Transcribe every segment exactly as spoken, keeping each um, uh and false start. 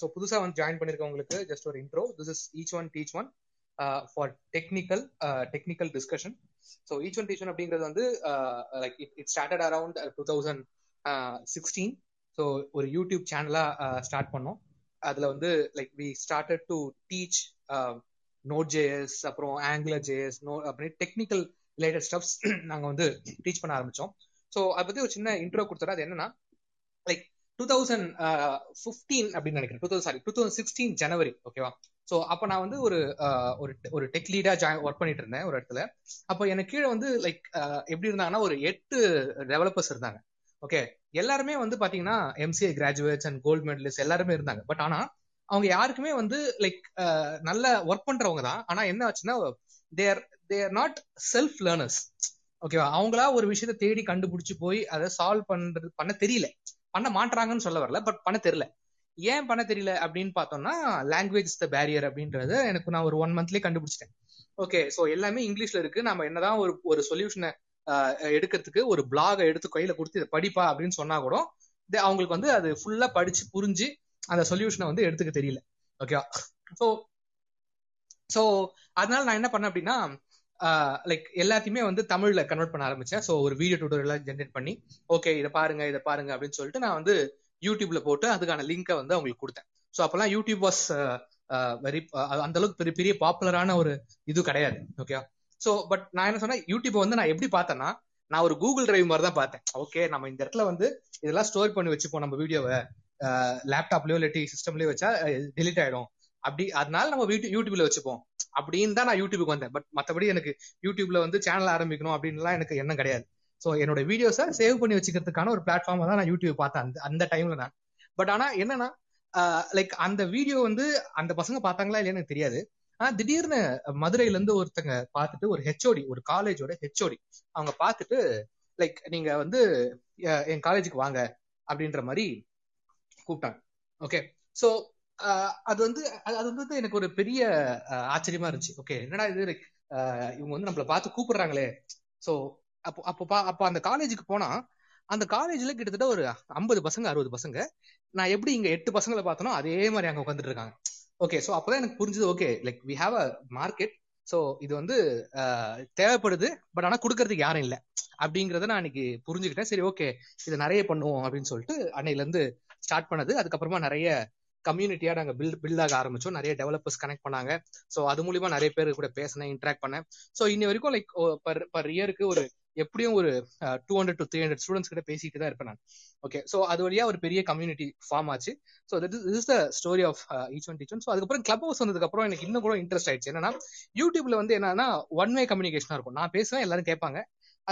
So புதுசாக வந்து join பண்ணியிருக்கவங்களுக்கு ஜஸ்ட் ஒரு intro. This is each one teach one for technical technical discussion. So each one teach one அப்படிங்கிறது வந்து like it it started around two thousand sixteen. So ஒரு YouTube சேனலாக start பண்ணோம். அதில் வந்து like we started to teach node JS, அப்புறம் angular JS, no அப்படின்னு technical related stuffs நாங்கள் வந்து டீச் பண்ண ஆரம்பித்தோம். ஸோ அதை பற்றி ஒரு சின்ன இன்ட்ரோ கொடுத்துட்டா அது என்னன்னா லைக் டூ தௌசண்ட் ஃபிஃப்டீன் அப்படின்னு நினைக்கிறேன், two thousand sorry two thousand sixteen January, ஓகேவா? ஸோ அப்போ நான் வந்து ஒரு ஒரு டெக் லீடாக ஜாயின் ஒர்க் பண்ணிட்டு இருந்தேன் ஒரு இடத்துல. அப்போ எனக்கு கீழே வந்து லைக் எப்படி இருந்தாங்கன்னா ஒரு எட்டு டெவலப்பர்ஸ் இருந்தாங்க. ஓகே, எல்லாருமே வந்து பாத்தீங்கன்னா MCA graduates and gold medalist எல்லாருமே இருந்தாங்க. பட் ஆனா அவங்க யாருக்குமே வந்து லைக் நல்ல ஒர்க் பண்றவங்க தான். ஆனா என்ன ஆச்சுன்னா they're they're not self learners, ஓகேவா? அவங்களா ஒரு விஷயத்த தேடி கண்டுபிடிச்சு போய் அதை சால்வ் பண்றது பண்ண தெரியல, பண்ண மாட்டாங்கன்னு சொல்ல வரல, பட் பண்ண தெரியல. ஏன் பண்ண தெரியல அப்படின்னு பார்த்தோம்னா லாங்குவேஜ் இஸ் த பேரியர் அப்படின்றத எனக்கு நான் ஒரு ஒன் மந்த்லயே கண்டுபிடிச்சிட்டேன். ஓகே, ஸோ எல்லாமே இங்கிலீஷ்ல இருக்கு. நம்ம என்னதான் ஒரு ஒரு சொல்யூஷனை எடுக்கிறதுக்கு ஒரு பிளாக எடுத்து கையில கொடுத்து இதை படிப்பா அப்படின்னு சொன்னா கூட அவங்களுக்கு வந்து அது ஃபுல்லா படிச்சு புரிஞ்சு அந்த சொல்யூஷனை வந்து எடுத்துக்க தெரியல, ஓகேவா? ஸோ ஸோ அதனால நான் என்ன பண்ணேன் அப்படின்னா லைக் எல்லாத்தையுமே வந்து தமிழ்ல கன்வெர்ட் பண்ண ஆரம்பிச்சேன். ஸோ ஒரு வீடியோ டியூட்டோரியல் ஜென்ரேட் பண்ணி ஓகே இதை பாருங்க இதை பாருங்க அப்படின்னு சொல்லிட்டு நான் வந்து யூடியூப்ல போட்டு அதுக்கான லிங்கை வந்து அவங்களுக்கு கொடுத்தேன். ஸோ அப்பெல்லாம் யூடியூப் வாஸ் வெரி அந்த அளவுக்கு பெரிய பெரிய பாப்புலரான ஒரு இது கிடையாது, ஓகேவா? ஸோ பட் நான் என்ன சொன்னேன், யூடியூப் வந்து நான் எப்படி பார்த்தேன்னா நான் ஒரு கூகுள் டிரைவ் மாதிரி தான் பார்த்தேன். ஓகே, நம்ம இந்த இடத்துல வந்து இதெல்லாம் ஸ்டோர் பண்ணி வச்சுப்போம், நம்ம வீடியோவை லேப்டாப்லயோ இல்லாட்டி சிஸ்டம்லயோ வச்சா டெலிட் ஆயிடும், அப்படி அதனால நம்ம யூடியூப்ல வச்சுப்போம் அப்படின்னு தான் நான் யூடியூபுக்கு வந்தேன். பட் மற்றபடி எனக்கு யூடியூப்ல வந்து சேனல் ஆரம்பிக்கணும் அப்படின்லாம் எனக்கு எண்ணம் கிடையாது. ஸோ என்னோட வீடியோஸை சேவ் பண்ணி வச்சுக்கிறதுக்கான ஒரு பிளாட்ஃபார்மா தான் நான் யூடியூப் பார்த்தேன் அந்த அந்த டைம்ல நான். பட் ஆனா என்னன்னா லைக் அந்த வீடியோ வந்து அந்த பசங்க பார்த்தாங்களா இல்லையா எனக்கு தெரியாது. ஆஹ் திடீர்னு மதுரையில இருந்து ஒருத்தங்க பார்த்துட்டு, ஒரு ஹெச்ஓடி, ஒரு காலேஜோட ஹெச்ஓடி, அவங்க பார்த்துட்டு லைக் நீங்க வந்து என் காலேஜுக்கு வாங்க அப்படின்ற மாதிரி கூப்பிட்டாங்க. ஓகே, ஸோ அது வந்து அது வந்து எனக்கு ஒரு பெரிய ஆச்சரியமா இருந்துச்சு. ஓகே, என்னடா இது லைக் இவங்க வந்து நம்மளை பார்த்து கூப்பிடுறாங்களே. ஸோ அப்போ அப்போ அப்போ அந்த காலேஜுக்கு போனா அந்த காலேஜ்ல கிட்டத்தட்ட ஒரு ஐம்பது பசங்க அறுபது பசங்க. நான் எப்படி இங்க எட்டு பசங்களை பார்த்தனோ அதே மாதிரி அங்க உட்காந்துட்டு இருக்காங்க. ஓகே, ஸோ அப்போதான் எனக்கு புரிஞ்சது okay like we have a market. So இது வந்து தேவைப்படுது, பட் ஆனால் கொடுக்கறதுக்கு யாரும் இல்லை அப்படிங்கிறத நான் இன்னைக்கு புரிஞ்சுக்கிட்டேன். சரி, ஓகே இதை நிறைய பண்ணுவோம் அப்படின்னு சொல்லிட்டு அன்னையிலேருந்து ஸ்டார்ட் பண்ணது. அதுக்கப்புறமா நிறைய கம்யூனிட்டியா நாங்கள் பில்ட் பில்ட் ஆக ஆரம்பிச்சோம். நிறைய டெவலப்பர்ஸ் கனெக்ட் பண்ணாங்க. ஸோ அது மூலியமா நிறைய பேர் கூட பேசினேன், இன்ட்ராக்ட் பண்ணேன். ஸோ இன்னி வரைக்கும் லைக் பர் பர் இயருக்கு ஒரு எப்படியும் ஒரு two hundred to three hundred students கிட்ட பேசிட்டு தான் இருப்பேன் நான். ஓகே, ஸோ அது வழியா ஒரு பெரிய கம்யூனிட்டி ஃபார்ம் ஆச்சு. So this is the story of each one teach one. So அதுக்கப்புறம் கிளப் ஹவுஸ் வந்ததுக்கு அப்புறம் எனக்கு இன்னும் கூட இன்ட்ரெஸ்ட் ஆயிடுச்சு. என்னன்னா யூடியூப்ல வந்து என்னன்னா ஒன் வே கம்யூனிகேஷனா இருக்கும். நான் பேசுவேன், எல்லாரும் கேட்பாங்க,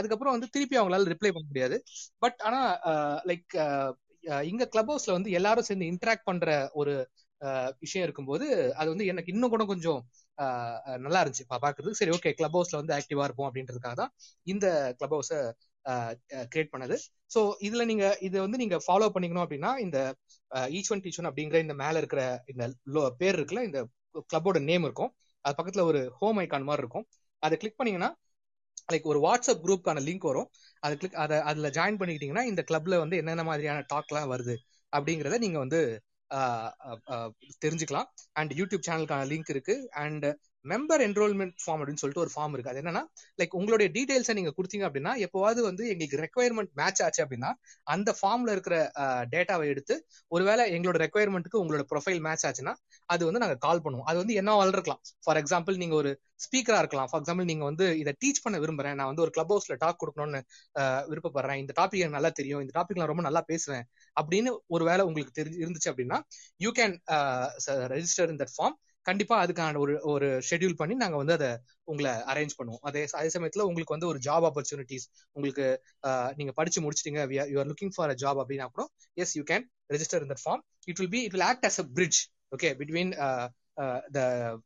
அதுக்கப்புறம் வந்து திருப்பி அவங்களால ரிப்ளை பண்ண முடியாது. பட் ஆனா லைக் இங்க கிளப் ஹவுஸ்ல வந்து எல்லாரும் சேர்ந்து இன்ட்ராக்ட் பண்ற ஒரு விஷயம் இருக்கும்போது அது வந்து எனக்கு இன்னும் கூட கொஞ்சம் நல்லா இருந்துச்சு பாக்குறதுக்கு. சரி, ஓகே கிளப் ஹவுஸ்ல வந்து ஆக்டிவா இருப்போம் அப்படின்றதுக்காக தான் இந்த கிளப் ஹவுஸை கிரியேட் பண்ணது. ஸோ இதுல நீங்க இதை வந்து நீங்க ஃபாலோ பண்ணிக்கணும் அப்படின்னா இந்த ஈச் ஒன் டீச் ஒன் அப்படிங்கிற இந்த மேல இருக்கிற இந்த பேர் இருக்குல்ல, இந்த கிளப்போட நேம் இருக்கும், அது பக்கத்துல ஒரு ஹோம் ஐக்கான் மாதிரி இருக்கும், அதை கிளிக் பண்ணீங்கன்னா லைக் ஒரு வாட்ஸ்அப் குரூப்கான லிங்க் வரும். அது கிளிக் அதை அதுல ஜாயின் பண்ணிக்கிட்டீங்கன்னா இந்த கிளப்ல வந்து என்னென்ன மாதிரியான டாக்லாம் வருது அப்படிங்கிறத நீங்க வந்து தெரிஞ்சுக்கலாம். அண்ட் யூடியூப் சேனலுக்கான லிங்க் இருக்கு. அண்ட் மெம்பர் என்ரோல்மெண்ட் ஃபார்ம் அப்படின்னு சொல்லிட்டு ஒரு ஃபார்ம் இருக்கு. அது என்னன்னா லைக் உங்களுடைய டீடைல்ஸை நீங்க கொடுத்தீங்க அப்படின்னா எப்போவாது வந்து எங்களுக்கு ரெக்யர்மெண்ட் மேட்ச் ஆச்சு அப்படின்னா அந்த ஃபார்ம்ல இருக்கிற டேட்டாவை எடுத்து ஒருவேளை எங்களோட ரெக்யர்மெண்ட்டுக்கு உங்களோட ப்ரொஃபைல் மேட்ச் ஆச்சுன்னா அது வந்து நாங்கள் கால் பண்ணுவோம். அது வந்து என்ன இருக்கலாம், ஃபார் எக்ஸாம்பிள் நீங்க ஒரு ஸ்பீக்கரா இருக்கலாம், ஃபார் எக்ஸாம்பிள் நீங்க வந்து இதை டீச் பண்ண விரும்புறேன், நான் வந்து ஒரு கிளப் ஹவுஸ்ல டாக் கொடுக்கணும்னு விருப்பப்படுறேன், இந்த டாபிக் எனக்கு நல்லா தெரியும், இந்த டாபிக் நான் ரொம்ப நல்லா பேசுவேன் அப்படின்னு ஒருவேளை உங்களுக்கு தெரிஞ்சு இருந்துச்சு அப்படின்னா you can register in that form. கண்டிப்பா அதுக்கான ஒரு ஒரு ஷெட்யூல் பண்ணி நாங்க வந்து அதை உங்களை அரேஞ்ச் பண்ணுவோம். அதே அதே சமயத்துல உங்களுக்கு வந்து ஒரு ஜாப் ஆப்பர்ச்சுனிட்டிஸ், உங்களுக்கு நீங்க படிச்சு முடிச்சிட்டீங்க, you are looking for a job அப்படின்னா கூட yes you can register in that form. It will be it will act as a bridge, okay, between the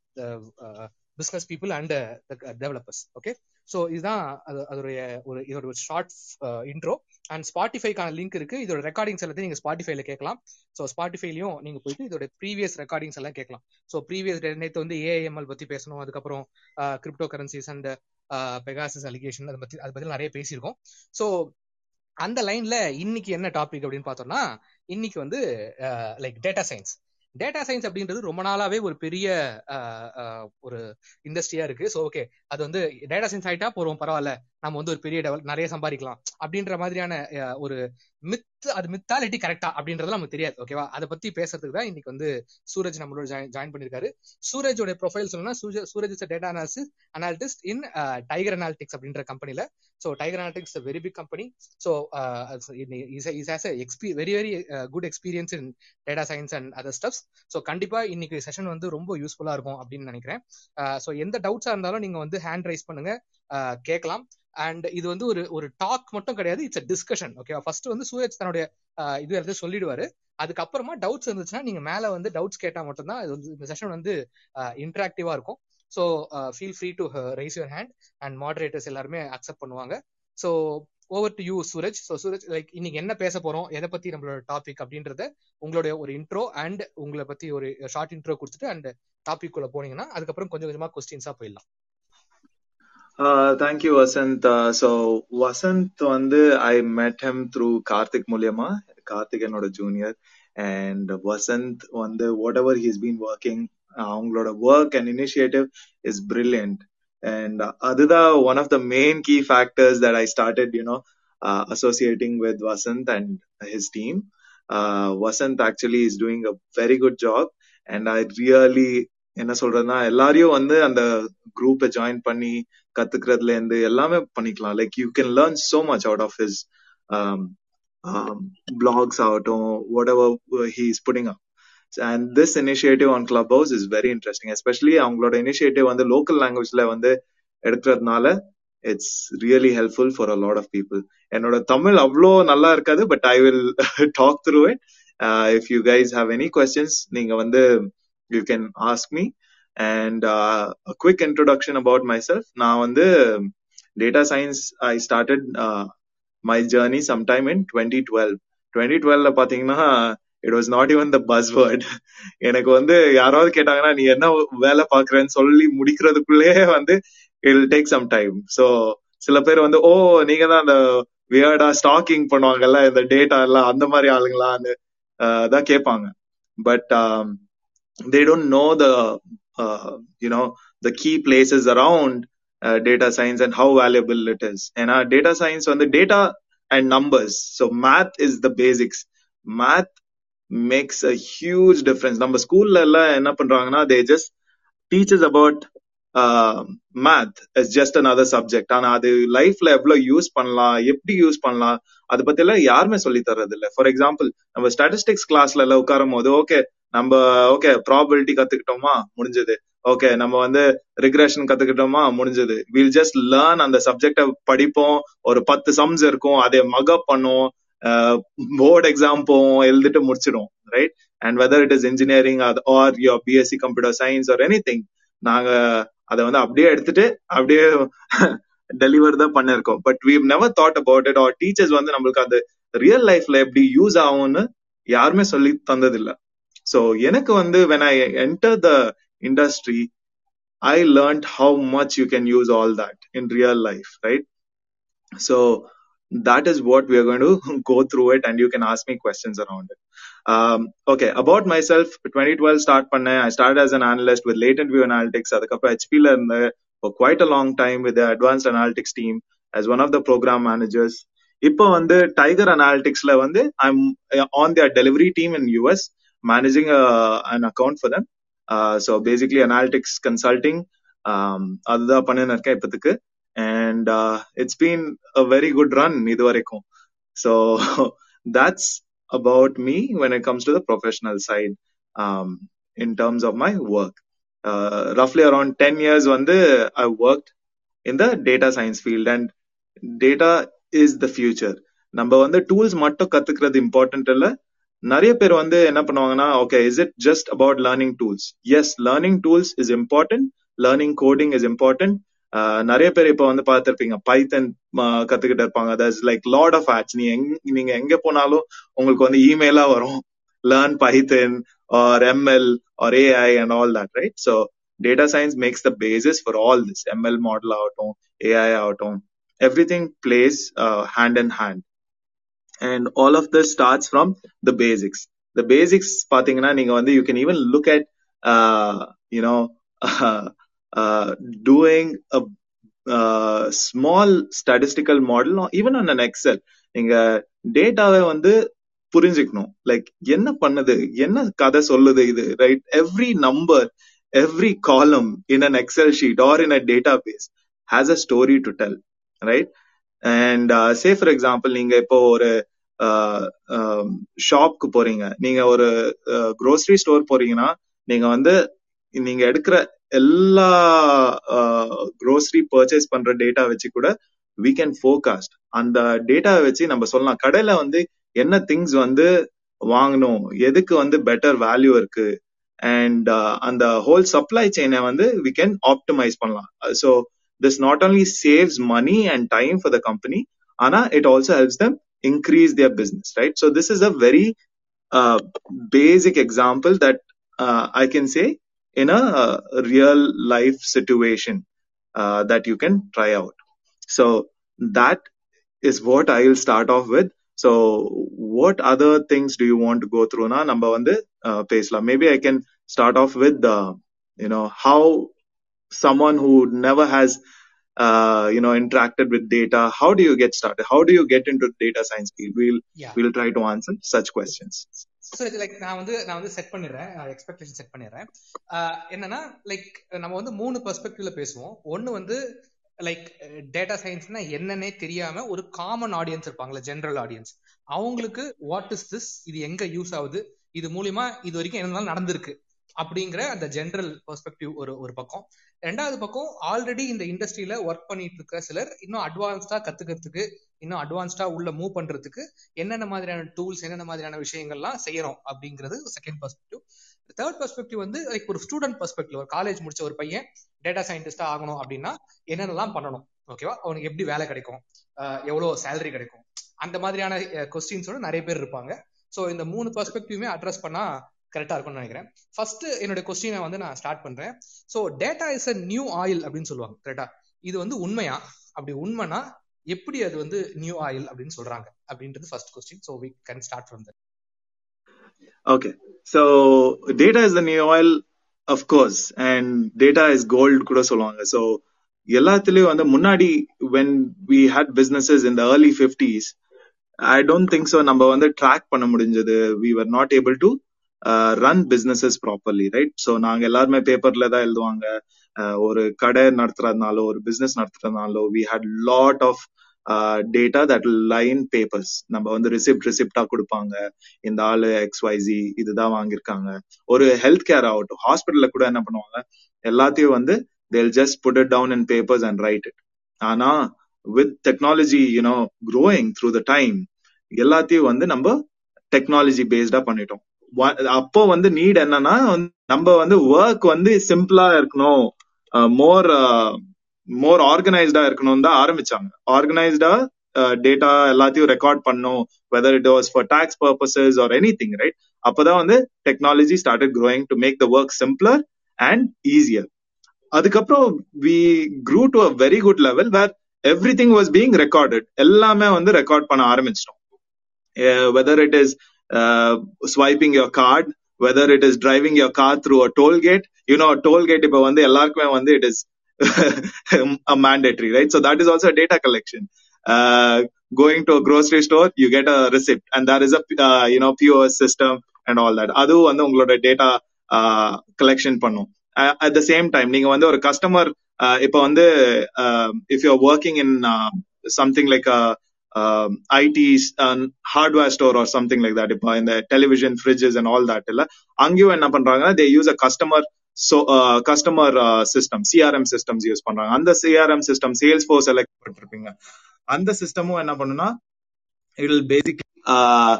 business people and the developers. Okay, so இதுதான் அதோடைய ஒரு இதோட ஒரு short intro. And ஸ்பாட்டிஃபைக்கான link இருக்கு. இதோட ரெக்கார்டிங்ஸ் எல்லாத்தையும் நீங்க ஸ்பாட்டிஃபைல கேட்கலாம். ஸோ ஸ்பாட்டிஃபைலையும் நீங்க போயிட்டு இதோட ப்ரீவியஸ் ரெக்கார்டிங்ஸ் எல்லாம் கேட்கலாம். ஸோ ப்ரீவியஸ் நேற்று வந்து ஏஐஎம்எல் பத்தி பேசணும், அதுக்கப்புறம் cryptocurrencies and Pegasus allegation அதை பத்தி அதை பத்தி நிறைய பேசியிருக்கோம். ஸோ அந்த லைன்ல இன்னைக்கு என்ன டாபிக் அப்படின்னு பார்த்தோம்னா இன்னைக்கு வந்து like data science. Data science அப்படின்றது ரொம்ப நாளாவே ஒரு பெரிய ஒரு இண்டஸ்ட்ரியா இருக்கு. ஸோ ஓகே, அது வந்து டேட்டா சயின்ஸ் ஆயிட்டா போறோம், பரவாயில்ல, நம்ம வந்து ஒரு பெரிய டெவலப் நிறைய சம்பாதிக்கலாம் அப்படின்ற மாதிரியான ஒரு மித், அது மித்தாலிட்டி கரெக்டா அப்படின்றது நமக்கு தெரியாது. ஓகேவா, அதை பத்தி பேசுறதுக்கு தான் இன்னைக்கு வந்து சூரஜ் நம்மளோட ஜாயின் பண்ணிருக்காரு. சூரஜோட ப்ரொஃபைல் சொல்லணும்னா, Suraj is data analysis analyst in Tiger Analytics அப்படின்ற கம்பெனில. So Tiger Analytics a very big company. So uh, he has a exp- very very uh, good experience in data science and other stuffs. So கண்டிப்பா இன்னைக்கு session வந்து ரொம்ப யூஸ்ஃபுல்லா இருக்கும் அப்படின்னு நினைக்கிறேன். ஸோ எந்த டவுட்ஸா இருந்தாலும் நீங்க வந்து ஹேண்ட் ரைஸ் பண்ணுங்க, கேட்கலாம். அண்ட் இது வந்து ஒரு ஒரு டாக் மட்டும் கிடையாது, இட்ஸ் அ டிஸ்கஷன். ஓகேவா, ஃபர்ஸ்ட் வந்து சூரஜ் தன்னுடைய இது வந்து சொல்லிடுவாரு, அதுக்கப்புறமா டவுட்ஸ் இருந்துச்சுன்னா நீங்க மேல வந்து டவுட்ஸ் கேட்டா மட்டும்தான் இது வந்து இந்த செஷன் வந்து இன்டராக்டிவா இருக்கும். So feel free to raise your hand and moderators எல்லாருமே அக்செப்ட் பண்ணுவாங்க. So over to you Suraj. So Suraj, like இன்னைக்கு என்ன பேச போறோம், எதை பத்தி நம்மளோட டாபிக் அப்படின்றத உங்களுடைய ஒரு இன்ட்ரோ அண்ட் உங்களை பத்தி ஒரு ஷார்ட் இன்ட்ரோ கொடுத்துட்டு அண்ட் டாபிக் குள்ள போனீங்கன்னா அதுக்கப்புறம் கொஞ்சம் கொஞ்சமா கொஸ்டின்ஸா போயிடலாம். Uh, thank you, Vasanth. Uh, so, Vasanth, vandu, I met him through Karthik Mulyama. Karthik and our junior. And Vasanth, vandu, whatever he's been working, avangaloda work and initiative is brilliant. And uh, adudha, one of the main key factors that I started, you know, uh, associating with Vasanth and his team. Uh, Vasanth actually is doing a very good job. And I really... என்ன சொல்றதுன்னா, எல்லாரையும் வந்து அந்த குரூப்பை join பண்ணி கத்துக்கிறதுல இருந்து எல்லாமே பண்ணிக்கலாம். Like you can learn so much out of his blogs ஆகட்டும், what ever he is putting up. And this initiative on club house is very interesting, especially அவங்களோட இனிஷியேட்டிவ் வந்து லோக்கல் லாங்குவேஜ்ல வந்து எடுக்கிறதுனால it's really helpful for a lot of people. என்னோட தமிழ் அவ்வளோ நல்லா இருக்காது, but I will talk through it. If you guys have any questions நீங்க வந்து you can ask me. And uh, a quick introduction about myself. Now on the data science, I started uh, my journey sometime in twenty twelve. twenty twelve la pathina it was not even the buzzword. enakku vande yaravad ketanga nee enna vela paakren solli mudikradhukulle vande it will take some time. So sila per vande oh neenga da and weird ah stalking பண்ணுவாங்கல இந்த data எல்லாம் அந்த மாதிரி ஆளுங்களா அத கேட்பாங்க. But um, they don't know the uh, you know the key places around uh, data science and how valuable it is. And our data science on the data and numbers, so math is the basics. Math makes a huge difference. Number school la enna pandranga, they just teach us about uh, math as just another subject. Ana adu life la evlo use pannalam, eppadi use pannalam, adu pathila yarume solli tharadilla. For example, number statistics class la ukarum bodu okay நம்ம okay probability கத்துக்கிட்டோமா முடிஞ்சது, okay நம்ம வந்து regression கத்துக்கிட்டோமா முடிஞ்சது. Wheel just learn அந்த சப்ஜெக்ட படிப்போம், ஒரு பத்து சம்ஸ் இருக்கும், அதை மகப் பண்ணும், போர்டு எக்ஸாம் போவோம், எழுதிட்டு முடிச்சிடும், right? And whether it is engineering or your BSc computer science or any thing, நாங்க அதை வந்து அப்படியே எடுத்துட்டு அப்படியே டெலிவர் தான் பண்ணிருக்கோம். But we've never thought about it. R teachers வந்து நம்மளுக்கு அது ரியல் லைஃப்ல எப்படி யூஸ் ஆகும்னு யாருமே சொல்லி தந்ததில்லை. So எனக்கு வந்து when I enter the industry, I learned how much you can use all that in real life, right? So that is what we are going to go through it, and you can ask me questions around it. Um, okay, about myself, twenty twelve start பண்ண. I started as an analyst with Latent View Analytics. அதுக்கப்புறம் H P ல இருந்தேன் for quite a long time with the advanced analytics team as one of the program managers. இப்போ வந்து Tiger Analytics ல வந்து I'm on their delivery team in U S managing a, an account for them. Uh, so basically analytics consulting adha pananarka ipathukku, and uh, it's been a very good run iduvaraikkum. So that's about me when it comes to the professional side. Um, in terms of my work, uh, roughly around ten years vandu I worked in the data science field, and data is the future. Namba vandu tools mattum kathukkiradhu important illa. நிறைய பேர் வந்து என்ன பண்ணுவாங்கன்னா, okay is it just about learning tools? Yes, learning tools is important, learning coding is important. நிறைய பேர் இப்போ வந்து பார்த்துருப்பீங்க, பைத்தன் கத்துக்கிட்டு இருப்பாங்க. That is like lot of ads. நீ எங் நீங்க எங்க போனாலும் உங்களுக்கு வந்து இமெயிலா வரும், learn Python or ML or AI and all that, right? So data science makes the basis for all this. ML model ஆகட்டும், ஏஐ ஆகட்டும், everything plays hand and hand. And all of this starts from the basics. the basics பாத்தீங்கன்னா நீங்க வந்து you can even look at uh, you know uh, uh, doing a uh, small statistical model or even on an Excel. நீங்க டேட்டாவை வந்து புரிஞ்சுக்கணும், like என்ன பண்ணுது, என்ன கதை சொல்லுது இது, right? Every number, every column in an Excel sheet or in a database has a story to tell, right? And uh, say for example neenga ipo or uh, shop ku poringa, neenga or grocery store poringina, neenga vandu neenga edukra ella grocery purchase pandra data vechi kuda we can forecast and the data vechi namba sollalam kadaila vandu enna things vandu vaangnom, edukku vandu better value irukku, and uh, and the whole supply chain வந்து we can optimize பண்ணலாம். So this not only saves money and time for the company, ana it also helps them increase their business, right? So this is a very uh, basic example that uh, I can say in a uh, real life situation uh, that you can try out. So that is what I will start off with. So what other things do you want to go through na namba vandu uh, pesala. Maybe I can start off with the uh, you know how someone who never has uh, you know interacted with data, how do you get started, how do you get into data science field? We'll yeah. we'll try to answer such questions. So it's like நான் வந்து நான் வந்து set பண்ணிறேன், expectation set பண்ணிறேன். என்னன்னா like நம்ம வந்து மூணு பெர்ஸ்பெக்டிவ்ல பேசுவோம். ஒன்னு வந்து லைக் டேட்டா சயின்ஸ்னா என்னன்னே தெரியாம ஒரு காமன் ஆடியன்ஸ் இருப்பாங்களே, ஜெனரல் ஆடியன்ஸ், அவங்களுக்கு வாட் இஸ் திஸ், இது எங்க யூஸ் ஆகுது, இது மூலியமா இது வரைக்கும் என்ன நடந்திருக்கு அப்படிங்கிற அந்த ஜெனரல் பெர்ஸ்பெக்டிவ் ஒரு ஒரு பக்கம். ரெண்டாவது பக்கம் ஆல்ரெடி இந்த இண்டஸ்ட்ரியில ஒர்க் பண்ணிட்டு இருக்கிற சிலர் இன்னும் அட்வான்ஸ்டா கத்துக்கிறதுக்கு, இன்னும் அட்வான்ஸ்டா உள்ள மூவ் பண்றதுக்கு என்னென்ன மாதிரியான டூல்ஸ், என்னென்ன மாதிரியான விஷயங்கள்லாம் செய்யறோம் அப்படிங்கிறது செகண்ட் பெர்ஸ்பெக்டிவ். தேர்ட் பெர்ஸ்பெக்டிவ் வந்து லைக் ஒரு ஸ்டூடெண்ட் பெர்ஸ்பெக்டிவ், ஒரு காலேஜ் முடிச்ச ஒரு பையன் டேட்டா சயின்டிஸ்டா ஆகணும் அப்படின்னா என்னென்னலாம் பண்ணணும், ஓகேவா? அவனுக்கு எப்படி வேலை கிடைக்கும், எவ்வளவு சேலரி கிடைக்கும், அந்த மாதிரியான கொஸ்டின்ஸோட நிறைய பேர் இருப்பாங்க. ஸோ இந்த மூணு பெர்ஸ்பெக்டிவ்மே அட்ரஸ் பண்ணா கரெக்டா இருக்கும்னு நினைக்கிறேன். ஃபர்ஸ்ட் என்னோட கொஸ்டினை வந்து நான் ஸ்டார்ட் பண்றேன். So data is a new oil அப்படின்னு சொல்லுவாங்க, கரெக்டா? இது வந்து உண்மையா? அப்படி உண்மைனா எப்படி அது வந்து நியூ ஆயில் அப்படின்னு சொல்றாங்க அப்படின்றது first question. So we can start from that. Okay, so data is the new oil, of course, and data is gold kuda solvanga. So ellathiley vandu munadi when we had businesses in the early fifties, I don't think so namba vandu track panna mudinjadhu, we were not able to uh, run businesses properly, right? So naanga ellarume paper la da elduvaanga, oru kada nadatradhanaalo oru business nadatradhanaalo we had lot of Uh, data that will lie in papers. நம்ம வந்து receipt ரிசிப்டா கொடுப்பாங்க, இந்த ஆளு X Y Z இதுதான் வாங்கிருக்காங்க. ஒரு health care ஆகட்டும், ஹாஸ்பிட்டல்ல கூட என்ன பண்ணுவாங்க, எல்லாத்தையும் வந்து they'll just put it down in papers and write it. ஆனா with technology, you know, growing through the time, எல்லாத்தையும் வந்து நம்ம டெக்னாலஜி பேஸ்டா பண்ணிட்டோம். அப்போ வந்து நீட் என்னன்னா நம்ம வந்து ஒர்க் வந்து சிம்பிளா இருக்கணும், மோர் மோர் ஆர்கனைஸ்டா இருக்கணும் தான் ஆரம்பிச்சாங்க. ஆர்கனைஸ்டா டேட்டா எல்லாத்தையும் ரெக்கார்ட் பண்ணும், whether it was for tax purposes or any thing, right? அப்பதான் வந்து technology started growing to make the work simpler and easier. அதுக்கப்புறம் we grew to a very good level where everything was being recorded. எல்லாமே வந்து record பண்ண ஆரம்பிச்சிட்டோம். Whether it is swiping your card, whether it is driving your car through a tollgate, you know tollgate இப்போ வந்து எல்லாருக்குமே வந்து it is a mandatory, right? So that is also a data collection. Uh, going to a grocery store, you get a receipt, and that is a uh, you know P O S system and all that. Adu vandu ungala data uh, collection pannum. Uh, at the same time, neenga vandu or customer ipo vandu if you are working in uh, something like a uh, I T uh, hardware store or something like that, ipo in the television, fridges and all that illa angiyo enna pandranga, they use a customer so uh, customer uh, system, C R M systems use பண்றாங்க. அந்த C R M system Salesforce select பண்ணிருப்பீங்க. அந்த சிஸ்டமும் என்ன பண்ணுனா it will basically uh,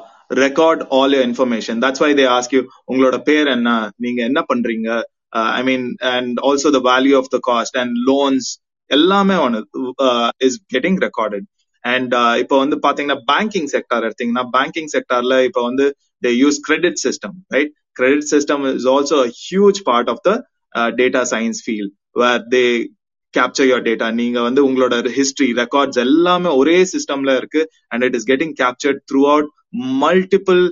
record all your information. That's why they ask you உங்களோட பேர் என்ன, நீங்க என்ன பண்றீங்க, uh, I mean and also the value of the cost and loans எல்லாமே ஒன்னு uh, is getting recorded. And uh, இப்போ வந்து பாத்தீங்கன்னா banking sector எடுத்தீங்கன்னா banking sectorல இப்போ வந்து they use credit system, right? Credit system is also a huge part of the uh, data science field where they capture your data. Neenga vandu ungaloda history records ellame ore system la irukku and it is getting captured throughout multiple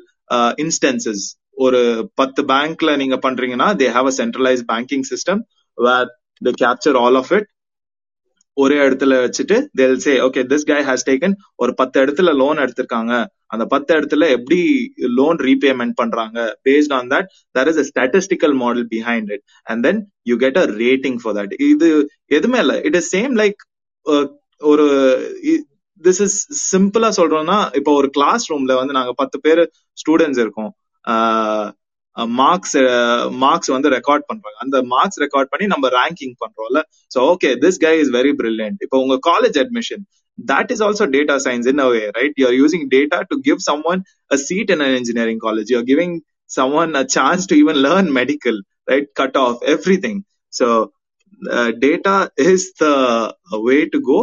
instances. ஒரு பத்து பேங்க்ல நீங்க பண்றீங்கன்னா they have a centralised banking system where they capture all of it. ஒரே இடத்துல வச்சுட்டு they'll say okay this guy has taken ஒரு பத்து இடத்துல லோன் எடுத்திருக்காங்க, அந்த பத்து இடத்துல எப்படி லோன் ரீபேமெண்ட் பண்றாங்க, based on that there is a statistical model behind it and then you get a rating for that. இது எதுவுமே இல்லை, இட் இஸ் சேம் லைக் ஒரு திஸ் இஸ் சிம்பிளா சொல்றோம்னா இப்போ ஒரு கிளாஸ் ரூம்ல வந்து நாங்க பத்து பேர் ஸ்டூடெண்ட்ஸ் இருக்கோம், மார்க்ஸ் மார்க்ஸ் வந்து ரெக்கார்ட் பண்றாங்க, அந்த மார்க்ஸ் ரெக்கார்ட் பண்ணி நம்ம ரேங்கிங் பண்றோம்ல. So okay this guy is very brilliant. இப்போ உங்க college admission that is also data science in a way, right? You are using data to give someone a seat in an engineering college. You are giving someone a chance to even learn medical, right? Cut off everything. So uh, data is the way to go.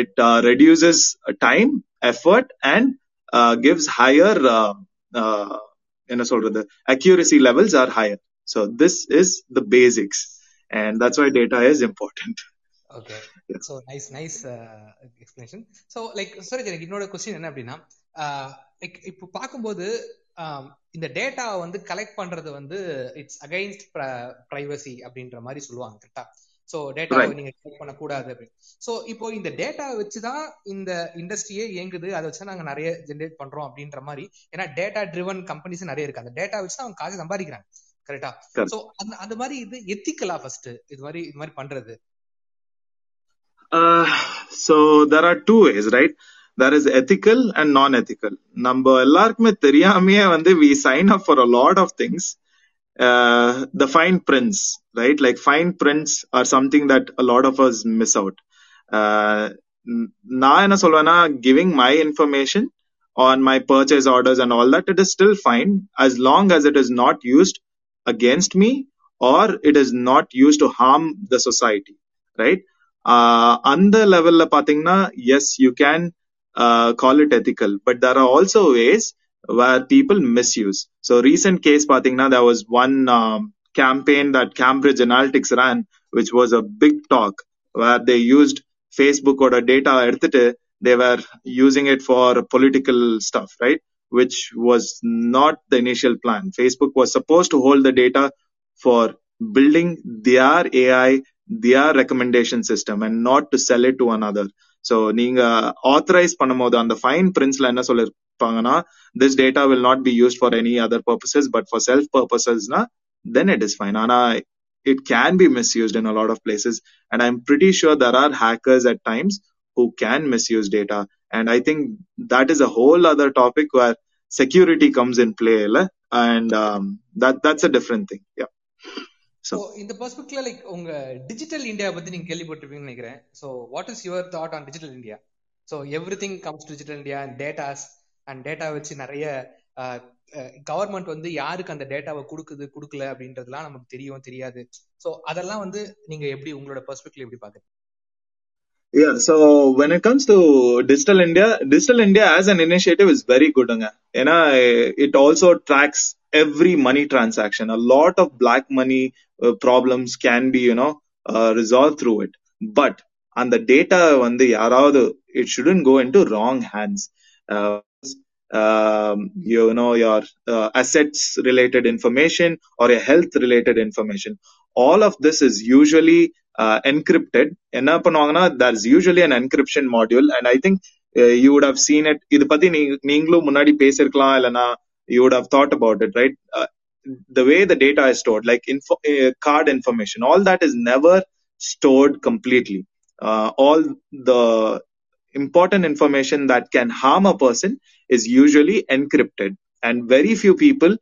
It uh, reduces time, effort and uh, gives higher uh, uh, you know sort of the accuracy levels are higher. So this is the basics and that's why data is important. Okay, yeah. So nice nice uh, explanation. So like sorry Janik, இன்னொரு question என்ன அப்படின்னா like இப்போ பாக்கும்போது இந்த data வந்து collect பண்றது வந்து it's against privacy அப்படின்ற மாதிரி சொல்லுவாங்க கரெக்டா? சோ டேட்டா நீங்க கலெக்ட் பண்ண கூடாது அப்படி. சோ இப்போ இந்த டேட்டா வச்சுதான் இந்த இண்டஸ்ட்ரியே இயங்குது, அதை வச்சுதான் நாங்க நிறைய ஜென்ரேட் பண்றோம் அப்படின்ற மாதிரி, ஏன்னா டேட்டா ட்ரிவன் கம்பெனிஸ் நிறைய இருக்கு, அந்த டேட்டா வச்சுதான் அவங்க காசு சம்பாதிக்கிறாங்க கரெக்டா? சோ அந்த அந்த மாதிரி இது எத்திக்கலா ஃபர்ஸ்ட் இது மாதிரி இது மாதிரி பண்றது? Uh, so there are two ways, right? There is ethical and non-ethical. Number ellarkume theriyamaye vande we sign up for a lot of things. Uh, the fine prints, right? Like fine prints are something that a lot of us miss out. Na enna solvana giving my information on my purchase orders and all that, it is still fine as long as it is not used against me or it is not used to harm the society, right? அந்த லெவல்ல பாத்தீங்கன்னா S you can call it ethical, but there are also ways where people misuse. So recent case பாத்தீங்கன்னா there was one campaign that Cambridge analytics run which was a big talk where they used ஃபேஸ்புக்கோட data எடுத்துட்டு they were using it for political stuff, right? Which was not the initial plan. Facebook was suppose to hold the data for building their AI, their recommendation system and not to sell it to another. So neenga authorize pannumbodhu and the fine prints la enna sollirpaangana this data will not be used for any other purposes but for self purposes na then it is fine. Ana it can be misused in a lot of places and I'm pretty sure there are hackers at times who can misuse data and I think that is a whole other topic where security comes in play and um, that that's a different thing. Yeah. So in the perspective like unga digital India பத்தி நீங்க கேள்விப்பட்டிருப்பீங்கன்னு நினைக்கிறேன். So what is your thought on digital India? So everything comes to digital India and data and data வச்சு நிறைய government வந்து யாருக்கு அந்த டேட்டாவை கொடுக்குது கொடுக்கல அப்படின்றதுலாம் நமக்கு தெரியும் தெரியாது. So அதெல்லாம் வந்து நீங்க எப்படி உங்களோட பெர்ஸ்பெக்டிவ்ல எப்படி பாக்குறீங்க? Yeah, so when it comes to digital India, digital India as an initiative is very good unga. ஏன்னா it also tracks every money transaction. A lot of black money Uh, problems can be you know uh, resolved through it, but on the data vandu yaravadu it shouldn't go into wrong hands. uh, um, you know your uh, assets related information or your health related information, all of this is usually uh, encrypted. enna panuvanga na there's usually an encryption module and I think uh, you would have seen it. idu pathi neengalo munadi pesirkalam illana you would have thought about it, right? uh, the way the data is stored, like info, uh, card information, all that is never stored completely. Uh, all the important information that can harm a person is usually encrypted and very few people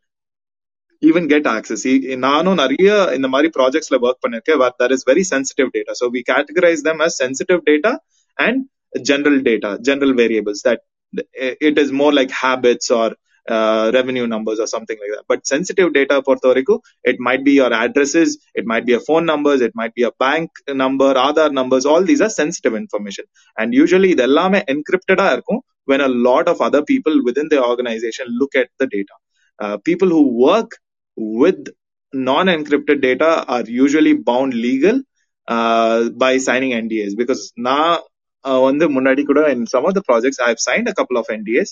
even get access. Nanu nariya indha mari projects la work panirken where there is very sensitive data, so we categorize them as sensitive data and general data, general variables that it is more like habits or Uh, revenue numbers or something like that. But sensitive data portha varaiku, it might be your addresses, it might be your phone numbers, it might be a bank number, Aadhar numbers, all these are sensitive information and usually idellame encrypted ah irukum when a lot of other people within the organization look at the data. Uh, people who work with non encrypted data are usually bound legal uh, by signing N D As because na vandu munadi kuda in some of the projects I have signed a couple of N D As.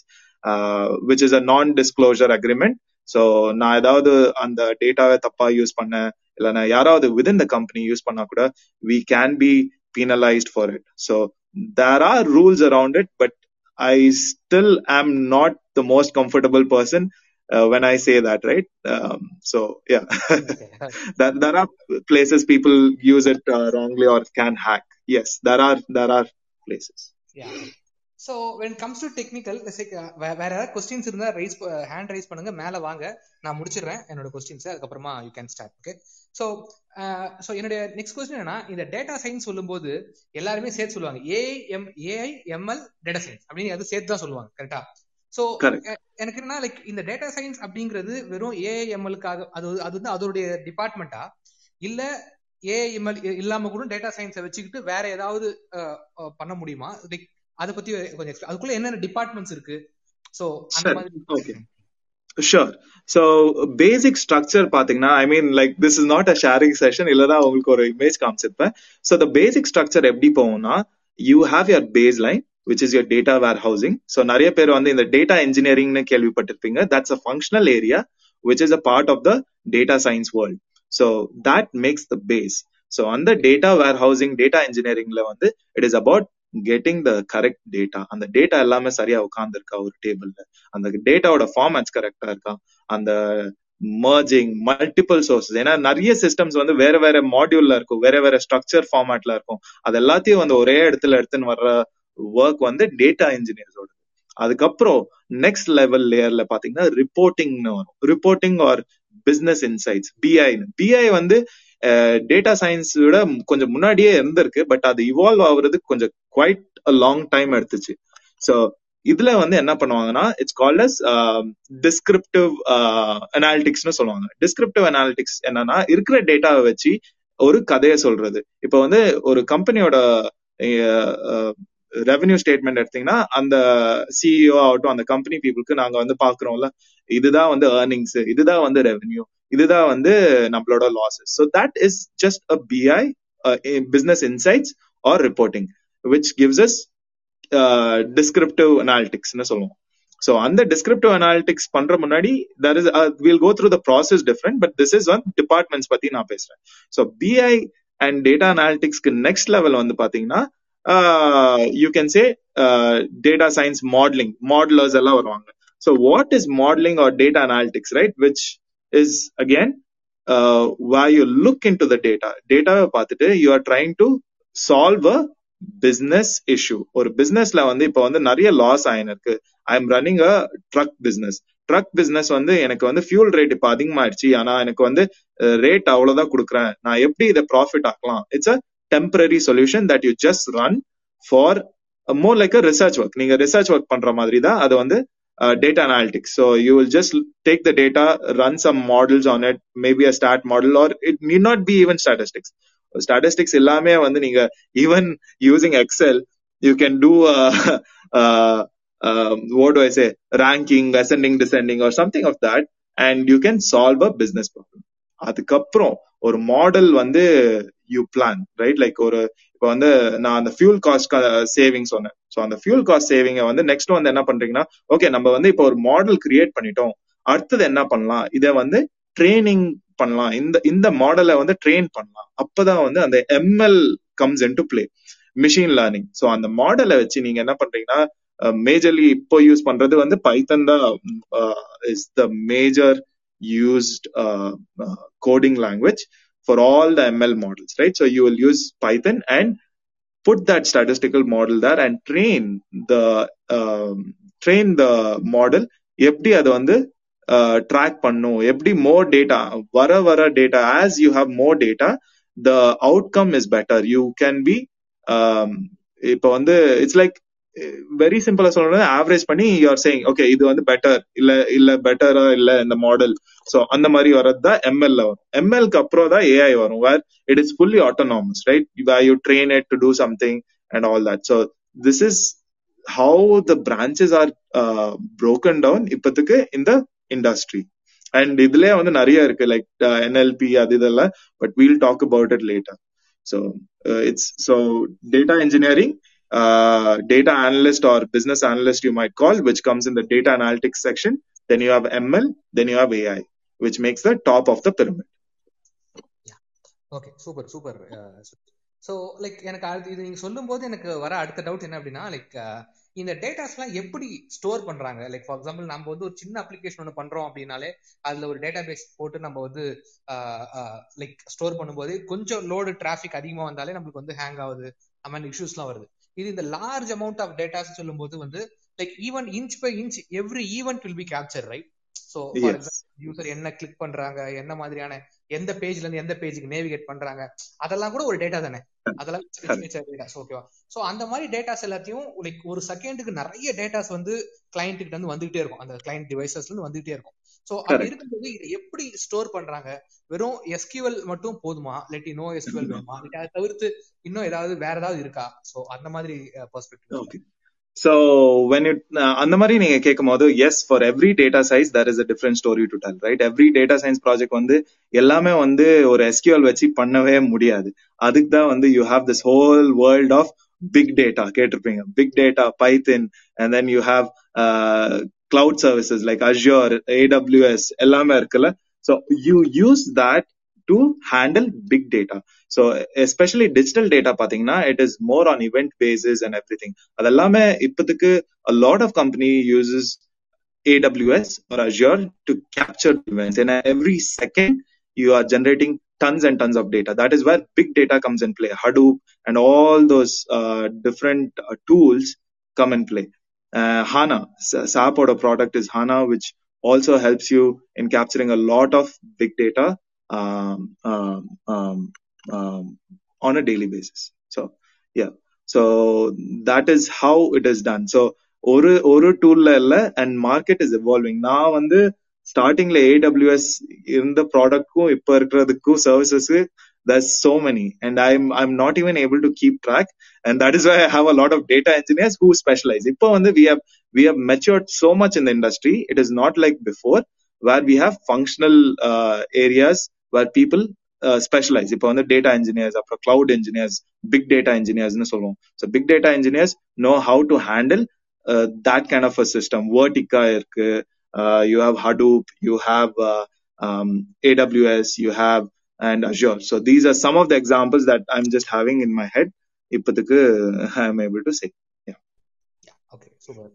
uh, which is a non-disclosure agreement. So நான் ஏதாவது அந்த டேட்டாவை தப்பா use பண்ண இல்லைன்னா யாராவது within the company use பண்ணா கூட we can be penalized for it. So there are rules around it, but I still am not the most comfortable person uh, when I say that, right? Um, so yeah, that there are places people use it uh, wrongly or can hack. Yes, there are there are places. Yeah. So when it comes to technical, let's say வேற யாராவது questions இருந்தா raise hand raise பண்ணுங்க, மேல வாங்க, நான் முடிச்சிடுறேன் என்னோட questions. அதுக்கப்புறமா you can start. Okay. So uh, so என்னோட next question என்னன்னா, இந்த data science சொல்லும்போது எல்லாருமே சேர்த்து சொல்லுவாங்க A I M L data science அப்படின்னு அது சேர்த்து தான் சொல்லுவாங்க, கரெக்டா? ஸோ எனக்கு என்னன்னா லைக் இந்த data science அப்படிங்கிறது வெறும் A I M L-க்காக அது அது வந்து அதோடைய டிபார்ட்மெண்டா இல்ல A I M L இல்லாம கூட data science வச்சுக்கிட்டு வேற ஏதாவது பண்ண முடியுமா? லைக் அத பத்தி கொஞ்சம் எக்ஸ்பிளைன், அதுக்குள்ள என்னென்ன டிபார்ட்மெண்ட்ஸ் இருக்கு? சோ அந்த மாதிரி. Okay, sure. So basic structure பாத்தீங்கன்னா, I mean like this is not a sharing session, இல்லதா உங்களுக்கு ஒரு இமேஜ் காமிச்சிருப்பேன். சோ தி பேசிக் ஸ்ட்ரக்சர் எப்படி போகும்னா, you have your base line which is your data warehousing. So நிறைய பேர் வந்து இந்த டேட்டா இன்ஜினியரிங்னு கேள்விப்பட்டிருப்பீங்க. That's a functional area which is a part of the data science world. So that makes the base. So அந்த data warehousing data இன்ஜினியரிங்ல வந்து it is about getting the correct data. அந்த data எல்லாமே சரியா உட்கார்ந்துருக்கா ஒரு டேபிள்ல, அந்த டேட்டாவோட formats கரெக்டா இருக்கா, அந்த merging multiple sources, ஏன்னா நிறைய சிஸ்டம்ஸ் வந்து வேற வேற மாடியூல்ல இருக்கும், வேற வேற ஸ்ட்ரக்சர் ஃபார்மேட்ல இருக்கும், அது எல்லாத்தையும் வந்து ஒரே இடத்துல எடுத்துன்னு வர்ற ஒர்க் வந்து டேட்டா இன்ஜினியர்ஸோட. அதுக்கப்புறம் நெக்ஸ்ட் லெவல் லேயர்ல பாத்தீங்கன்னா ரிப்போர்ட்டிங்னு வரும். Reporting or business insights, BI. BI வந்து டேட்டா சயின்ஸோட கொஞ்சம் முன்னாடியே இருந்திருக்கு, பட் அது இவால்வ் ஆகுறதுக்கு கொஞ்சம் குவைட் அ லாங் டைம் எடுத்துச்சு. ஸோ இதுல வந்து என்ன பண்ணுவாங்கன்னா, இட்ஸ் கால்ட் அஸ் டிஸ்கிரிப்டிவ் அனாலிட்டிக்ஸ்னு சொல்லுவாங்க. டிஸ்கிரிப்டிவ் அனாலிட்டிக்ஸ் என்னன்னா, இருக்கிற டேட்டாவை வச்சு ஒரு கதையை சொல்றது. இப்போ வந்து ஒரு கம்பெனியோட ரெவன்யூ ஸ்டேட்மெண்ட் எடுத்தீங்கன்னா, அந்த சிஇஓ ஆகட்டும் அந்த கம்பெனி பீப்புளுக்கு நாங்க வந்து பாக்குறோம்ல, இதுதான் வந்து ஏர்னிங்ஸ், இதுதான் வந்து ரெவன்யூ, இதுதான் வந்து நம்மளோட losses. So that is just a BI, business insights or reporting, which gives us uh, descriptive analytics nu solluvom. So and the descriptive analytics pandra munadi there is uh, we'll go through the process different, but this is one departments pathi na pesren. So B I and data analytics ku next level vandu pathina uh, you can say uh, data science modeling, modelers alla varuvanga. So what is modeling or data analytics, right? Which is again uh, where you look into the data, data paathittu you are trying to solve a business issue. ஒரு பிசினஸ்ல வந்து இப்ப வந்து நிறைய loss ஆயிருக்கு. I am running a truck business. Truck business வந்து எனக்கு வந்து ஃபியூல் ரேட் இப்ப அதிகமாயிடுச்சு, ஆனா எனக்கு வந்து ரேட் அவ்வளவுதான் கொடுக்குறேன், நான் எப்படி இதை ப்ராஃபிட் ஆக்கலாம்? It's a temporary solution that you just run for more like a research work. நீங்க ரிசர்ச் ஒர்க் பண்ற மாதிரி தான் அது வந்து data analytics. So you will just take the data, run some models on it, maybe a stat model, or it need not be even statistics. Statistics எல்லாமே வந்து நீங்க even using Excel you can do what do I say ranking, ascending, descending or something of that, and you can solve a business problem. அதுக்கப்புறம் ஒரு model வந்து you plan, right? Like ஒரு இப்போ வந்து நான் அந்த ஃபியூல் காஸ்ட் சேவிங் சொன்னேன். So அந்த ஃபியூல் காஸ்ட் சேவிங்கை வந்து நெக்ஸ்ட் வந்து என்ன பண்றீங்கன்னா, ஓகே நம்ம வந்து இப்போ ஒரு மாடல் கிரியேட் பண்ணிட்டோம், அடுத்தது என்ன பண்ணலாம்? இதை வந்து ட்ரெய்னிங் பண்ணலாம், இந்த இந்த மாடலை வந்து ட்ரெயின் பண்ணலாம். அப்பதான் வந்து அந்த ML comes in to play, machine learning. So அந்த மாடலை வச்சு நீங்க என்ன பண்றீங்கன்னா, மேஜர்லி இப்போ யூஸ் பண்றது வந்து பைத்தன் தான் is the major used coding language for all the ML models, right? So you will use Python and put that statistical model there and train the train the model. எப்படி அது வந்து track பண்ணும், எப்படி more data வர வர data, as you have more data the outcome is better. You can be இப்போ வந்து it's like very சிம்பிளா சொல்றது, ஆவரேஜ் பண்ணி யூ ஆர் சேயிங் ஓகே இது வந்து பெட்டர் இல்ல இல்ல பெட்டரா இல்ல இந்த மாடல். ஸோ அந்த மாதிரி வரதுதான் எம்எல்ல வரும். எம்எல்க்கு அப்புறம் தான் ஏஐ வரும், where it is fully autonomous, right? Where you train it to do something and all that. So this is how the branches are broken down இப்பத்துக்கு இந்த industry. And இதுலயே வந்து நிறைய இருக்கு like uh, N L P அது இதெல்லாம், but we'll talk about it later. So uh, it's so data engineering uh, data analyst or business analyst, you might call, which comes in the data analytics section. Then you have M L, then you have A I, which makes the top of the pyramid. Yeah. Okay, super, super. Uh, so, like, you சொல்லும் போது எனக்கு வர அடுத்த doubt என்ன அப்படின்னா, like இந்த டேட்டாஸ்லாம் எப்படி store பண்றாங்க? லைக் ஃபார் எக்ஸாம்பிள் நம்ம வந்து ஒரு சின்ன அப்ளிகேஷன் ஒன்று பண்றோம் அப்படின்னாலே அதுல ஒரு டேட்டா பேஸ் போட்டு நம்ம வந்து லைக் ஸ்டோர் பண்ணும்போது கொஞ்சம் லோடு டிராஃபிக் அதிகமா வந்தாலே நம்மளுக்கு வந்து ஹேங் ஆகுது, அமௌண்ட் இஷ்யூஸ் எல்லாம் வருது. இது இந்த லார்ஜ் அமௌண்ட் ஆஃப் டேட்டாஸ் சொல்லும் போது வந்து like even inch by inch every event will be capture, right? So user என்ன கிளிக் பண்றாங்க, என்ன மாதிரியான எந்த பேஜ்ல இருந்து எந்த பேஜுக்கு நேவிகேட் பண்றாங்க, அதெல்லாம் கூட ஒரு டேட்டா தானே. அதெல்லாம் சோ அந்த மாதிரி டேட்டாஸ் எல்லாத்தையும் லைக் ஒரு செகண்டுக்கு நிறைய டேட்டாஸ் வந்து கிளைண்ட் கிட்ட வந்து வந்துகிட்டே இருக்கும், அந்த கிளைண்ட் டிவைசஸ்ல இருந்து வந்துகிட்டே இருக்கும். சோ அது இருக்கும்போது இதை எப்படி ஸ்டோர் பண்றாங்க? வெறும் எஸ்கியூஎல் மட்டும் போதுமா, இல்லாட்டி நோ எஸ்கியூஎல் வேணுமா, அதை தவிர்த்து இன்னும் ஏதாவது வேற ஏதாவது இருக்கா? சோ அந்த மாதிரி பெர்ஸ்பெக்டிவ். So when you அந்த மாதிரி நீங்க கேட்கும் போது, yes, for every data science there is a different story to tell, right? Every data science project வந்து எல்லாமே வந்து ஒரு S Q L வச்சு பண்ணவே முடியாது. அதுக்கு தான் வந்து you have this whole world of big data கேட்டிருப்பீங்க. Big data, Python, and then you have uh, cloud services like Azure, A W S எல்லாமே இருக்குல்ல. So you use that to handle big data. So especially digital data pathina, it is more on event basis and everything. Adellame ipathukku a lot of company uses A W S or Azure to capture events, and every second you are generating tons and tons of data. That is where big data comes in play. Hadoop and all those uh, different uh, tools come in play. uh, HANA, SAP oda product is HANA, which also helps you in capturing a lot of big data um um um um on a daily basis. So yeah, so that is how it is done. So oru oru tool la illa, and market is evolving. Na vandu starting la A W S irundha product ku ipo irukiradhukku services ku there's so many, and i'm i'm not even able to keep track, and that is why I have a lot of data engineers who specialize. Ipo vandu we have we have matured so much in the industry. It is not like before where we have functional uh, areas where people uh, specialize. Ipo vandu data engineers, appo cloud engineers, big data engineers nu solluvom. So big data engineers know how to handle uh, that kind of a system. Vertica irukku, uh, you have Hadoop, you have uh, um, A W S, you have and Azure. So these are some of the examples that I'm just having in my head. Ipathukku I am able to say. Yeah, yeah, okay, super.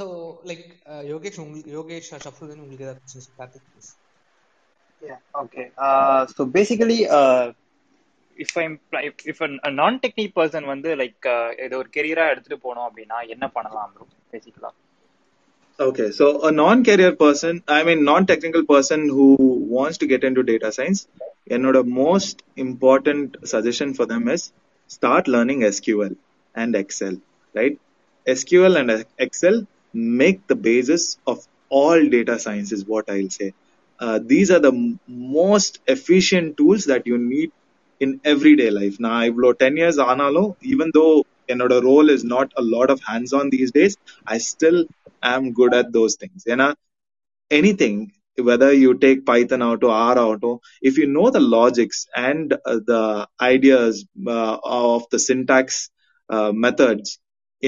So like uh, Yogesh Yogesh Shafrudin உங்களுக்கு ஏதாவது Karthik, please. Yeah, okay. Uh, so basically uh, if i'm if an, a non technical person வந்து like ஏதோ ஒரு career-ஆ எடுத்துட்டு போறோம் அப்படினா என்ன பண்ணலாம் bro basically? Okay, so a non career person, I mean non technical person who wants to get into data science, என்னோட most important suggestion for them is start learning S Q L and Excel, right? S Q L and Excel make the basis of all data science is what I'll say. Uh, these are the m- most efficient tools that you need in everyday life. Now, I've ten years aanalo, even though enoda role is not a lot of hands-on these days, I still am good at those things. Ena anything, whether you take Python out or R out, if you know the logics and uh, the ideas uh, of the syntax uh, methods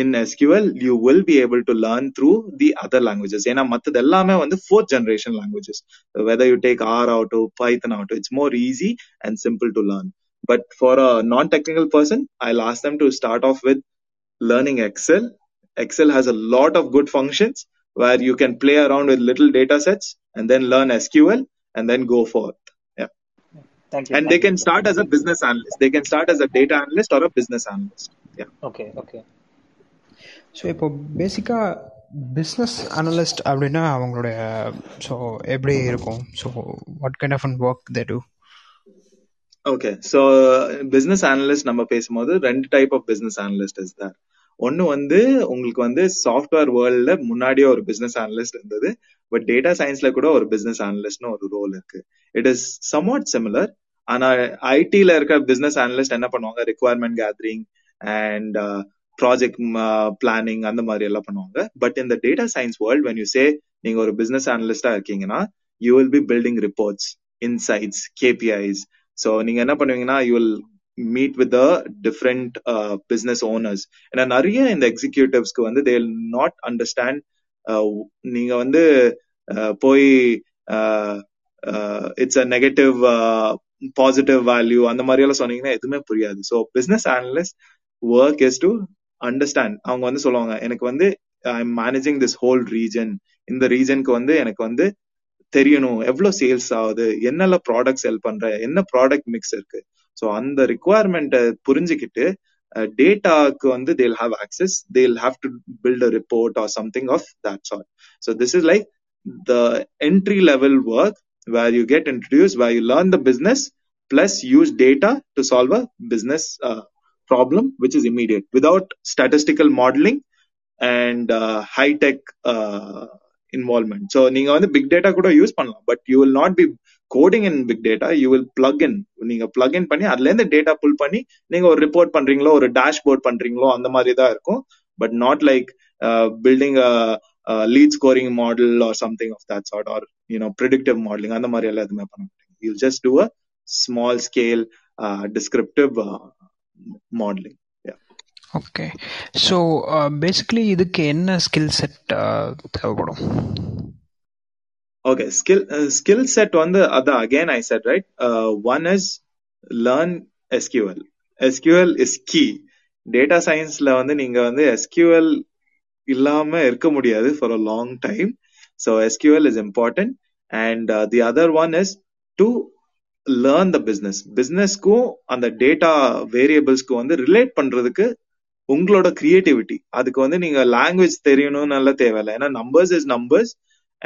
in S Q L, you will be able to learn through the other languages. ஏன்னா மற்றது எல்லாமே வந்து fourth generation languages. So whether you take R out or Python out, it's more easy and simple to learn. But for a non-technical person, I'll ask them to start off with learning Excel. Excel has a lot of good functions where you can play around with little data sets and then learn S Q L and then go forth. Yeah. Thank you. And thank they can start as a business analyst. They can start as a data analyst or a business analyst. Yeah. Okay, okay. So இப்போ பேசிக்காக business analyst அப்படின்னா அவங்களுடைய so எப்படி இருக்கும்? So what kind of and work they do? Okay, so business analyst நம்ம பேசும்போது ரெண்டு type of business analyst is there. ஒன்று வந்து உங்களுக்கு வந்து சாஃப்ட்வேர் வேர்ல்டில் முன்னாடியே ஒரு பிஸ்னஸ் அனலிஸ்ட் இருந்தது, பட் டேட்டா சயின்ஸில் கூட ஒரு பிஸ்னஸ் அனலிஸ்ட்னு ஒரு ரோல் இருக்குது. It is somewhat similar. ஆனால் ஐடியில் இருக்கிற பிஸ்னஸ் அனலிஸ்ட் என்ன பண்ணுவாங்க, requirement gathering and project planning அந்த மாதிரி எல்லாம் பண்ணுவாங்க. பட் இந்த data science world when you say நீங்க ஒரு பிசினஸ் அனலிஸ்டா இருக்கீங்கன்னா, you will be building reports, insights, K P Is. So நீங்க என்ன பண்ணுவீங்கன்னா, you will meet with the different uh, business owners. ஏன்னா நிறைய இந்த எக்ஸிக்யூட்டிவ்ஸ்க்கு வந்து தேல் நாட் அண்டர்ஸ்டாண்ட். நீங்க வந்து போய் it's a negative positive value அந்த மாதிரி எல்லாம் சொன்னீங்கன்னா எதுவுமே புரியாது. So business analyst work is to understand. அவங்க வந்து சொல்லுவாங்க, எனக்கு வந்து I am managing this whole region, இந்த ரீஜனுக்கு வந்து எனக்கு வந்து தெரியணும் எவ்வளவு சேல்ஸ் ஆகுது, என்னெல்லாம் ப்ராடக்ட் செல் பண்ற, என்ன ப்ராடக்ட் மிக்ஸ் இருக்கு. ஸோ அந்த ரிக்குவயர்மெண்ட்டை புரிஞ்சுக்கிட்டு டேட்டாக்கு வந்து they'll have access, they'll have to build a report or something of that sort. So this is like the entry level work where you get introduced, where you learn the business, plus use data to solve a business uh, problem, which is immediate, without statistical modeling and uh, high-tech uh, involvement. So, you can use big data, but you will not be coding in big data, you will plug in. You will plug in, and data pull, you will report, or a dashboard, but not like uh, building a Uh, lead scoring model or something of that sort, or you know predictive modeling. And the mari alla edume panna mudiyum. You'll just do a small scale uh, descriptive uh, modeling. Yeah. Okay. So uh, basically, idukku enna skill set thevapadum? Okay. Skill uh, skill set on the other again I said right. Uh, one is learn S Q L. S Q L is key. Data science la vandu neenga vandu S Q L இல்லாம இருக்க முடியாது for a long time. So S Q L is important, and uh, the other one is to learn the business. Businessக்கு அந்த data variablesக்கு வந்து relate பண்றதுக்கு உங்களோட creativity, அதுக்கு வந்து நீங்க language தெரியணும் நல்லா தேவையில்லை. ஏன்னா numbers is numbers,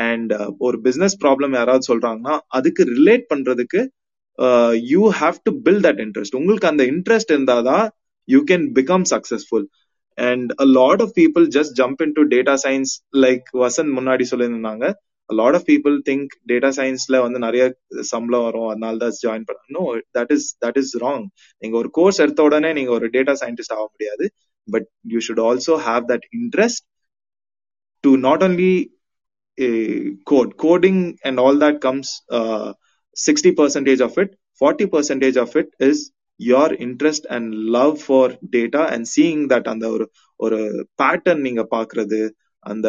and uh, ஒரு business problem யாராவது சொல்றாங்கன்னா அதுக்கு relate பண்றதுக்கு uh, you have to build that interest. உங்களுக்கு அந்த interest இருந்தாதான் you can become successful. And a lot of people just jump into data science, like Vasanth முன்னாடி சொல்லிருந்தாங்க. A lot of people think data science-ல வந்து நிறைய சம்பளம் வரும், அதனால தான் ஜாயின் பண்ணணும். No, that is that is wrong. நீங்க ஒரு கோர்ஸ் எடுத்த உடனே நீங்க ஒரு டேட்டா சயின்டிஸ்ட் ஆக முடியாது. But you should also have that interest to not only uh, code. Coding and all that comes uh, sixty percent of it. forty percent of it is your interest and love for data, and seeing that அந்த ஒரு ஒரு pattern நீங்க பாக்குறது. அந்த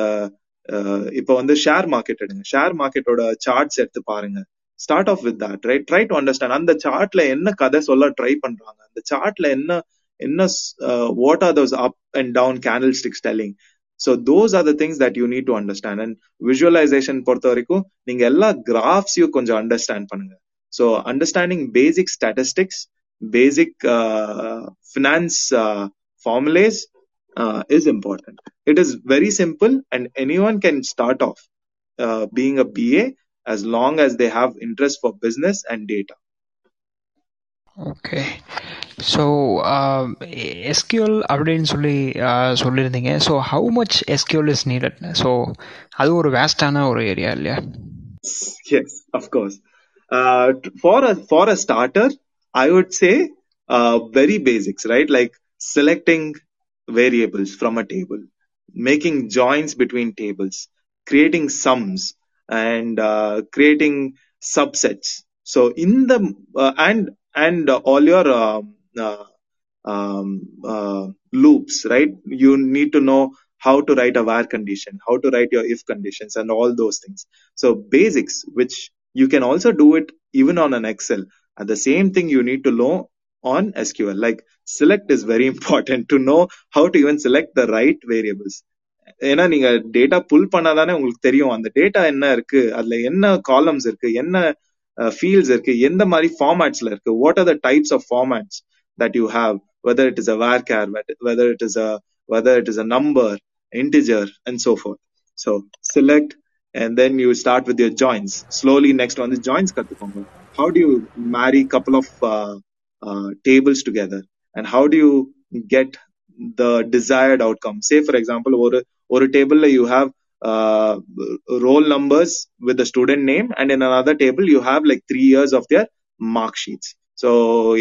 இப்ப வந்து share market எடுங்க, share மார்க்கெட்டோட சார்ட்ஸ் எடுத்து பாருங்க. Start off with that right, try to understand அந்த சார்ட்ல என்ன கதை சொல்ல ட்ரை பண்றாங்க, அந்த சார்ட்ல என்ன என்ன what are those up and down candle sticks telling. So those are the things that you need to understand. And visualization பொறுத்த வரைக்கும் நீங்க எல்லா கிராஃப்ஸையும் கொஞ்சம் அண்டர்ஸ்டாண்ட் பண்ணுங்க. So understanding basic statistics, basic uh, finance uh, formulas uh, is important. It is very simple, and anyone can start off uh, being a B A as long as they have interest for business and data. Okay. So uh, S Q L அப்படின்னு சொல்லி சொல்லியிருந்தீங்க. So how much S Q L is needed? So அது ஒரு வேஸ்டான ஒரு area இல்லையா? Yes, of course. Uh, for a for a starter, I would say uh, very basics, right? Like selecting variables from a table, making joins between tables, creating sums, and uh, creating subsets. So in the uh, and and uh, all your uh, uh, um, uh, loops, right? You need to know how to write a where condition, how to write your if conditions, and all those things. So basics, which you can also do it even on an Excel. And the same thing you need to know on S Q L. Like select is very important to know how to even select the right variables. ஏன்னா நீங்க data புல் பண்ணாதானே உங்களுக்கு தெரியும் அந்த data என்ன இருக்கு, அதுல என்ன காலம்ஸ் இருக்கு, என்ன ஃபீல்ட்ஸ் இருக்கு, எந்த மாதிரி ஃபார்மேட்ஸ்ல இருக்கு, what are the types of formats that you have, whether it is a varchar, whether it is a whether it is a number, integer, and so forth. So select, and then you start with your joins. Slowly next one is joins கத்துக்கோங்க. How do you marry couple of uh, uh, tables together, and how do you get the desired outcome? Say for example, or or a table you have uh, roll numbers with the student name, and in another table you have like three years of their mark sheets. So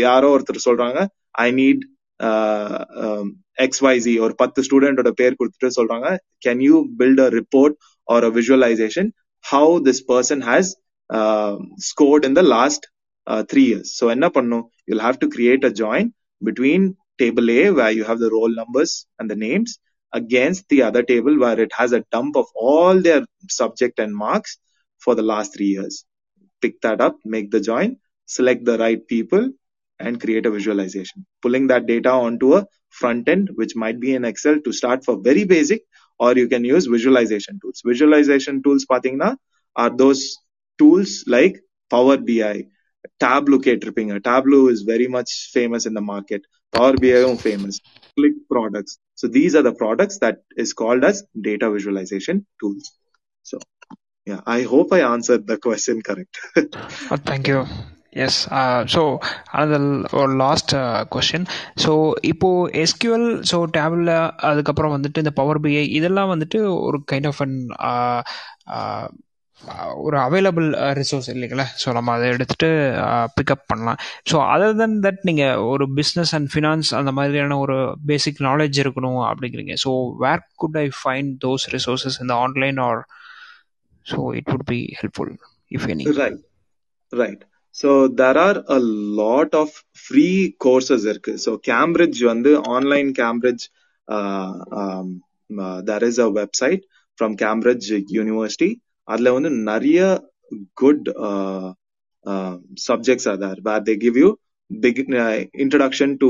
yaro orthu solranga I need uh, um, xyz or ten student oda pair kuduttu solranga, can you build a report or a visualization how this person has Uh, scored in the last uh, three years. So enna pannu, you'll have to create a join between table A, where you have the roll numbers and the names, against the other table where it has a dump of all their subject and marks for the last three years. Pick that up, make the join, select the right people, and create a visualization. Pulling that data onto a front end, which might be in Excel to start for very basic, or you can use visualization tools. Visualization tools pathina are those tools like Power B I, Tableau K-tripping. Tableau is very much famous in the market. Power B I is famous. Click products. So these are the products that is called as data visualization tools. So yeah, I hope I answered the question correct. Oh, thank you. Yes. Uh, so another or last uh, question. So ipo S Q L, so Tableau, adukapra vandu the Power B I, idella vandu or kind of an uh, uh, ஒரு available resource இல்லைங்களா? So நம்ம அதை எடுத்துகிட்டு pickup பண்ணலாம். So other then that நீங்கள் ஒரு business and finance அந்த மாதிரியான ஒரு பேசிக் நாலேஜ் இருக்கணும் அப்படிங்கிறீங்க. So where could I find those resources இந்த online or so it would be helpful if any? Right right so there are a lot of free courses இருக்கு. So Cambridge வந்து online Cambridge there is a website from Cambridge University. அதுல வந்து நிறைய good subjects are there where they give you big introduction to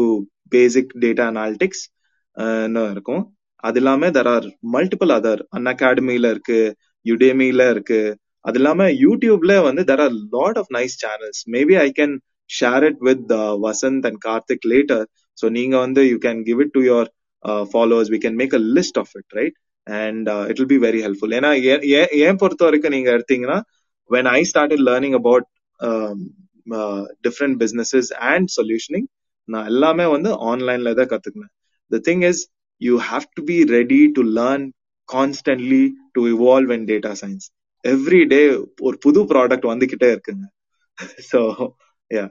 basic data analytics இருக்கும். அது இல்லாமல் there are multiple other அன் அகாடமியில இருக்கு, யுடேமியில இருக்கு. அது இல்லாமல் யூடியூப்ல வந்து there are lot of nice channels. Maybe I can share it with Vasanth and Karthik later. So நீங்க வந்து you can give it to your followers. We can make a list of it, right? And uh, it will be very helpful. ஏன்னா ஏன் பொறுத்த வரைக்கும் நீங்க எடுத்தீங்கன்னா, when I started learning about um, uh, different businesses and solutioning, நான் எல்லாமே வந்து ஆன்லைன்ல தான் கத்துக்கினேன். The thing is, you have to be ready to learn constantly, to evolve in data science. Every day ஒரு புது ப்ராடக்ட் வந்துகிட்டே இருக்குங்க. So yeah.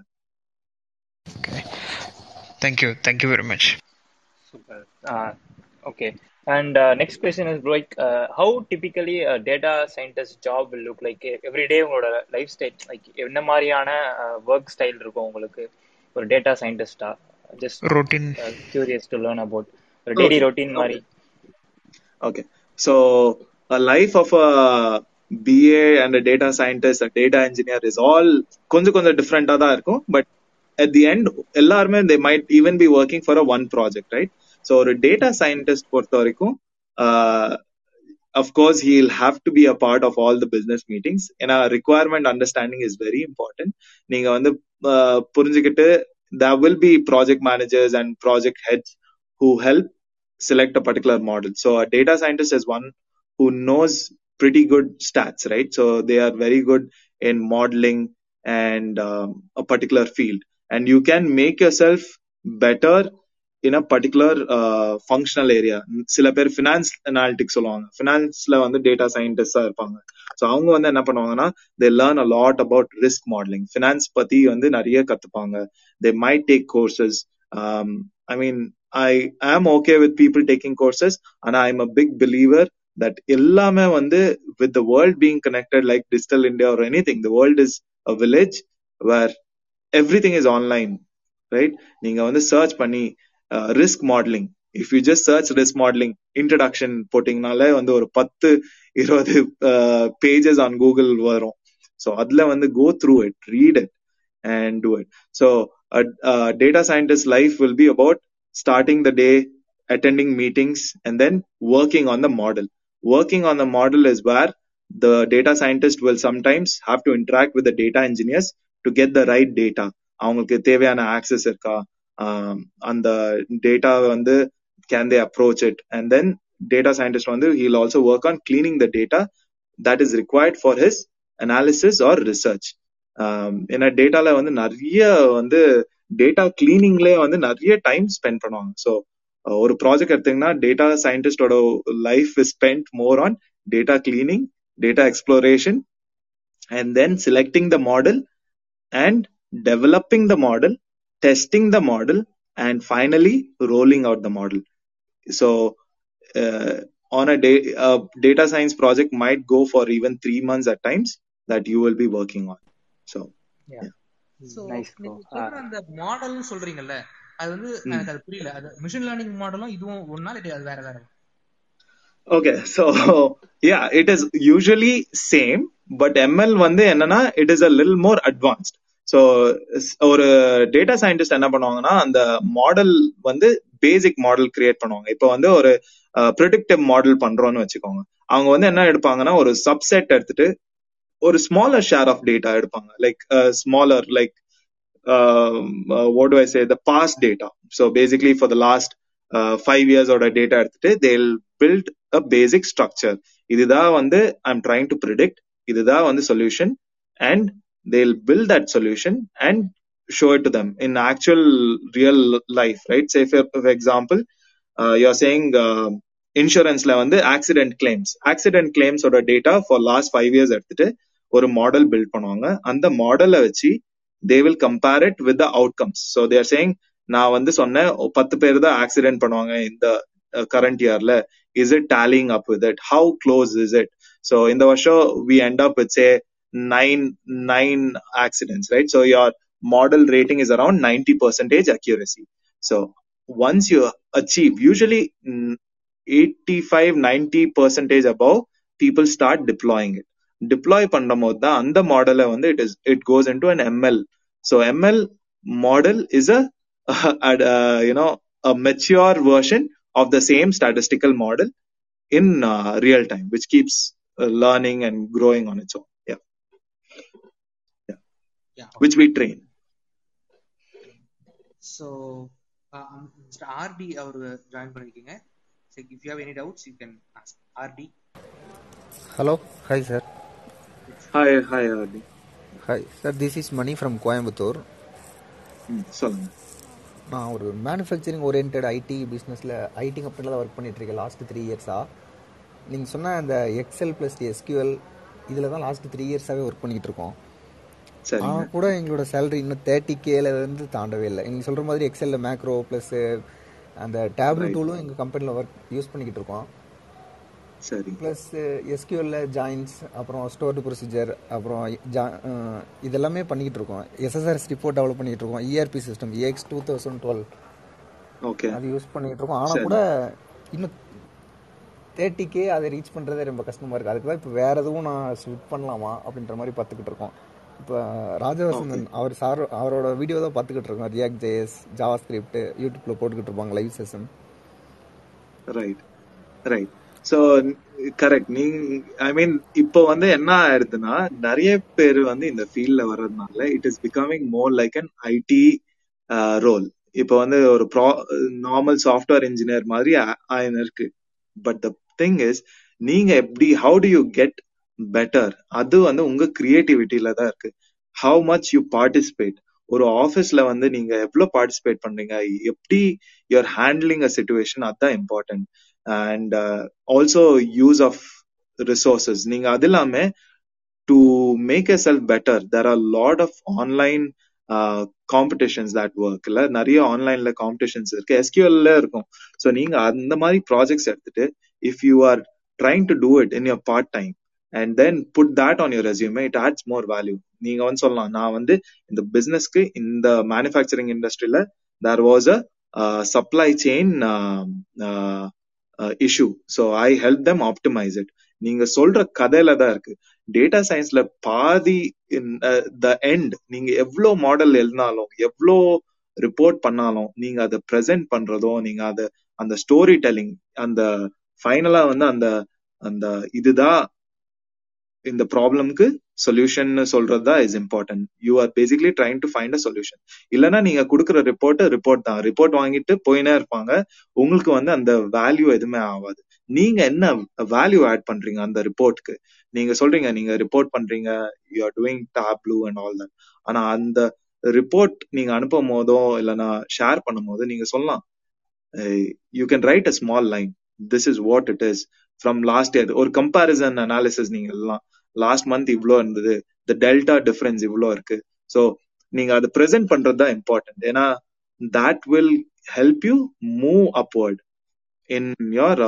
Okay. Thank you. Thank you very much. Super. Uh, okay. And uh, next question is like uh, how typically a data scientist job will look like every day. Ungala lifestyle like enna mariana work style irukum ungalku or data scientist ah just routine uh, curious to learn about or daily okay. routine mari okay. okay so a life of a B A and a data scientist, a data engineer is all konja konja different ah da irukum, but at the end ellarume they might even be working for a one project, right? So ஒரு data scientist பொறுத்த வரைக்கும் of course he will have to be a part of all the business meetings. ஏன்னா requirement understanding is very important. நீங்க வந்து புரிஞ்சுக்கிட்டு there will be project managers and project heads who help select a particular model. So a data scientist is one who knows pretty good stats, right? So they are very good in modeling and um, a particular field, and you can make yourself better in a particular uh, functional area. சில பேர் finance analytics சொல்லுவாங்க, ஃபினான்ஸ்ல வந்து data சயின்டிஸ்டா இருப்பாங்க. So அவங்க வந்து என்ன பண்ணுவாங்கன்னா, they learn a lot about risk modeling. Finance பத்தி வந்து நிறைய கத்துப்பாங்க. They might take courses. um, I mean, I am okay with people taking courses, and I am a big believer that எல்லாமே வந்து with the world being connected like digital India or anything, the world is a village where everything is online, right? நீங்க வந்து search பண்ணி Uh, risk modeling. If you just search risk modeling introduction போட்டிங்கனால வந்து ஒரு பத்து இருபது pages on Google வரும். So அதில் வந்து go through it, read it and do it. So a, a data scientist life will be about starting the day, attending meetings, and then working on the model. Working on the model is where the data scientist will sometimes have to interact with the data engineers to get the right data. அவங்களுக்கு தேவையான access இருக்கா, அந்த டேட்டாவை வந்து can they approach it, and then data scientist வந்து he will also work on cleaning the data that is required for his analysis or research. ஏன்னா டேட்டால வந்து நிறைய வந்து டேட்டா கிளீனிங்லேயே வந்து நிறைய டைம் ஸ்பெண்ட் பண்ணுவாங்க. ஸோ ஒரு ப்ராஜெக்ட் எடுத்தீங்கன்னா டேட்டா சயின்டிஸ்டோட life is spend more on data cleaning, data exploration, and then selecting the model and developing the model, testing the model, and finally rolling out the model. So uh, on a day a data science project might go for even three months at times that you will be working on. So yeah, yeah. So நீங்க சொல்ற அந்த மாடல்னு சொல்றீங்கல்ல, அது வந்து எனக்கு அது புரியல. அது machine learning மாடலும் இதுவும் ஒண்ணா இல்ல அது வேற வேற? Okay, so yeah, it is usually same, but M L வந்து என்னன்னா it is a little more advanced. So ஒரு டேட்டா சயின்டிஸ்ட் என்ன பண்ணுவாங்கன்னா அந்த மாடல் வந்து பேசிக் மாடல் கிரியேட் பண்ணுவாங்க. இப்போ வந்து ஒரு ப்ரெடிக்டிவ் மாடல் பண்றோம்னு வச்சுக்கோங்க, அவங்க வந்து என்ன எடுப்பாங்கன்னா ஒரு சப்செட் எடுத்துட்டு ஒரு ஸ்மாலர் ஷேர் ஆஃப் டேட்டா எடுப்பாங்க. Like smaller like what do I say the past data. So basically for the last five இயர்ஸோட டேட்டா எடுத்துட்டு they will build a basic structure. இதுதான் வந்து I am trying to predict, இதுதான் வந்து solution, and they'll build that solution and show it to them in actual real life, right? Say for, for example uh, you are saying uh, insurance la vande accident claims accident claims oda data for last five years eduthittu or model build பண்ணுவாங்க. and the model la vechi they will compare it with the outcomes. so they are saying na vande sonna ten per da accident பண்ணுவாங்க in the uh, current year la, is it tallying up with it, how close is it? so in the varsha we end up with say nine nine accidents, right? so your model rating is around ninety percent accuracy. so once you achieve usually eighty-five ninety percent above, people start deploying it. deploy பண்ணும்போது தான் அந்த மாடலை வந்து it is it goes into an M L. so M L model is a, a, a you know a mature version of the same statistical model in uh, real time, which keeps uh, learning and growing on its own. Yeah, okay. Which we train. So uh, Mister R B avaru join panirkinga. So if you have any doubts you can ask R B. Hello, hi sir. Hi, hi R B. Hi sir, this is Mani from Coimbatore. Hmm, solunga. Na oru manufacturing oriented I T business la I T company la work panniterke last three years ah. Neenga sonna the Excel plus S Q L idula da last three years ave work panniterkom. ஆனா கூட எங்களோட salary இன்னும் thirty கேல இருந்து தாண்டவே இல்லை. நீங்கள் சொல்கிற மாதிரி எக்ஸல்ல மேக்ரோ ப்ளஸ் அந்த டேப்லோ டூலும் எங்கள் கம்பெனியில் ஒர்க் யூஸ் பண்ணிக்கிட்டு இருக்கோம். சரி, ப்ளஸ் எஸ்கியூஎல்ல ஜாயின்ஸ் அப்புறம் ஸ்டோர்டு ப்ரொசீஜர் அப்புறம் ஜா இதெல்லாமே பண்ணிக்கிட்டு இருக்கோம். எஸ்எஸ்ஆர்எஸ் ரிப்போர்ட் டெவலப் பண்ணிக்கிட்டு இருக்கோம். ERP system EX two thousand twelve okay அது யூஸ் பண்ணிக்கிட்டு இருக்கோம். ஆனால் கூட இன்னும் தேர்ட்டி கே அதை ரீச் பண்ணுறதே ரொம்ப கஷ்டமாக இருக்குது. அதுக்கு தான் இப்போ வேறு எதுவும் நான் ஸ்விட் பண்ணலாமா அப்படின்ற மாதிரி பார்த்துக்கிட்டு இருக்கோம். இப்போ ராஜவசந்தன் அவர் சார் அவரோட வீடியோ தான் பார்த்துக்கிட்டு இருக்கோம். ரியாக்ட் ஜேஎஸ் ஜாவா ஸ்கிரிப்ட் யூடியூப்ல போட்டுக்கிட்டு இருப்பாங்க live session. Right right so correct. நீ ஐ மீன் இப்போ வந்து என்ன ஆயிடுதுன்னா நிறைய பேர் வந்து இந்த ஃபீல்ட்ல வர்றதுனால it is becoming more like an IT role. இப்போ வந்து ஒரு ப்ரா நார்மல் சாஃப்ட்வேர் இன்ஜினியர் மாதிரி இருக்கு. பட் த திங் இஸ் நீங்க எப்படி how do you get better அது வந்து உங்க கிரியேட்டிவிட்டியில தான் இருக்கு. ஹவு மச் யூ பார்ட்டிசிபேட், ஒரு ஆஃபீஸ்ல வந்து நீங்க எவ்வளவு பார்ட்டிசிபேட் பண்றீங்க, எப்படி யூஆர் ஹேண்ட்லிங் அ சிச்சுவேஷன், அதுதான் important. And also use of resources. நீங்க அது இல்லாம to make yourself better there are lot of online competitions that ஒர்க்ல நிறைய ஆன்லைன்ல காம்படிஷன்ஸ் இருக்கு, எஸ்கியூஎல்ல இருக்கும். ஸோ நீங்க அந்த மாதிரி ப்ராஜெக்ட்ஸ் எடுத்துட்டு if you are trying to do it in your part time and then put that on your resume, it adds more value. நீங்க வந்து சொல்லலாம் நான் வந்து இந்த பிசினஸ்க்கு இந்த மேனுஃபேக்சரிங் இண்டஸ்ட்ரியில there was a uh, supply chain uh, uh, uh, issue, so I helped them optimize it. நீங்க சொல்ற கதையில தான் இருக்கு. டேட்டா சயின்ஸ்ல பாதி uh, the end நீங்க எவ்வளோ மாடல் எழுதினாலும் எவ்வளோ ரிப்போர்ட் பண்ணாலும் நீங்க அதை ப்ரெசென்ட் பண்றதோ நீங்க அதை அந்த ஸ்டோரி டெல்லிங் அந்த ஃபைனலா வந்து அந்த அந்த இதுதான் இந்த ப்ராப்ளம்க்கு சொல்யூஷன் சொல்றதா is important. You are basically trying to find a solution. இல்லைன்னா நீங்க கொடுக்குற ரிப்போர்ட் ரிப்போர்ட் தான், ரிப்போர்ட் வாங்கிட்டு போயினே இருப்பாங்க. உங்களுக்கு வந்து அந்த வேல்யூ எதுவுமே ஆகாது. நீங்க என்ன வேல்யூ ஆட் பண்றீங்க அந்த ரிப்போர்ட்க்கு? நீங்க சொல்றீங்க நீங்க ரிப்போர்ட் பண்றீங்க, you are doing Tableau and all that. ஆனா அந்த ரிப்போர்ட் நீங்க அனுப்பும் போதோ இல்லைன்னா ஷேர் பண்ணும் போது நீங்க சொல்லலாம் you can write a small line, this is what it is from last year. ஒரு கம்பாரிசன் அனாலிசிஸ் நீங்க எல்லாம் லாஸ்ட் மந்த் இவ்வளோ இருந்தது, த டெல்டா டிஃபரன்ஸ் இவ்வளோ இருக்கு. ஸோ நீங்க அதை ப்ரெசென்ட் பண்றது தான் இம்பார்ட்டன்ட். ஏன்னா that will help you move upward in your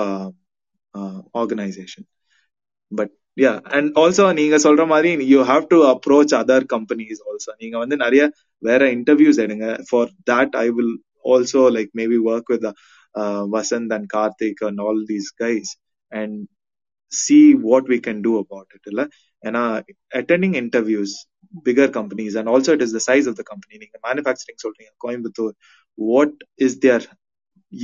organisation. But Yeah, and also நீங்க சொல்ற மாதிரி you have to approach other companies also. நீங்க வந்து நிறைய வேற interviews எடுங்க. For that I will also like maybe work with uh, Vasanth and Karthik and all these guys and see what we can do about it. இல்ல ஏன்னா attending interviews, bigger companies, and also it is the size of the company. நீங்க manufacturing சொல்றீங்க Coimbatore, what is their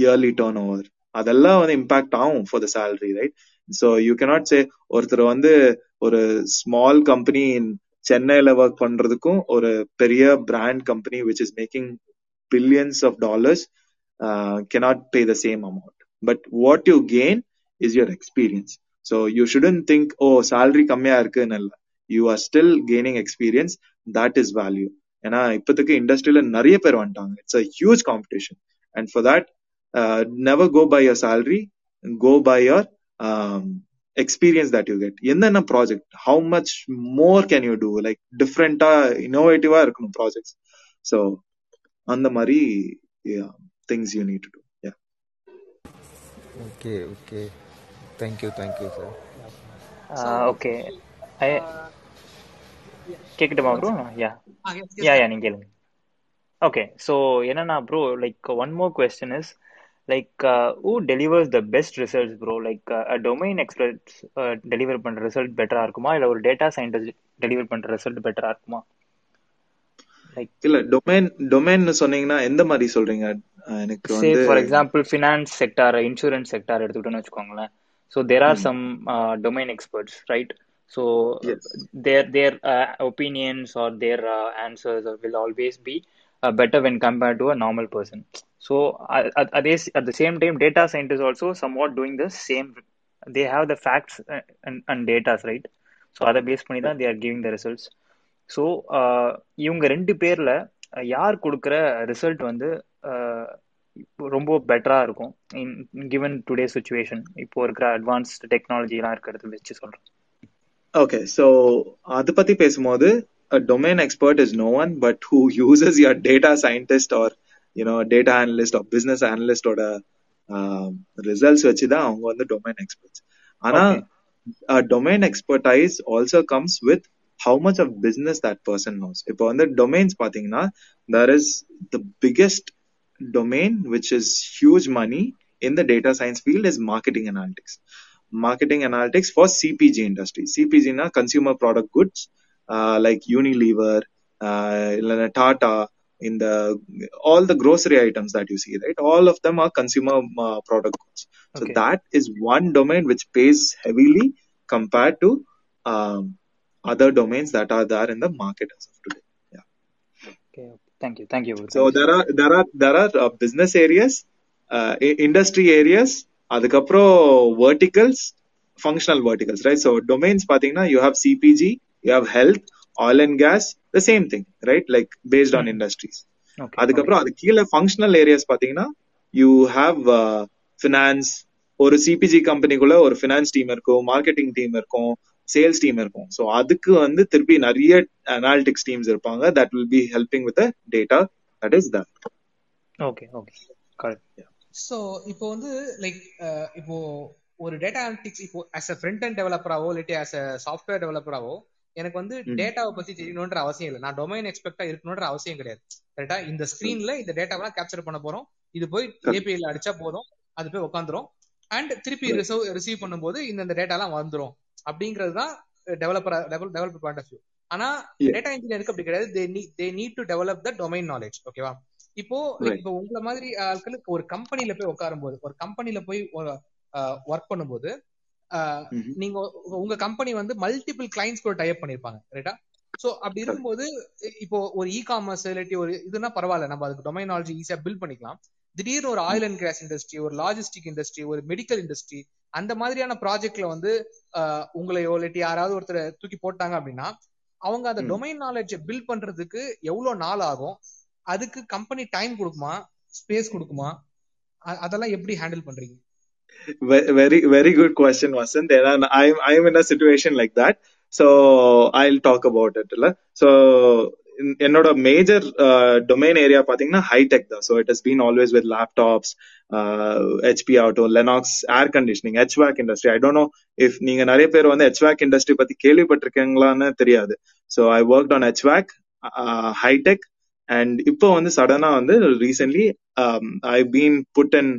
yearly turnover? அதெல்லாம் வந்து impact ஆகும் for the salary, right? So you cannot say ஒருத்தர் வந்து ஒரு ஸ்மால் கம்பெனி இன் சென்னையில work பண்றதுக்கும் ஒரு பெரிய brand company which is making billions of dollars uh, cannot pay the same amount. But what you gain is your experience. So you shouldn't think, oh, salary கம்மியா இருக்குன்னு இல்லை. You are still gaining experience. That is value. ஏன்னா இப்போதைக்கு இண்டஸ்ட்ரியில நிறைய பேர் வந்துட்டாங்க. It's a huge competition. And for that, uh, never go by your salary. Go by your um experience that you get. Enna project, how much more can you do, like different uh, innovative irukkum projects. So and the mari yeah, things you need to do. Yeah, okay okay thank you thank you sir. Uh, okay I kekiduma bro. Yeah yeah yeah ninge kelunga. Okay, so enna na bro, like one more question is like uh, who delivers the best results bro? Like uh, a domain expert uh, deliver பண்ற result பெட்டரா இருக்குமா இல்ல ஒரு data scientist deliver பண்ற result பெட்டரா இருக்குமா? Like இல்ல domain domain சொன்னீங்கன்னா எந்த மாதிரி சொல்றீங்க? எனக்கு வந்து say for example finance sector, insurance sector எடுத்துட்டோம்னு வெச்சுக்கோங்களேன். So there are some uh, domain experts, right? So yes. their their uh, opinions or their uh, answers will always be uh, better when compared to a normal person. So at, at, at the same time data scientists also somewhat doing the same. They have the facts and, and data, right? So other base பண்ணி தான் they are giving the results. So இவங்க ரெண்டு பேர்ல யார் கொடுக்கிற result வந்து ரொம்ப பெட்டரா இருக்கும் given today's situation? இப்போ இருக்கிற அட்வான்ஸ்ட் டெக்னாலஜி எல்லாம் இருக்கிறது வச்சு சொல்றேன். ஓகே, ஸோ அதை பத்தி பேசும்போது a domain expert is no one but who uses your data scientist or you know data analyst or business analyst oda uh, results vechida avanga vandu domain experts. Ana okay. uh, domain expertise also comes with how much of business that person knows. Ipo vandu domains pathina there is the biggest domain which is huge money in the data science field is marketing analytics. Marketing analytics for C P G industry. C P G na consumer product goods uh, like Unilever, uh, Tata, in the all the grocery items that you see, right? All of them are consumer uh, product goods. So okay. that is one domain which pays heavily compared to um, other domains that are there in the market as of today. Yeah. Okay. Thank you. Thank you. Thank so you. there are there are there are uh, business areas, uh, industry areas, adukapro verticals, functional verticals, right? So domains pathina you have C P G, you have health, oil and gas, the same thing, right? Like based on industries. Okay, adukapra adu keela functional areas pathina you have uh, finance, or C P G company kulla or finance team irukum, marketing team irukum, sales team irukum. So adukku vandu thiruppi nariya analytics teams irupanga that will be helping with the data that is that. Okay, okay, correct. Yeah. So ipo vandu like uh, ipo or data analytics ipo as a front end developer avo late as a software developer avo எனக்கு வந்து டேட்டாவை பத்தி தெரியணும்ன்ற அவசியம் இல்லை. நான் domain எக்ஸ்பெக்டா இருக்கணும்ன்ற அவசியம் கிடையாது. கரெக்டா, இந்த ஸ்கிரீன்ல இந்த டேட்டாவெல்லாம் கேப்சர் பண்ண போறோம், இது போய் ஏபிஐல அடிச்சா போதும், அது போய் உட்காந்துரும் அண்ட் திருப்பி ரிசீவ் பண்ணும்போது இந்த டேட்டா எல்லாம் வந்துரும் அப்படிங்கறதுதான் developer developer point of view. ஆனா டேட்டா இன்ஜினியருக்கு அப்படி கிடையாது. They need to develop the domain knowledge. ஓகேவா, இப்போ இப்போ உங்களை மாதிரி ஆட்களுக்கு ஒரு கம்பெனில போய் உட்காரும் போது, ஒரு கம்பெனில போய் ஒர்க் பண்ணும்போது நீங்க உங்க கம்பெனி வந்து மல்டிபிள் கிளைண்ட்ஸ் கூட டைப் பண்ணிருப்பாங்க, ரைட்டா? சோ அப்படி இருக்கும்போது இப்போ ஒரு இ காமர்ஸ் இல்லாட்டி ஒரு இதுனா பரவாயில்ல, நம்ம அதுக்கு டொமைன் நாலேஜ் ஈஸியா பில்ட் பண்ணிக்கலாம். திடீர்னு ஒரு ஆயில் அண்ட் கிராஸ் இண்டஸ்ட்ரி, ஒரு லாஜிஸ்டிக் இண்டஸ்ட்ரி, ஒரு மெடிக்கல் இண்டஸ்ட்ரி, அந்த மாதிரியான ப்ராஜெக்ட்ல வந்து உங்களையோ இல்லாட்டி யாராவது ஒருத்தர் தூக்கி போட்டாங்க அப்படின்னா அவங்க அந்த டொமைன் நாலேஜ் பில்ட் பண்றதுக்கு எவ்வளவு நாள் ஆகும்? அதுக்கு கம்பெனி டைம் கொடுக்குமா, ஸ்பேஸ் கொடுக்குமா? அதெல்லாம் எப்படி ஹேண்டில் பண்றீங்க? Very, very good question, Vasanth. And I'm, I'm in a situation like that. So I'll talk about it. So என்னோட மேஜர் டொமைன் ஏரியா பாத்தீங்கன்னா ஹைடெக் தான். So it has been always with laptops, HP auto, Lennox, air conditioning, HVAC industry. I don't know if நீங்க நிறைய பேர் வந்து HVAC industry பத்தி கேள்விப்பட்டிருக்கீங்களான்னு தெரியாது. So I work on HVAC, hitech, and இப்போ வந்து சடனா வந்து recently I been put an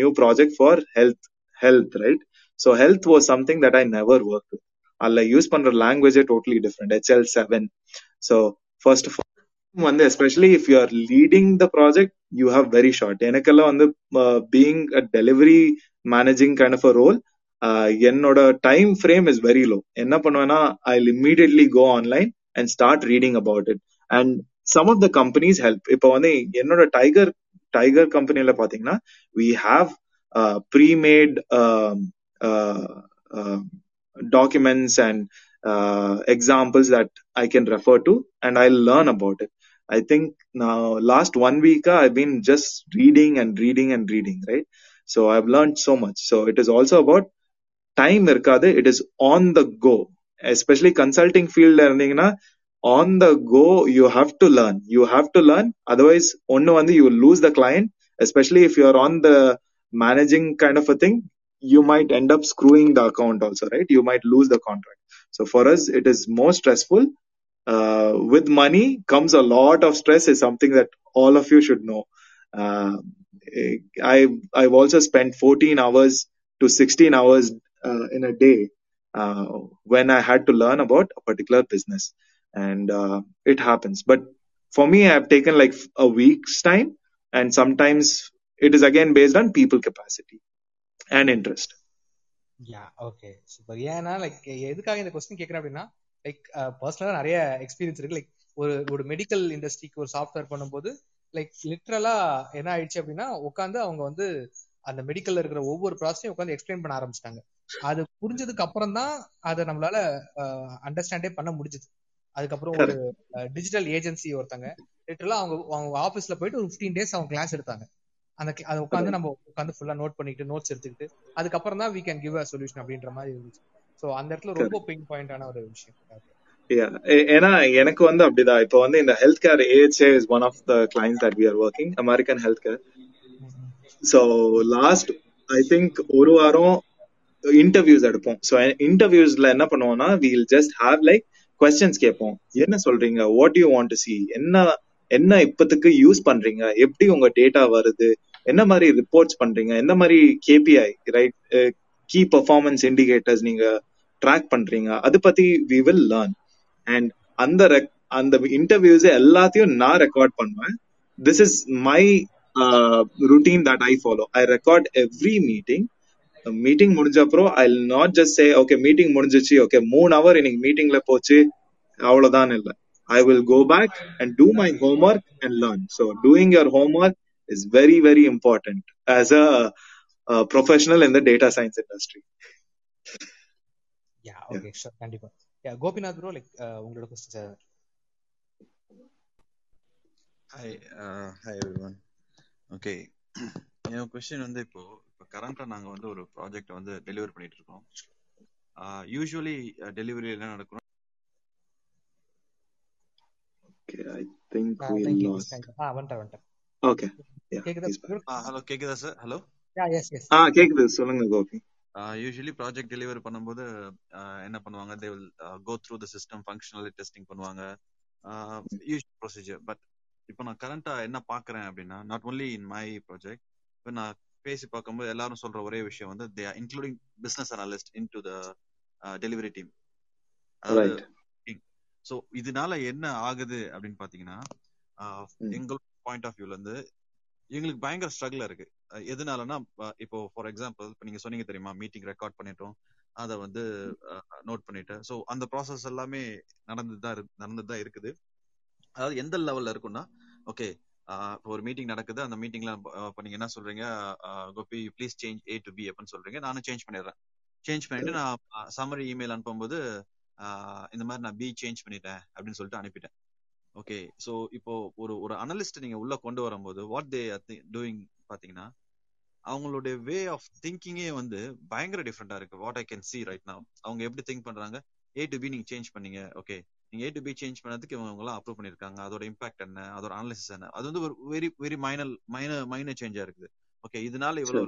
new project for health health right. So health was something that I never work. அல்ல யூஸ் பண்ற லாங்குவேஜே totally different, H L seven. So first of all வந்து especially if you are leading the project you have very short. எனக்கெல்லாம் வந்து being a delivery managing kind of a role, என்னோட time frame is very low. என்ன பண்ணுவேன்னா I'll immediately go online and start reading about it. And some of the companies help. இப்போ வந்து என்னோட tiger tiger கம்பெனில பாத்தீங்கன்னா we have uh, pre-made uh, uh, uh, documents and uh, examples that I can refer to and I'll learn about it. I think now last one week I've been just reading and reading and reading, right? So I've learned so much. So it is also about time irkade, it is on the go. Especially consulting field la irundinga on the go you have to learn. You have to learn otherwise onnu vandu you will lose the client, especially if you are on the managing kind of a thing. You might end up screwing the account also, right? You might lose the contract. So for us, it is more stressful. Uh, with money comes a lot of stress. Is something that all of you should know. Uh, I I've also spent fourteen hours to sixteen hours uh, in a day uh, when I had to learn about a particular business, and uh, it happens. But for me, I have taken like a week's time, and sometimes it is again based on people capacity. And interest. Yeah, okay. Super. ஏன்னா like எதுக்காக இந்த question கேட்குறேன் அப்படின்னா like பர்சனலாக நிறைய experience இருக்கு. Like ஒரு ஒரு மெடிக்கல் இண்டஸ்ட்ரிக்கு ஒரு சாஃப்ட்வேர் பண்ணும்போது லைக் லிட்ரலா என்ன ஆயிடுச்சு அப்படின்னா உட்காந்து அவங்க வந்து அந்த மெடிக்கல்ல இருக்கிற ஒவ்வொரு ப்ராசஸையும் உட்காந்து எக்ஸ்பிளைன் பண்ண ஆரம்பிச்சிட்டாங்க. அது புரிஞ்சதுக்கு அப்புறம் தான் அதை நம்மளால அண்டர்ஸ்டாண்டே பண்ண முடிஞ்சது. அதுக்கப்புறம் ஒரு டிஜிட்டல் ஏஜென்சி ஒருத்தங்க லிட்ரலா அவங்க அவங்க ஆஃபீஸ்ல போயிட்டு ஒரு ஃபிஃப்டீன் டேஸ் அவங்க கிளாஸ் எடுத்தாங்க. அந்த அதை உட்காந்து நம்ம உட்காந்து ஃபுல்லா நோட் பண்ணிட்டு நோட்ஸ் எடுத்துக்கிட்டு அதுக்கப்புறம் தான் we can give a solution அப்படின்ற மாதிரி இருந்துச்சு. சோ அந்த இடத்துல ரொம்ப பின் பாயிண்டான ஒரு விஷயம். ஏன்னா எனக்கு வந்து அப்படிதான் இப்போ வந்து இந்த health care AHA is one of the clients that we are working, American healthcare. So last I think ஒரு வாரம் இன்டர்வியூஸ் எடுப்போம். ஸோ இன்டர்வியூஸ்ல என்ன பண்ணுவோம்னா we will just have like questions கேட்போம். என்ன சொல்றீங்க, what do you want to see, என்ன என்ன இப்பத்துக்கு யூஸ் பண்றீங்க, எப்படி உங்க டேட்டா வருது, என்ன மாதிரி ரிப்போர்ட்ஸ் பண்றீங்க, என்ன மாதிரி KPI right key performance indicators நீங்க ட்ராக் பண்றீங்க, அது பத்தி வி வில் லேர்ன். அண்ட் அந்த அந்த இன்டர்வியூஸ் எல்லாத்தையும் நான் ரெக்கார்ட் பண்ணுவேன். This is my routine that I follow. I record every meeting. Meeting முடிஞ்ச அப்புறம் I will not just say okay meeting முடிஞ்சிச்சு, ஓகே மூணு ஹவர் இன்னைக்கு மீட்டிங்ல போச்சு அவ்வளவுதான் இல்லை. I will go back and do my homework and learn. So doing your homework is very, very important as a, a professional in the data science industry. Yeah, okay, yeah. Sure. Thank you. Yeah, Gopinath bro, like, ungala question sir. Hi, uh, hi everyone. Okay. My question வந்து இப்போ கரண்டா நாங்க வந்து ஒரு project வந்து deliver பண்ணிட்டு இருக்கோம். Usually delivery என்ன நடக்கும்? Okay, I think ah, we thank lost. You, ah, one time, one time. Okay. Yeah. Ah, hello, Kekida sir. Hello. Yeah, yes, yes. Ah, Kekida, solunga Gopi. Ah, usually project deliver பண்ணும்போது என்ன பண்ணுவாங்க? They will uh, go through the system functionality testing பண்ணுவாங்க. Uh, usual procedure. But இப்போ நான் கரண்டா என்ன பார்க்கறேன் அப்படினா not only in my project, இப்போ நான் பேசி பார்க்கும்போது எல்லாரும் சொல்ற ஒரே விஷயம் வந்து they are including business analyst into the uh, delivery team. Right. Uh, so இதனால என்ன ஆகுது அப்படின்னு பாத்தீங்கன்னா எங்களோட பாயிண்ட் ஆஃப் வியூல இருந்து எங்களுக்கு பயங்கர ஸ்ட்ரகிளா இருக்கு. எதனாலன்னா இப்போ ஃபார் எக்ஸாம்பிள் இப்போ நீங்க சொன்னீங்க தெரியுமா மீட்டிங் ரெக்கார்ட் பண்ணிட்டோம், அதை வந்து நோட் பண்ணிட்டேன். ஸோ அந்த ப்ராசஸ் எல்லாமே நடந்துதான் நடந்துதான் இருக்குது. அதாவது எந்த லெவல்ல இருக்குன்னா ஓகே இப்போ ஒரு மீட்டிங் நடக்குது, அந்த மீட்டிங்ல இப்போ நீங்க என்ன சொல்றீங்க Gopi please change A to B அப்படின்னு சொல்றீங்க, நானும் சேஞ்ச் பண்ணிடுறேன். சேஞ்ச் பண்ணிட்டு நான் சம்மரி இமெயில் அனுப்பும்போது இந்த மாதிரி நான் பி சேஞ்ச் பண்ணிட்டேன் அப்படின்னு சொல்லிட்டு அனுப்பிட்டேன். ஓகே, ஸோ இப்போ ஒரு ஒரு அனலிஸ்ட் நீங்க உள்ள கொண்டு வரும்போது வாட் தே ஆர் டூயிங் பாத்தீங்கன்னா அவங்களுடைய வே ஆஃப் திங்கிங்கே வந்து பயங்கர டிஃப்ரெண்டா இருக்கு. What I can see right now அவங்க எப்படி திங்க் பண்றாங்க, ஏ டு பி நீங்க சேஞ்ச் பண்ணீங்க, ஓகே நீங்க ஏ டு பி சேஞ்ச் பண்ணதுக்கு இவங்க எல்லாம் அப்ரூவ் பண்ணிருக்காங்க. அதோட இம்பாக்ட் என்ன, அதோட அனாலிசிஸ் என்ன, அது வந்து ஒரு very very minor minor minor சேஞ்சா இருக்குது. ஓகே, இதனால இவ்வளவு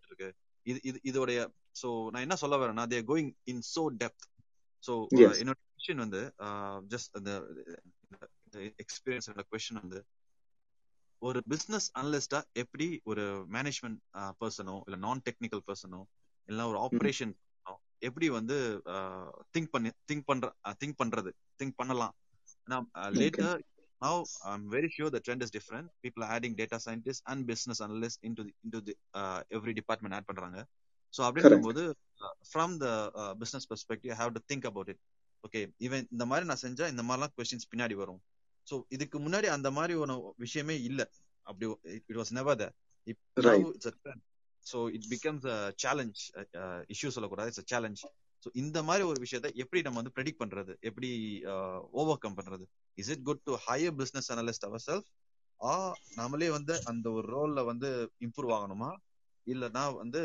இருக்கு. இது இது இதோடைய சோ நான் என்ன சொல்ல வரேன்னா, they are going in so depth. So என்னோட கொஸ்டின் வந்து ஜஸ்ட் அந்த எக்ஸ்பீரியன்ஸ் கொஸ்டின் வந்து, ஒரு பிசினஸ் அனலிஸ்டா எப்படி ஒரு மேனேஜ்மெண்ட் பர்சனோ இல்ல நான் டெக்னிக்கல் பர்சனோ இல்ல ஒரு ஆபரேஷன் எப்படி வந்து திங்க் பண்ணி திங்க் பண்ற திங்க் பண்றது திங்க் பண்ணலாம். Later now I'm very sure the trend is different. People are adding data scientists and business analysts into the, into the uh, every department add பண்றாங்க. So அப்படிங்கும்போது from the uh, business perspective I have to think about it. Okay, even இந்த மாதிரி நான் செஞ்சா இந்த மாதிரிலாம் questions பின்னாடி வரும். So இதுக்கு முன்னாடி அந்த மாதிரி ஒரு விஷயமே இல்ல, அப்படி it was never there. Now it's a trend. So it becomes a challenge, uh, issue சொல்ல கூடாது, it's a challenge. So இந்த மாதிரி ஒரு விஷயத்தை எப்படி நம்ம வந்து ப்ரெடிக்ட் பண்றது, எப்படி ஓவர் கம் பண்றது? Is it good to hire business analyst our self, ஆ நாமளே வந்து அந்த ஒரு ரோல்ல வந்து இம்ப்ரூவ் ஆகணுமா, இல்லனா வந்து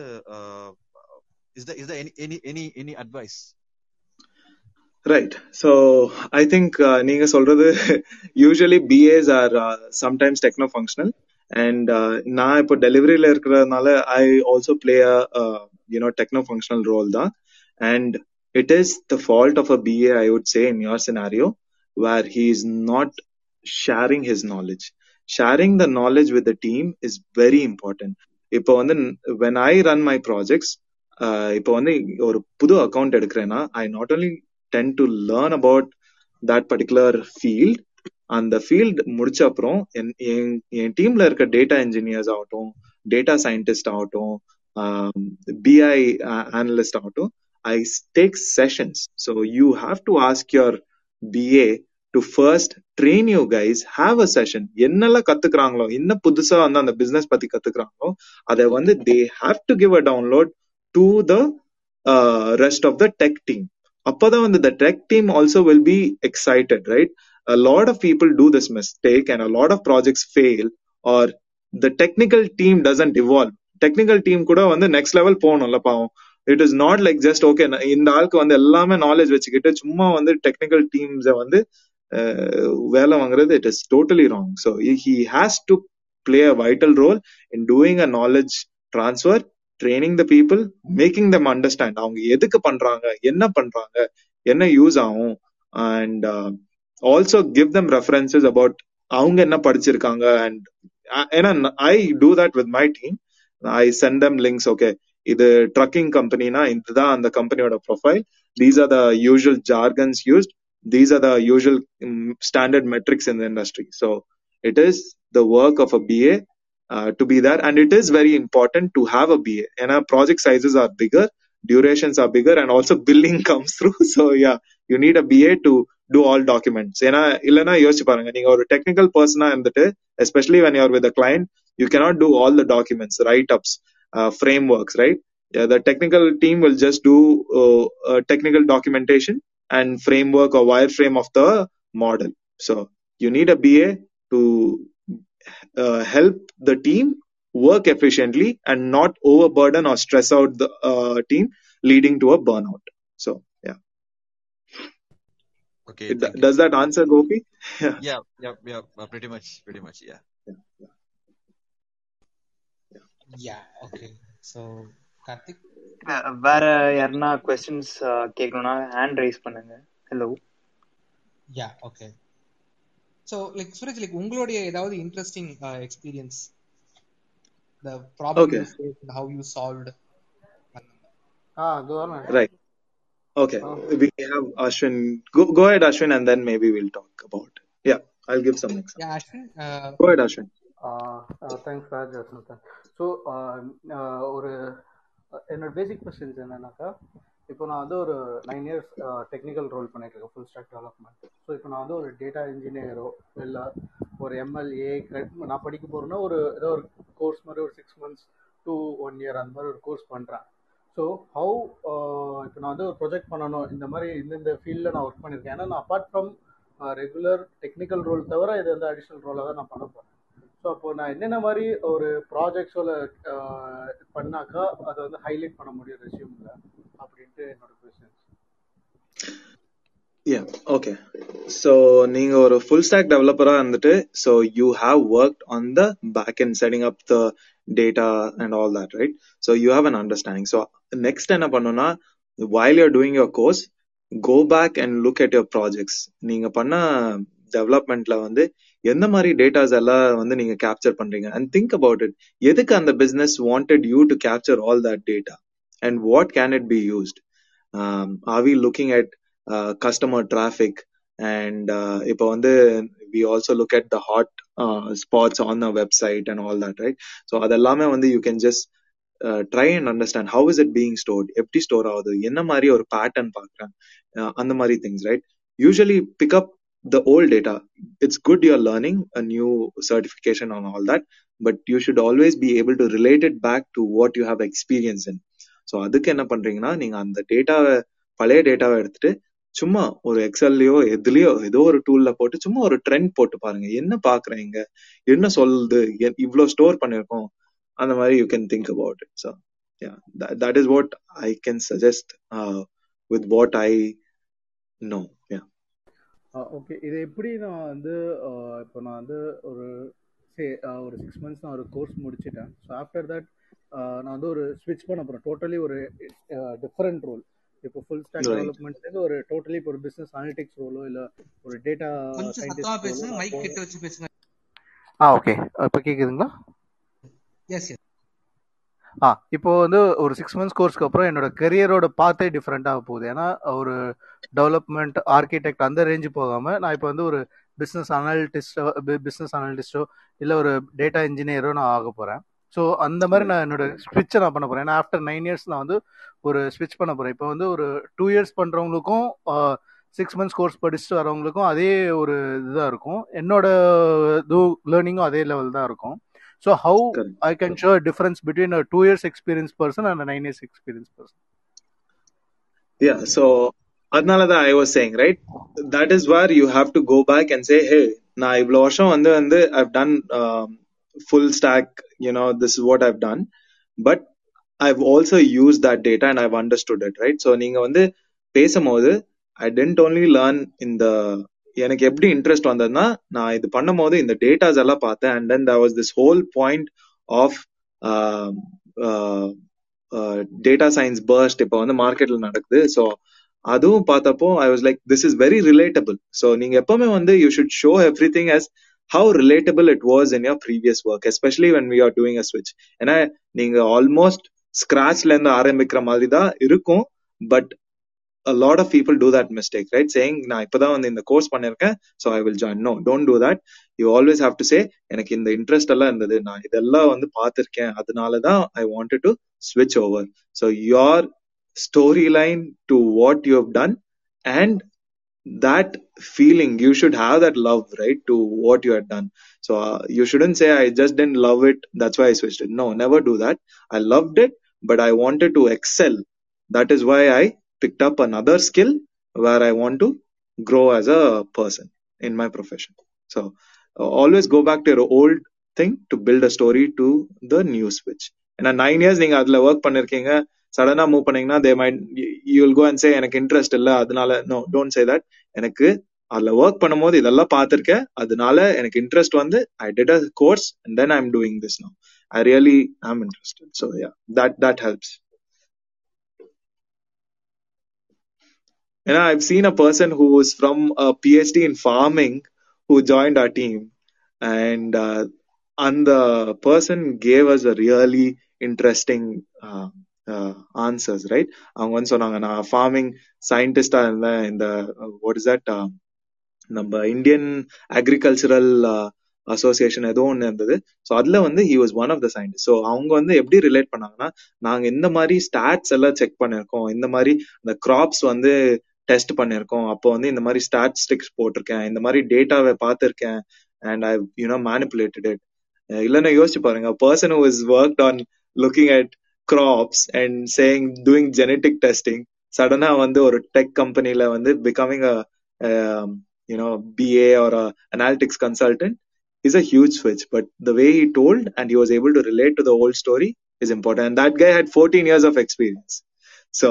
is there is there any any any any advice? Right. So I think uh, neenga solradhu usually B As are uh, sometimes techno functional, and na ipo delivery la irukkradhanaala I also play a uh, you know techno functional role da, and it is the fault of a B A I would say in your scenario, where he is not sharing his knowledge. Sharing the knowledge with the team is very important. Ipo vandu when I run my projects, uh, ipo vandu or pudu account edukrena, I not only tend to learn about that particular field, and the field முடிச்ச அப்புறம் என் டீம்ல இருக்க data engineers ஆகட்டும், data scientist ஆகட்டும், BI analyst ஆகட்டும், I take sessions. So you have to ask your B A to first train you guys, have a session. என்னெல்லாம் கத்துக்கிறாங்களோ, என்ன புதுசா வந்து அந்த பிசினஸ் பத்தி கத்துக்கிறாங்களோ அதை வந்து they have to give a download to the uh, rest of the tech team. அப்பதான் வந்து the tech team also will be excited, right? A lot of people do this mistake and a lot of projects fail, or the technical team doesn't evolve. Technical team கூட வந்து next level போகணும்ல பாவம். It is not like just okay இந்த ஆளுக்கு வந்து எல்லாமே knowledge வச்சுக்கிட்டு சும்மா வந்து technical teams வந்து வேலை வாங்குறது, it is totally wrong. So he has to play a vital role in doing a knowledge transfer, training the people, making them understand அவங்க எதுக்கு பண்றாங்க, என்ன பண்றாங்க, என்ன யூஸ் ஆகும், and uh, also give them references about அவங்க என்ன படிச்சிருக்காங்க. And and I do that with my team. I send them links. Okay, இது trucking company-na இதுதான் அந்த கம்பெனியோட profile, these are the usual jargons used, these are the usual standard metrics in the industry. So it is the work of a B A Uh, to be there, and it is very important to have a B A, and our project sizes are bigger, durations are bigger, and also billing comes through. So yeah, you need a B A to do all documents. Ena illana yosichu parunga, neenga or technical person ah irundittu, especially when you are with a client, you cannot do all the documents, write ups, uh, frameworks, right? Yeah, the technical team will just do uh, uh, technical documentation and framework or wireframe of the model. So you need a B A to Uh, help the team work efficiently and not overburden or stress out the uh, team, leading to a burnout. So yeah, okay, it, does that answer, Gopi? yeah. yeah yeah yeah pretty much pretty much yeah. Yeah, yeah yeah yeah okay. So Karthik, vera yarna questions kekkona hand raise pannunga. Hello. Yeah, okay. So like Suraj, like ungalode edavadhu interesting uh, experience, the problem okay. you faced and how you solved. Ah, go on. Right. Okay. Oh. We have Ashwin. Go, go ahead Ashwin, and then maybe we'll talk about it. Yeah, I'll give some example. Yeah, Ashwin. Uh, go ahead Ashwin. Ah, uh, uh, thanks Raj Vasanth. So ஒரு என்னோட பேசிக் questions என்னன்னாக்கா, இப்போ நான் வந்து ஒரு nine years technical role பண்ணிட்டு இருக்கேன், full stock development. So இப்போ நான் வந்து ஒரு டேட்டா இன்ஜினியரோ இல்லை ஒரு எம்எல்ஏ நான் படிக்க போகிறேன்னா ஒரு ஏதோ ஒரு கோர்ஸ் மாதிரி ஒரு six months to one year அந்த மாதிரி ஒரு கோர்ஸ் பண்ணுறேன். ஸோ ஹவு இப்போ நான் வந்து ஒரு ப்ரொஜெக்ட் பண்ணணும், இந்த மாதிரி இந்தந்த ஃபீல்டில் நான் ஒர்க் பண்ணியிருக்கேன், ஏன்னா நான் apart from regular technical role தவிர இது வந்து அடிஷ்னல் ரோலாக தான் நான் பண்ண போகிறேன். ஸோ அப்போது நான் என்னென்ன மாதிரி ஒரு ப்ராஜெக்ட்ஸோட பண்ணாக்கா அதை வந்து ஹைலைட் பண்ண முடியும் ரெஸ்யூமில் அப்படின்ட்டு என்னோட கொஸ்டின்ஸ். Yeah, okay. So நீங்க ஒரு ஃபுல் ஸ்டாக் டெவலப்பரா இருந்துட்டு, so you have worked on the back end, setting up the data and all that, right? So you have an understanding. So next என்ன பண்ணனும்னா, while you're doing your course, go back and look at your projects. நீங்க பண்ண டெவலப்மெண்ட்ல வந்து எந்த மாதிரி datas எல்லாம் வந்து நீங்க கேப்சர் பண்றீங்க, and think about it. எதுக்கு அந்த business wanted you to capture all that data and what can it be used? Um, are we looking at Uh, customer traffic and uh, ipo vandu we also look at the hot uh, spots on the website and all that, right? So adellame vandu you can just uh, try and understand how is it being stored, eppadi store avudhu, enna mari or pattern paakran, uh, and the mari things, right? Usually pick up the old data. It's good you're learning a new certification on all that, but you should always be able to relate it back to what you have experience in. So adukku enna pandringna, neenga and data paleya data edutittu சும்மா ஒரு எக்ஸல்லையோ எதுலையோ ஏதோ ஒரு டூல்ல போட்டு சும்மா ஒரு trend போட்டு பாருங்க, என்ன பாக்குறீங்க, என்ன சொல்லுது, இவ்ளோ ஸ்டோர் பண்ணிருக்கோம், அந்த மாதிரி you can think about it. So yeah, that is what I can suggest with what I know. Yeah, okay. இது எப்படி நான் வந்து இப்போ நான் வந்து ஒரு ஒரு சிக்ஸ் மந்த்ஸ் நான் ஒரு கோர்ஸ் முடிச்சிட்டேன். ஸோ ஆஃப்டர் தட் நான் வந்து ஒரு ஸ்விட்ச் பண்ண போறேன், டோட்டலி ஒரு டிஃபரெண்ட் ரோல். இப்போ ஃபுல் ஸ்டாக் டெவலப்மென்ட்ல ஒரு டோட்டலி இப்போ ஒரு business analytics ரோலோ இல்ல ஒரு டேட்டா சயின்டிஸ்ட் ரோலோ. பேசுங்க, மைக் கிட்ட வச்சு பேசுங்க. Ah, okay. இப்போ கேக்குதுங்களா? S S. ஆ, இப்போ வந்து ஒரு சிக்ஸ் மந்த்ஸ் கோர்ஸ்க்கு அப்புறம் என்னோட கரியரோட பாத்தே டிஃபரெண்டா போகுது. ஏன்னா ஒரு டெவலப்மெண்ட் ஆர்கிடெக்ட் அந்த ரேஞ்ச் போகாம நான் இப்போ வந்து ஒரு பிசினஸ் அனாலிஸ்டோ பிசினஸ் அனாலிஸ்டோ இல்ல ஒரு டேட்டா இன்ஜினியரோ நான் ஆக போறேன். ஸோ அந்த மாதிரி நான் என்னோட ஸ்விட்சை நான் பண்ண போகிறேன். ஏன்னா ஆஃப்டர் நைன் இயர்ஸ் நான் வந்து ஒரு ஸ்விட்ச் பண்ண போகிறேன். இப்போ வந்து ஒரு டூ இயர்ஸ் பண்ணுறவங்களுக்கும் சிக்ஸ் மந்த்ஸ் கோர்ஸ் படிச்சுட்டு வரவங்களுக்கும் அதே ஒரு இதுதான் இருக்கும், என்னோட இது லேர்னிங்கும் அதே லெவல் தான் இருக்கும். So how I can show difference between a two years experience person and nine years experience person? Yeah, so அதனால தான் I was saying, right, that is where you have to go back and say, hey, நான் இவ்வளோ வருஷம் வந்து வந்து I've done full stack, you know, this is what I've done, but I've also used that data and I've understood it, right? So neenga vandu pesumbodhu I didn't only learn in the enak eppadi interest vandadna na idu pannumbodhu in the data alla paatha, and then there was this whole point of uh, uh, uh, data science burst ipo vandu market la nadakudhu. So adhum paathapo I was like, this is very relatable. So neenga eppovume vandu you should show everything as how relatable it was in your previous work, especially when we are doing a switch. And I neenga almost scratch la irundha aarambikra maari da irukum, but a lot of people do that mistake, right? Saying na ipo da vandha indha course panniruken so I will join. No, don't do that. You always have to say enak indha interest alla irundhathu, na idella vandhu paathirken, adunala da I wanted to switch over. So your storyline to what you have done and that feeling, you should have that love, right, to what you had done. So uh, you shouldn't say I just didn't love it, that's why I switched it. No, never do that. I loved it, but I wanted to excel, that is why I picked up another skill where I want to grow as a person in my profession. So uh, always go back to your old thing to build a story to the new switch. And in nine years neenga adla work pannirkeenga, suddenly move பண்ணீங்கன்னா they might, you will go and say எனக்கு interest இல்லை அதனால. No, don't say that. எனக்கு அதில் work பண்ணும்போது இதெல்லாம் பார்த்துருக்கேன், அதனால எனக்கு இன்ட்ரெஸ்ட் வந்து I did a course and then I am doing this now, I really am interested. So yeah, that that helps. ஏன்னா I've seen a person who is from a PhD in farming who joined our team, and அந்த person gave us a really interesting Uh, answers, right? அவங்க வந்து சொன்னாங்க, நான் farming சயின்டிஸ்டா இருந்தேன், இந்த what is that நம்ம இந்தியன் அக்ரிகல்ச்சரல் அசோசியேஷன் ஏதோ ஒன்று இருந்தது, ஸோ அதில் வந்து he was one of the scientist. So அவங்க வந்து எப்படி ரிலேட் பண்ணாங்கன்னா, நாங்கள் இந்த மாதிரி ஸ்டாட்ஸ் எல்லாம் செக் பண்ணியிருக்கோம், இந்த மாதிரி இந்த கிராப்ஸ் வந்து டெஸ்ட் பண்ணியிருக்கோம், அப்போ வந்து இந்த மாதிரி ஸ்டாட்டிஸ்டிக்ஸ் போட்டிருக்கேன், இந்த மாதிரி டேட்டாவை பார்த்துருக்கேன், and I you know manipulated it. இல்லைன்னா யோசிச்சு பாருங்க, person who is worked on looking at crops and saying doing genetic testing suddenly vandu or tech company la vandu becoming a uh, you know B A or a analytics consultant is a huge switch. But the way he told and he was able to relate to the whole story is important, and that guy had fourteen years of experience. So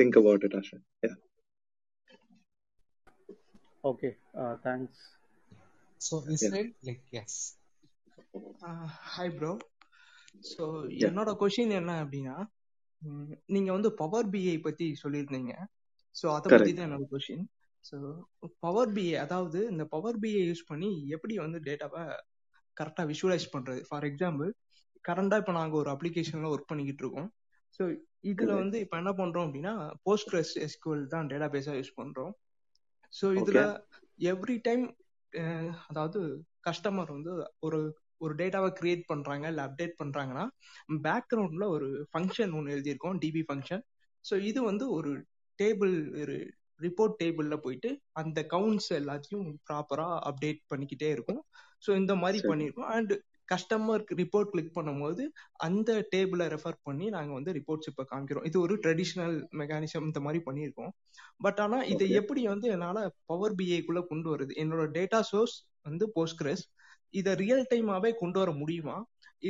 think about it, Ashwin. Yeah, Okay, uh, thanks. So is yeah. it like, yes. Uh, hi bro. So yeah. Another question is, you have Power B I பத்தி சொல்லிருந்தீங்க. So அத பத்தி தான் என்னோட question. So Power B I, அதாவது இந்த Power B I use பண்ணி எப்படி வந்து டேட்டாவை கரெக்டா visualize பண்றது. For example, கரண்டா இப்ப நாங்க ஒரு அப்ளிகேஷன்ல ஒர்க் பண்ணிக்கிட்டு இருக்கோம். ஸோ இதுல வந்து இப்ப என்ன பண்றோம் அப்படின்னா போஸ்ட்கிரஸ் எஸ்கியூஎல் தான் டேட்டா பேஸா யூஸ் பண்றோம். ஸோ இதுல எவ்ரி டைம் அதாவது கஸ்டமர் வந்து ஒரு ஒரு டேட்டாவை கிரியேட் பண்றாங்க இல்லை அப்டேட் பண்றாங்கன்னா பேக்ரவுண்ட்ல ஒரு ஃபங்க்ஷன் ஒன்று எழுதியிருக்கோம், டிபி ஃபங்க்ஷன். ஸோ இது வந்து ஒரு டேபிள், ஒரு ரிப்போர்ட் டேபிள்ல போயிட்டு அந்த கவுண்ட்ஸ் எல்லாத்தையும் ப்ராப்பரா அப்டேட் பண்ணிக்கிட்டே இருக்கும். ஸோ இந்த மாதிரி பண்ணிருக்கோம். அண்ட் கஸ்டமர் ரிப்போர்ட் கிளிக் பண்ணும்போது அந்த டேபிளை ரெஃபர் பண்ணி நாங்கள் வந்து ரிப்போர்ட்ஸ் இப்போ காமிக்கிறோம். இது ஒரு ட்ரெடிஷ்னல் மெக்கானிசம், இந்த மாதிரி பண்ணியிருக்கோம். பட் ஆனால் இதை எப்படி வந்து என்னால் பவர் பிஐக்குள்ளே கொண்டு வருது, என்னோட டேட்டா சோர்ஸ் வந்து போஸ்ட்கிரஸ், இதை ரியல் டைமாகவே கொண்டு வர முடியுமா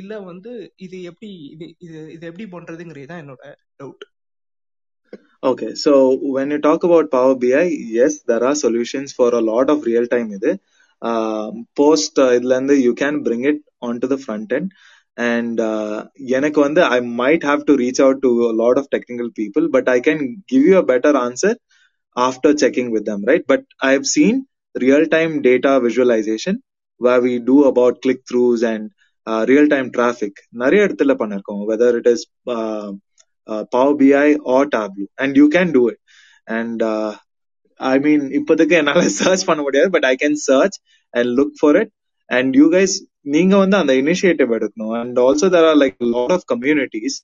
இல்லை வந்து இது எப்படி இது இது இதை எப்படி பண்ணுறதுங்கிறது தான் என்னோட doubt. Okay, so when you talk about power BI, yes there are solutions for a lot of real time. இது போஸ்ட் இதுல இருந்து you can bring it on to the front end, and uh, yenak vande I might have to reach out to a lot of technical people, but I can give you a better answer after checking with them, right? But I have seen real time data visualization where we do about click throughs and uh, real time traffic nariya edathila pannirukom, whether it is uh, uh, Power B I or Tableau, and you can do it. And uh, I mean ipadukku enala search panna mudiyadhu, but I can search and look for it, and you guys நீங்க வந்து அந்த initiative எடுக்கணும். And also there are like lot of communities,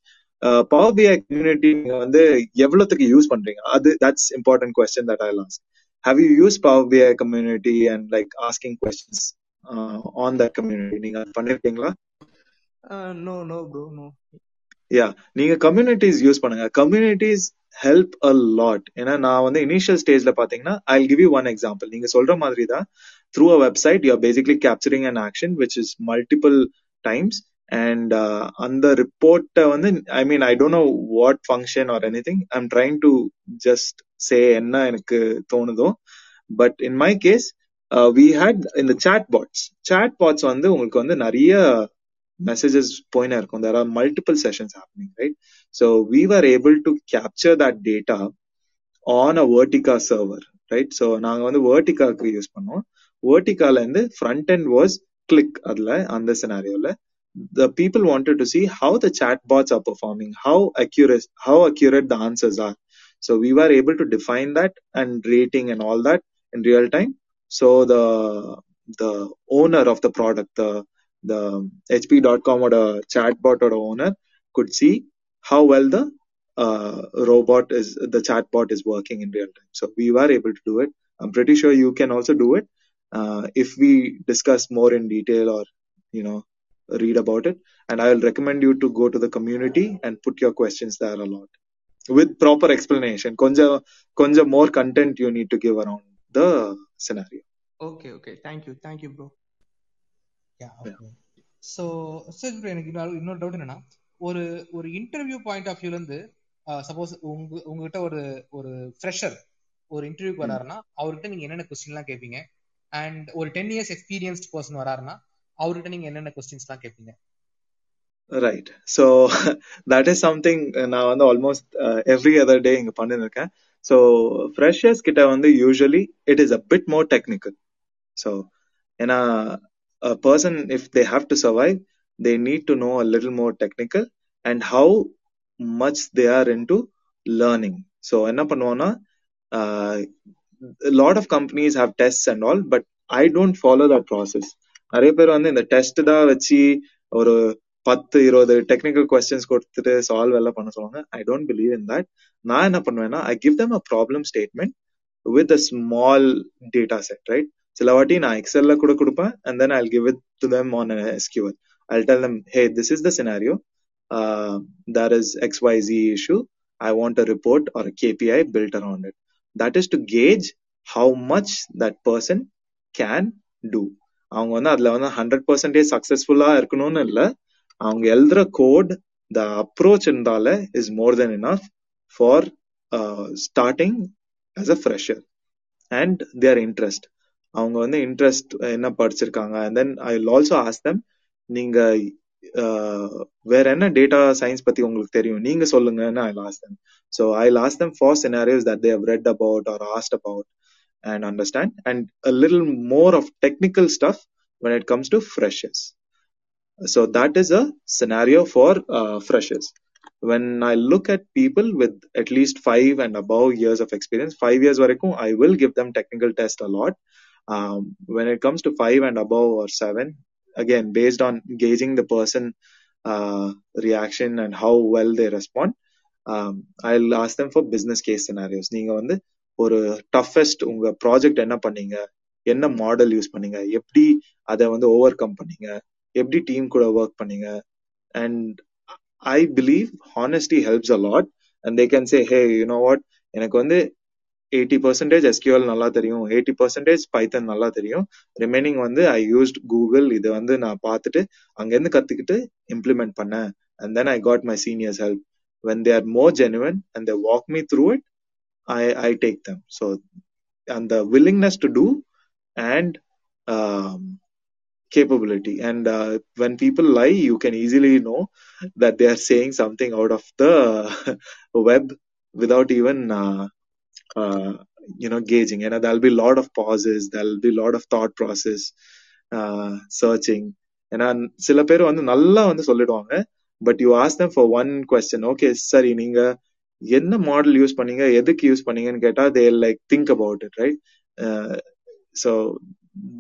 power PI community நீங்க வந்து எவ்வளவுக்கு use பண்றீங்க, அது that's important question that I லாஸ்க். Have you use power PI community and like asking questions on that community, நீங்க அது பண்ணிருக்கீங்களா? No no bro, no. யா, நீங்க communities use பண்ணுங்க. Communities help a lot. ஏன்னா நான் வந்து இனிஷியல் ஸ்டேஜ்ல பாத்தீங்கன்னா I will give you one example. நீங்க சொல்ற மாதிரி தான், through a website you are basically capturing an action which is multiple times, and uh, on the report uh, I mean I don't know what function or anything, I'm trying to just say enna enakku thonudho, but in my case uh, we had in the chatbots chatbots vandu ungalku vandu nariya messages poina irukum, there are multiple sessions happening, right? So we were able to capture that data on a Vertica server, right? So naanga vandu Vertica ku use pannom. Vertical and the front end was click adla on the scenario la. The people wanted to see how the chatbots are performing, how accurate how accurate the answers are. So we were able to define that and rating and all that in real time. So the the owner of the product, the the H P dot com or the chatbot or the owner could see how well the uh, robot is the chatbot is working in real time. So we were able to do it. I'm pretty sure you can also do it. Uh, if we discuss more in detail or you know read about it, and I will recommend you to go to the community and put your questions there a lot with proper explanation. Konja konja more content you need to give around the scenario. Okay, okay. Thank you, thank you, bro. Yeah. Okay. Yeah. So, so bro, enak inno doubt enna na oru oru interview point of view la irundhu suppose unga ungitta oru oru fresher oru interview ku vararna avarkitta neenga enna question la kepinga, and ஒரு ten years experienced person வராருனா அவர்கிட்ட நீங்க என்னென்ன questions தான் கேட்பீங்க? Right, so that is something நான் வந்து almost every other டே இங்க பண்ணிருக்கேன். சோ ஃப்ரெஷர்ஸ் கிட்ட வந்து usually it is a bit more technical. So ஏனா a person if they have to survive they need to know a little more technical and how much they are into learning. So என்ன பண்ணுவானா, a lot of companies have tests and all, but I don't follow that process. நிறைய பேர் வந்து இந்த test தான் வச்சு ஒரு பத்து இருபது டெக்னிக்கல் கொஸ்டின்ஸ் கொடுத்துட்டு சால்வ் எல்லாம் பண்ண சொல்லுவாங்க. I don't believe in that. நான் என்ன பண்ணுவேன்னா, I give them a problem statement with a small data set, right? சில வாட்டி நான் எக்ஸல்ல கூட கொடுப்பேன், and then I give it to them on SQL. I tell them, hey this is the scenario, there is X Y G issue, I want a report or K P I built around it. That is to gauge how much that person can do. அவங்க வந்து அதுல வந்து hundred percentage சக்சஸ்ஃபுல்லா இருக்கணும்னு இல்லை, அவங்க எழுதுற code the approach இருந்தால is more then enough for starting as a fresher. and their interest. அவங்க வந்து இன்ட்ரெஸ்ட் என்ன படிச்சிருக்காங்க, and then I will also ask them, நீங்க வேற என்ன டேட்டா சயின்ஸ் பத்தி உங்களுக்கு தெரியும், நீங்க சொல்லுங்கன்னு I will ask them. So I will ask them four scenarios that they have read about or asked about and understand, and a little more of technical stuff when it comes to freshers. So that is a scenario for uh, freshers. When I look at people with at least five and above years of experience, five years வரைக்கும் I will give them technical test a lot. Um, when it comes to five and above or seven, again based on gauging the person uh, reaction and how well they respond, um, I'll ask them for business case scenarios. நீங்க வந்து ஒரு toughest உங்க project என்ன பண்ணீங்க, என்ன model use பண்ணீங்க, எப்படி அதை வந்து ஓவர் கம் பண்ணீங்க, எப்படி டீம் கூட ஒர்க் பண்ணீங்க. And I believe honesty helps a lot, and they can say, hey, you know what, எனக்கு வந்து eighty percent S Q L நல்லா தெரியும், eighty percent Python நல்லா தெரியும், ரிமைனிங் வந்து I used Google, இது வந்து நான் பார்த்துட்டு அங்கேருந்து கற்றுக்கிட்டு இம்ப்ளிமெண்ட் பண்ணேன், and then I got my seniors help. When they are more genuine and they walk me through it, I I take them. So and the willingness to do and um, capability. And uh, when people lie, you can easily know that they are saying something out of the web without even uh, uh you know gauging. And you know, there'll be a lot of pauses, there'll be a lot of thought process, uh searching. And சில பேர் வந்து நல்லா வந்து சொல்லிடுவாங்க, but you ask them for one question, okay sir நீங்க என்ன model use பண்ணீங்க, எதுக்கு யூஸ் பண்ணீங்கன்னு கேட்டா they like think about it, right? Uh, so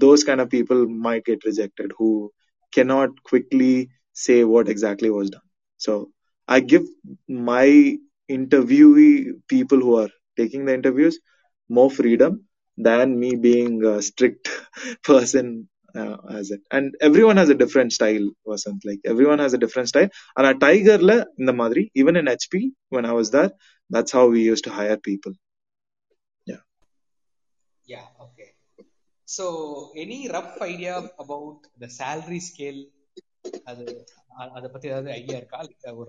those kind of people might get rejected who cannot quickly say what exactly was done. So I give my interviewee people who are taking the interviews more freedom than me being a strict person uh, as it. And everyone has a different style, Vasanth. Like everyone has a different style. And at Tiger la in the madri, even in H P when I was there, that's how we used to hire people. Yeah. Yeah. Okay. So any rough idea about the salary scale? Adu adu patti edavadhu idea iruka? Or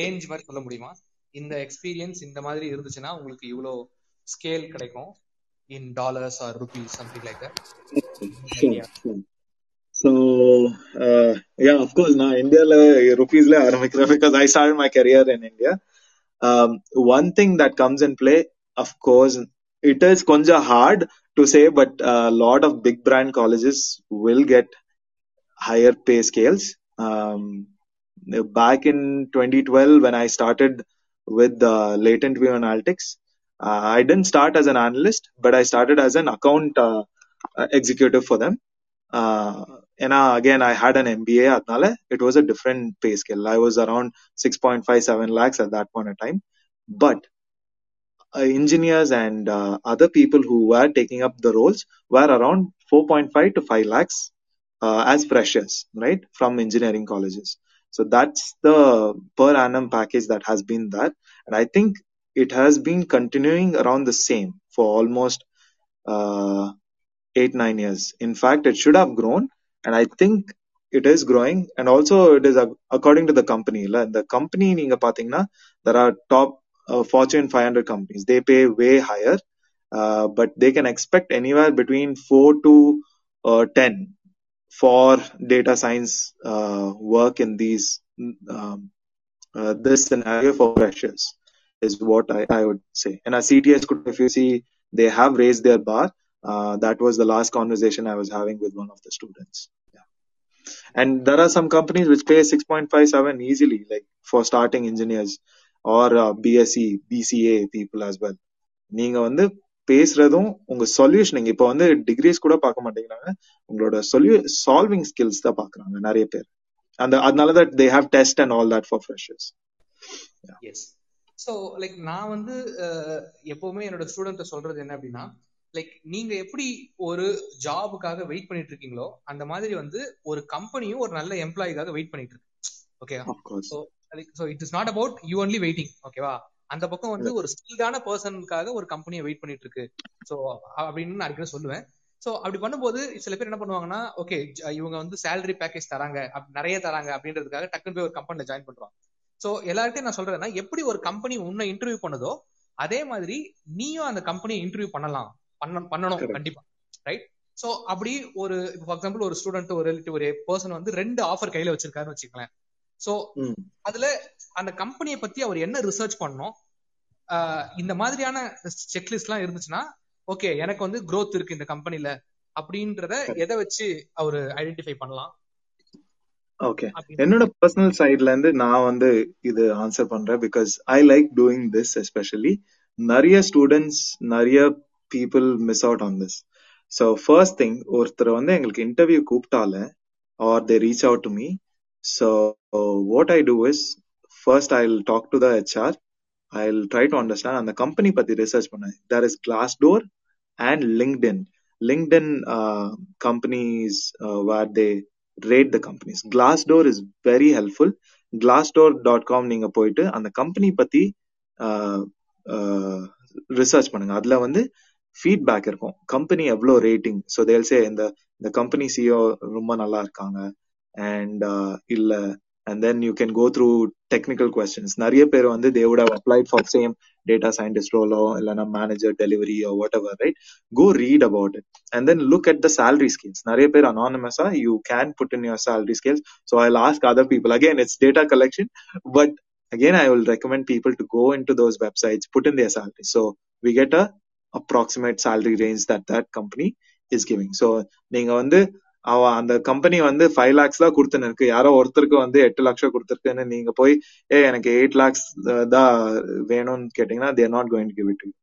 range mari solla mudiyuma? இந்த experience இந்த மாதிரி இருந்துச்சுன்னா உங்களுக்கு இவ்ளோ scale கிடைக்கும் in dollars or rupees, something like that. Sure, yeah. Sure. So uh, yeah, of course na India la rupees la aarambikra because I started my career in India. Um, one thing that comes in play, of course it is konja hard to say, but a uh, lot of big brand colleges will get higher pay scales. Um, back in twenty twelve when I started with uh, Latent View Analytics, uh, I didn't start as an analyst, but I started as an account uh, executive for them. Uh, and uh, again, I had an M B A, adnala it was a different pay scale. I was around six point five seven lakhs at that point in time. But uh, engineers and uh, other people who were taking up the roles were around four point five to five lakhs uh, as freshers, right, from engineering colleges. So that's the per annum package that has been there, and I think it has been continuing around the same for almost uh, eight nine years. In fact, it should have grown, and I think it is growing. And also it is uh, according to the company la the company neenga pathina, there are top uh, Fortune five hundred companies, they pay way higher, uh, but they can expect anywhere between four to ten for data science uh, work in these um, uh, this scenario for freshers is what I, I would say. And our C T S, if you see, they have raised their bar. Uh, that was the last conversation I was having with one of the students. Yeah. And there are some companies which pay six point five seven easily, like for starting engineers or uh, B S E, B C A people as well. Neenga vandu பேசுறதும் உங்க solution, இப்ப வந்து decrease கூட பார்க்க மாட்டேங்கிறாங்க, உங்களோட சொல்யூ solving skills தான் பாக்குறாங்க நிறைய பேர். அந்த அதனாலதான் they have test and all that for freshers. Yeah. Yes. So like நான் வந்து எப்பவுமே என்னோட ஸ்டூடெண்ட்ட சொல்றது என்ன அப்படின்னா, லைக் நீங்க எப்படி ஒரு ஜாபுக்காக வெயிட் பண்ணிட்டு இருக்கீங்களோ அந்த மாதிரி வந்து ஒரு கம்பெனியும் ஒரு நல்ல எம்ப்ளாயிக்காக வெயிட் பண்ணிட்டு இருக்கு. ஓகேவா? So like so it is not about you only waiting. ஓகேவா? அந்த பக்கம் வந்து ஒரு ஸ்கில்டான பர்சனுக்காக ஒரு கம்பெனியை வெயிட் பண்ணிட்டு இருக்கு. சோ அப்படின்னு நான் அடிக்கடி சொல்லுவேன். சோ அப்படி பண்ணும்போது சில பேர் என்ன பண்ணுவாங்கன்னா, ஓகே இவங்க வந்து சேலரி பேக்கேஜ் தராங்க, நிறைய தராங்க அப்படின்றதுக்காக டக்குன்னு போய் ஒரு கம்பெனில ஜாயின் பண்றாங்க. சோ எல்லார்ட்டையும் நான் சொல்றேன்னா, எப்படி ஒரு கம்பெனி உன்னை இன்டர்வியூ பண்ணதோ அதே மாதிரி நீயும் அந்த கம்பெனியை இன்டர்வியூ பண்ணலாம். பண்ணணும் கண்டிப்பா, ரைட்? சோ அப்படி ஒரு ஃபார் எக்ஸாம்பிள் ஒரு ஸ்டூடெண்ட் ஒரு ரிலேட்டிவ் ஒரு பர்சன் வந்து ரெண்டு ஆஃபர் கையில வச்சிருக்காருன்னு வச்சுக்கலாம். சோ அதுல அந்த கம்பெனியை பத்தி அவர் என்ன ரிசர்ச் பண்ணணும், இந்த மாதிரியான செக்லிஸ்ட் எல்லாம் இருந்துச்சுன்னா ஓகே எனக்கு வந்து growth இருக்கு இந்த கம்பெனில அப்படின்றத எதை வச்சு அவரு ஐடென்டிஃபை பண்ணலாம். ஓகே, என்னோட பர்சனல் சைட்ல இருந்து நான் வந்து இது ஆன்சர் பண்றேன் because I like doing this especially. நிறைய ஸ்டூடெண்ட்ஸ் நிறைய people miss out on this. So first thing, ஒருத்தர் வந்து எங்களுக்கு இன்டர்வியூ கூப்பிட்டால or they reach out to me, so what I do is first I will talk to the HR, I will try to understand அந்த company பத்தி research பண்ணேன். There is Glassdoor and LinkedIn. LinkedIn uh, companies uh, where they rate the companies. Glassdoor is very helpful. glassdoor dot com நீங்க போயிட்டு அந்த company பத்தி research பண்ணுங்க. அதுல வந்து ஃபீட்பேக் இருக்கும், கம்பெனி எவ்வளோ ரேட்டிங். ஸோ தேல் சே இந்த இந்த கம்பெனி சிஓ ரொம்ப நல்லா இருக்காங்க அண்ட் இல்ல, and then you can go through technical questions. நிறைய பேர் வந்து they would have applied for same data scientist role or illana manager delivery or whatever, right? Go read about it and then look at the salary scales. Nariya per anonymous ah you can put in your salary scales. So I'll ask other people, again it's data collection, but again I will recommend people to go into those websites, put in their salary, so we get a approximate salary range that that company is giving. So neenga vandu அவ அந்த company வந்து five lakhs தான் கொடுத்துருக்கு, யாரோ ஒருத்தருக்கு வந்து எட்டு லட்சம் கொடுத்துருக்குன்னு நீங்க போய் ஏ எனக்கு எயிட் லேக்ஸ் தான் வேணும்னு கேட்டீங்கன்னா they are not going to give it to you.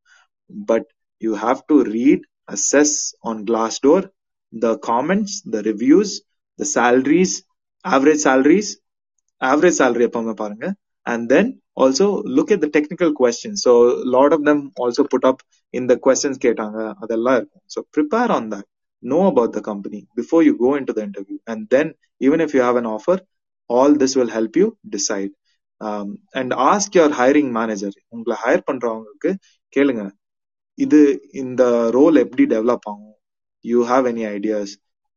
But you have to read, assess on Glassdoor the comments, the reviews, the salaries, average salaries, average salary எப்பவுமே பாருங்க. And then also look at the technical questions. So a lot of them also put up in the questions கேட்டாங்க, அதெல்லாம் இருக்கும். So prepare on that. Know about the company before you go into the interview, and then even if you have an offer, all this will help you decide. Um, and ask your hiring manager, ungla hire பண்றவங்களுக்கு கேளுங்க, இது இந்த role எப்படி develop ஆகும், you have any ideas,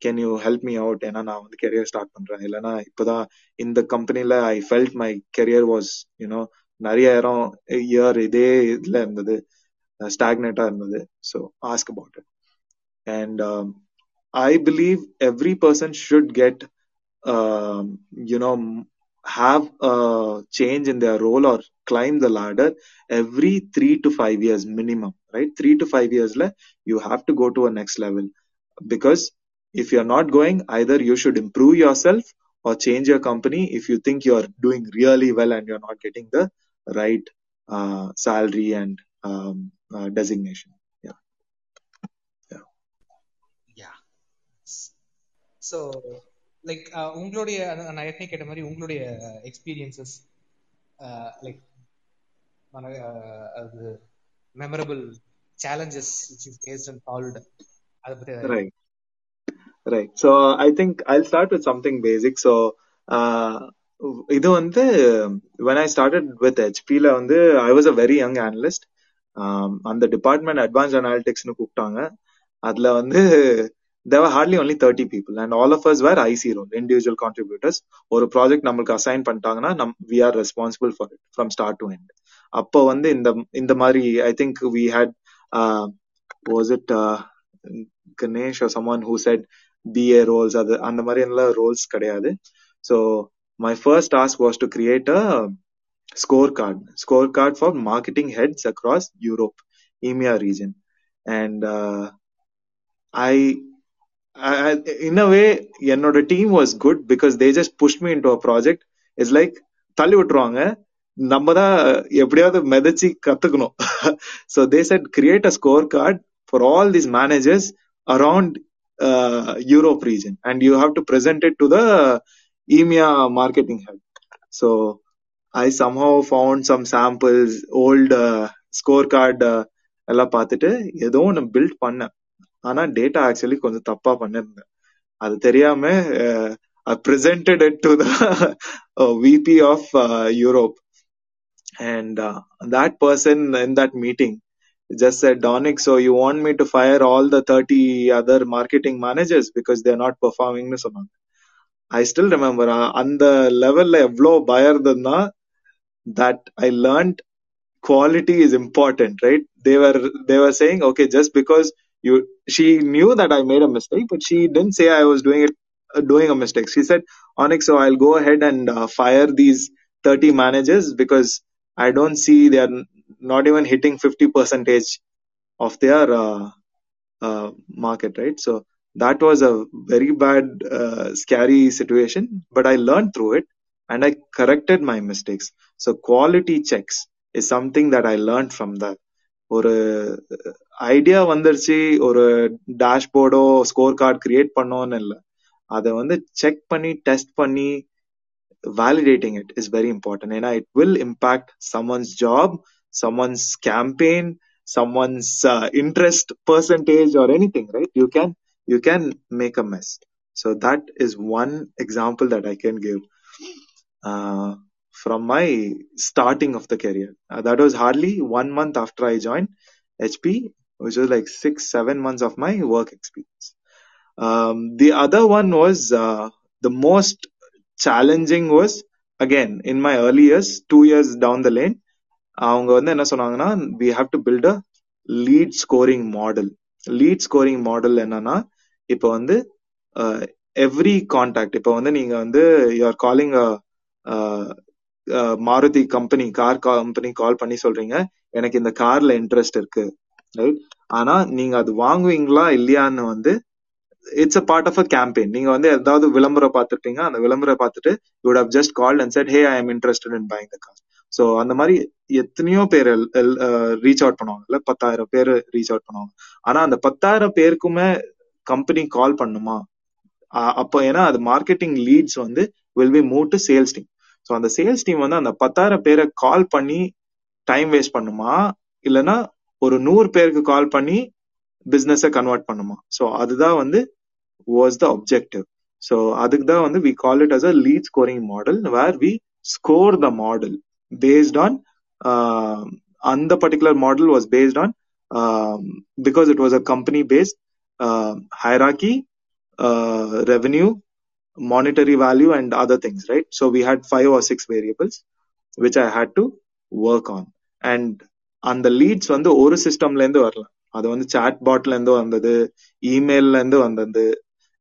can you help me out, ஏன்னா நான் வந்து career start பண்றேன், இல்லைன்னா இப்பதான் இந்த கம்பெனில I felt my career was you know நிறைய நேரம் year இதே இதுல இருந்தது, ஸ்டாக்னேட்டா இருந்தது. So ask about it. And um, I believe every person should get, uh, you know, have a change in their role or climb the ladder every three to five years minimum, right? Three to five years, le, you have to go to a next level. Because if you're not going, either you should improve yourself or change your company if you think you're doing really well and you're not getting the right uh, salary and um, uh, designation. So like உங்களுடைய நான் ஏற்கனவே கேட்ட மாதிரி உங்களுடைய experiences like அது memorable challenges which you faced and solved, அத பத்தி. Right, right. So I think I'll start with something basic. So இது வந்து when I started with H P ல வந்து I was a very young analyst. அந்த department advance அனாலிட்டிக்ஸ்னு கூப்பிட்டாங்க. அதுல வந்து there were hardly only thirty people and all of us were I C role, individual contributors. ஒரு project நமக்கு assign பண்ணிட்டாங்கன்னா நம் we are responsible for it from start to end. அப்போ வந்து இந்த இந்த மாதிரி I think we had uh, was it uh, Ganesh or someone who said B A roles, அது அந்த மாதிரி எல்லாம் roles கிடையாது. So my first task was to create a scorecard scorecard for marketing heads across Europe, E M E A region. And uh, I I, in a way என்னோட team was good because they just pushed me into a project. It's like தள்ளி விட்டுருவாங்க, நம்ம தான் எப்படியாவது மிதச்சி கத்துக்கணும். So they said create a scorecard for all these managers around uh, Europe region and you have to present it to the E M E A marketing head. So I somehow found some samples, old uh, scorecard எல்லாம் பார்த்துட்டு ஏதோ ஒன்று build பண்ணேன். ஆனா data actually கொஞ்சம் தப்பா பண்ணிருந்தேன், அது தெரியாம I presented it to the uh, V P of uh, Europe and uh, that person in that meeting just said, Dominic, so you want me to fire all the thirty other marketing managers because they are not performing nu sonaanga. I still remember அந்த லெவல்ல எவ்வளோ பயம் இருந்ததுன்னா that I learned quality is important, right? They were they were saying okay just because you she knew that I made a mistake, but she didn't say I was doing it uh, doing a mistake. She said, Onyx, so I'll go ahead and uh, fire these thirty managers because I don't see they are not even hitting fifty percent of their uh, uh, market, right? So that was a very bad, uh, scary situation, but I learned through it and I corrected my mistakes. So quality checks is something that I learned from that. ஒரு idea வந்துருச்சு, ஒரு டேஷ்போர்டோ score card create பண்ணோன்னு இல்லை, அதை வந்து check பண்ணி test பண்ணி validating it is very important. ஏன்னா it will impact someone's job, someone's campaign, someone's interest percentage or any thing, right? You can you can make a mess. So that is one example that I can give uh, from my starting of the career. Uh, that was hardly one month after I joined H P, which was like six, seven months of my work experience. Um, the other one was uh, the most challenging was, again, in my early years, two years down the lane, அவங்க வந்து என்ன சொன்னாங்கன்னா, we have to build a lead scoring model. Lead scoring model என்னன்னா, இப்போ வந்து every contact, இப்போ வந்து நீங்க வந்து you're calling Maruti company, car company call பண்ணி சொல்றீங்க எனக்கு இந்த கார்ல இன்ட்ரெஸ்ட் இருக்கு, ரைட்? ஆனா நீங்க அது வாங்குவீங்களா இல்லையான்னு வந்து it's a part of a campaign. நீங்க வந்து ஏதாவது விளம்பரம் பார்த்துட்டீங்க, அந்த விளம்பரம் பார்த்துட்டு you would have just called and said hey I am interested in buying the car. So அந்த மாதிரி எத்தனையோ பேர் ரீச் அவுட் பண்ணுவாங்கல்ல, பத்தாயிரம் பேர் ரீச் அவுட் பண்ணுவாங்க. ஆனா அந்த பத்தாயிரம் பேருக்குமே கம்பெனி கால் பண்ணுமா? அப்போ ஏன்னா அது மார்க்கெட்டிங் லீட்ஸ் வந்து will be move to sales team. So அந்த சேல்ஸ் டீம் வந்து அந்த பத்தாயிரம் பேரை கால் பண்ணி டைம் வேஸ்ட் பண்ணுமா, இல்லைன்னா ஒரு நூறு பேருக்கு கால் பண்ணி பிஸ்னஸை கன்வெர்ட் பண்ணுமா? ஸோ அதுதான் வந்து வாஸ் த அப்ஜெக்டிவ். ஸோ அதுக்கு தான் வந்து we call it as a lead scoring model, where we score the model based on uh, and the particular model was based on uh, because it was a company based uh, hierarchy, uh, revenue, monetary value and other things, right? So we had five or six variables which I had to work on, and and the leads vandu oru system la endu varala, adu vandu chatbot la endu vandadu, email la endu vandadu,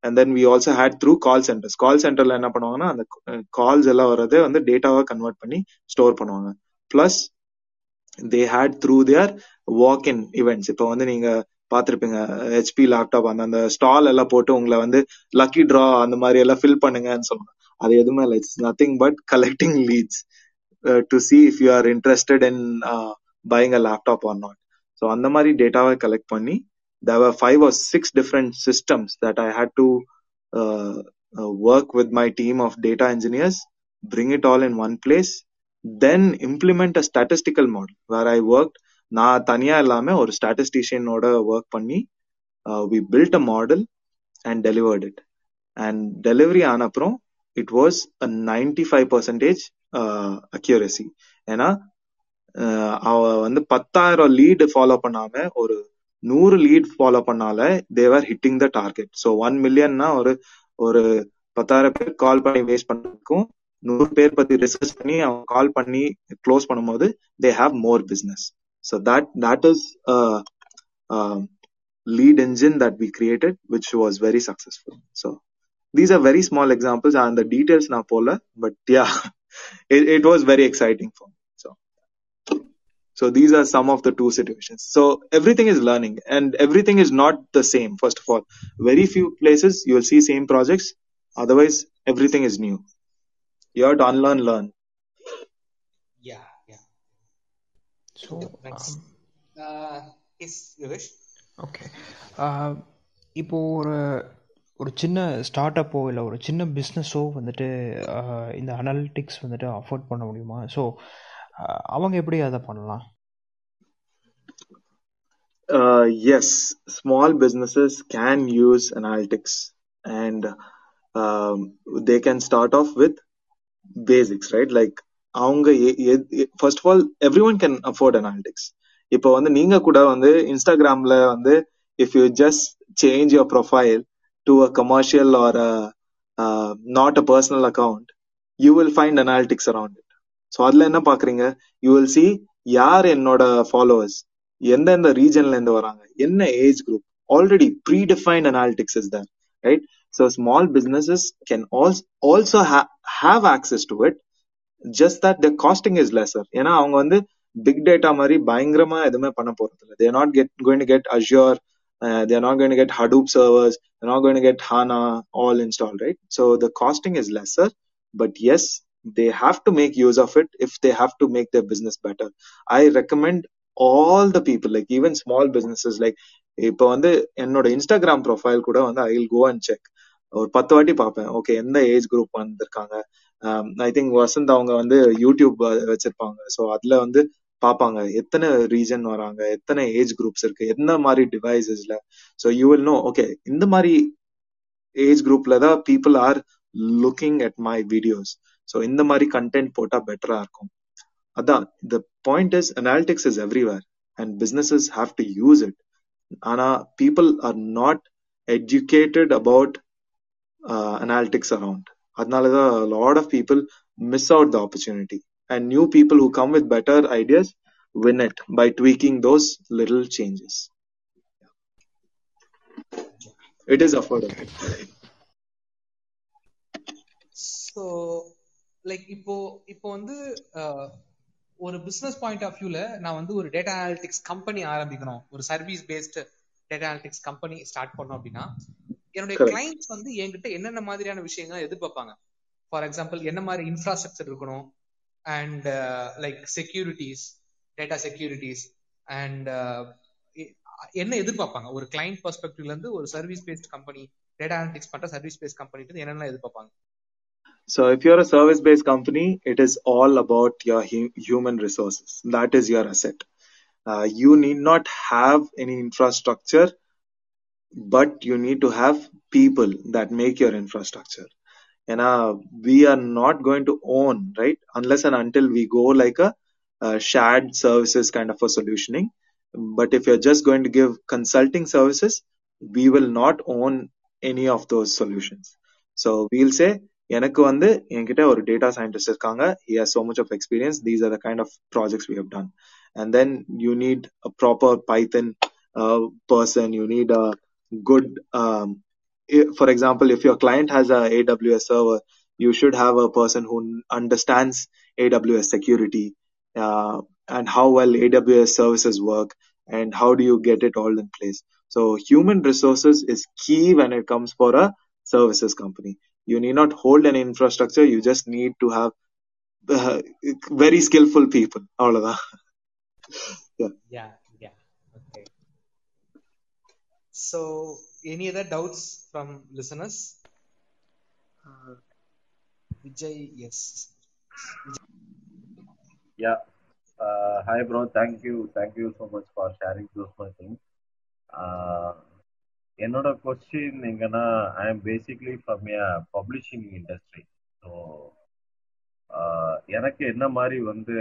and then we also had through call centers. Call center la enna panuvanga na and calls ella varade and data va convert panni store panuvanga, plus they had through their walk in events. Ipo vandu neenga paathirupinga H P laptop and and stall ella potu ungala vandu lucky draw and mari ella fill pannunga nu solranga, adu edhume illa, it's nothing but collecting leads uh, to see if you are interested in uh, buying a laptop or not. So and mari data va collect panni there were five or six different systems that I had to uh, uh, work with my team of data engineers, bring it all in one place, then implement a statistical model where I worked na thaniya ellame or statistician oda work panni uh, we built a model and delivered it, and delivery anaprom it was a ninety-five percent uh, accuracy. ena ava vandu ten thousand lead follow pannama or நூறு lead follow பண்ணால they're hitting the target. So one மில்லியன்னா ஒரு ஒரு பத்தாயிரம் பேர் கால் பண்ணி waste பண்ணதுக்கும் நூறு பேர் பத்தி ரிசர்ச் பண்ணி அவங்க கால் பண்ணி க்ளோஸ் பண்ணும்போது they have more business. So that that is lead engine that we created which was very successful. So these are very small examples, அந்த டீடைல்ஸ் நான் போல, but yeah it was very exciting for. So these are some of the two situations. So everything is learning and everything is not the same. First of all, very few places you will see same projects. Otherwise, everything is new. You have to unlearn, learn. Yeah, yeah. So, um, uh, is Vivesh? Okay. Uh, இப்போ ஒரு ஒரு சின்ன start அப்போ இல்லை ஒரு சின்ன பிஸ்னஸோ வந்துட்டு இந்த அனாலிட்டிக்ஸ் வந்துட்டு அஃபோர்ட் பண்ண முடியுமா? ஸோ அவங்க எப்படி அதை பண்ணலாம்? Yes, small businesses can use analytics and they can start off with basics, right? Like அவங்க first of all every one can afford analytics. இப்போ வந்து நீங்க கூட வந்து இன்ஸ்டாகிராம்ல வந்து if you just change your profile to a commercial or not a personal account you will find analytics around it. So அதில் என்ன பார்க்குறீங்க, யூ வில் சி யார் என்னோட ஃபாலோவர்ஸ், எந்தெந்த ரீஜன்ல இருந்து வராங்க, என்ன age group, already predefined analytics is there, right? So small businesses can also also ha have access to it. Just that the costing is lesser. ஏன்னா அவங்க வந்து பிக் டேட்டா மாதிரி பயங்கரமா எதுவுமே பண்ண போறது இல்லை. They are not get, going to get Azure. Uh, they are not going to get Hadoop servers. They are not going to get HANA all installed, right? So the costing is lesser. But yes, they have to make use of it if they have to make their business better. I recommend all the people, like even small businesses, like இப்போ வந்து என்னோட Instagram profile கூட வந்து I will go and check, ஒரு பத்து வாட்டி பார்ப்பேன். Okay, எந்த ஏஜ் குரூப் வந்திருக்காங்க. ஐ திங்க் வசந்த் அவங்க வந்து யூடியூப் வச்சிருப்பாங்க. ஸோ அதுல வந்து பார்ப்பாங்க எத்தனை ரீஜன் வராங்க, எத்தனை ஏஜ் குரூப்ஸ் இருக்கு, எந்த மாதிரி டிவைசஸ்ல. So you will know, okay இந்த மாதிரி ஏஜ் குரூப்ல தான் people are looking at my videos. So இந்த மாதிரி கண்டென்ட் போட்டா பெட்டரா இருக்கும். அதான் the point is analytics is everywhere and businesses have to use it. ஆனா people are not educated about analytics around. அதனாலதான் lot of people miss out the opportunity. And new people who come with better ideas win it by tweaking those little changes. It is affordable. So like இப்போ இப்போ வந்து ஒரு business point of வியூல நான் வந்து ஒரு data analytics company ஆரம்பிக்கணும், ஒரு service based data analytics company start பண்ணோம் அப்படின்னா என்னுடைய கிளைண்ட்ஸ் வந்து என்கிட்ட என்னென்ன மாதிரியான விஷயங்கள் எதிர்பார்ப்பாங்க? ஃபார் எக்ஸாம்பிள், என்ன மாதிரி இன்ஃப்ராஸ்ட்ரக்சர் இருக்கணும், and like securities, data securities, and என்ன எதிர்பார்ப்பாங்க ஒரு கிளைண்ட் பெர்ஸ்பெக்டிவ்ல இருந்து ஒரு service based company data analytics பண்ற சர்வீஸ் பேஸ்ட் கம்பெனிட்டு என்னென்ன எதிர்பார்ப்பாங்க? So if you're a service based company, it is all about your hu- human resources. That is your asset. Uh, you need not have any infrastructure, but you need to have people that make your infrastructure. And uh, we are not going to own, right? Unless and until we go like a, a shared services kind of a solutioning. But if you're just going to give consulting services, we will not own any of those solutions. So we'll say, எனக்கு வந்து என்கிட்ட ஒரு data scientist இருக்காங்க, he has so much of experience, these are the kind of projects we have done. And then you need a proper Python uh, person, you need a good um, for example, if your client has a A W S server, you should have a person who understands A W S security uh, and how well A W S services work and how do you get it all in place. So human resources is key when it comes for a services company. You need not hold an infrastructure, you just need to have uh, very skillful people. All of that. yeah yeah yeah okay, so any other doubts from listeners? uh, Vijay, yes Vijay. yeah uh, hi bro, thank you thank you so much for sharing those things. uh என்னோட question எங்கன்னா, I am basically from a publishing industry. So எனக்கு என்ன மாதிரி வந்து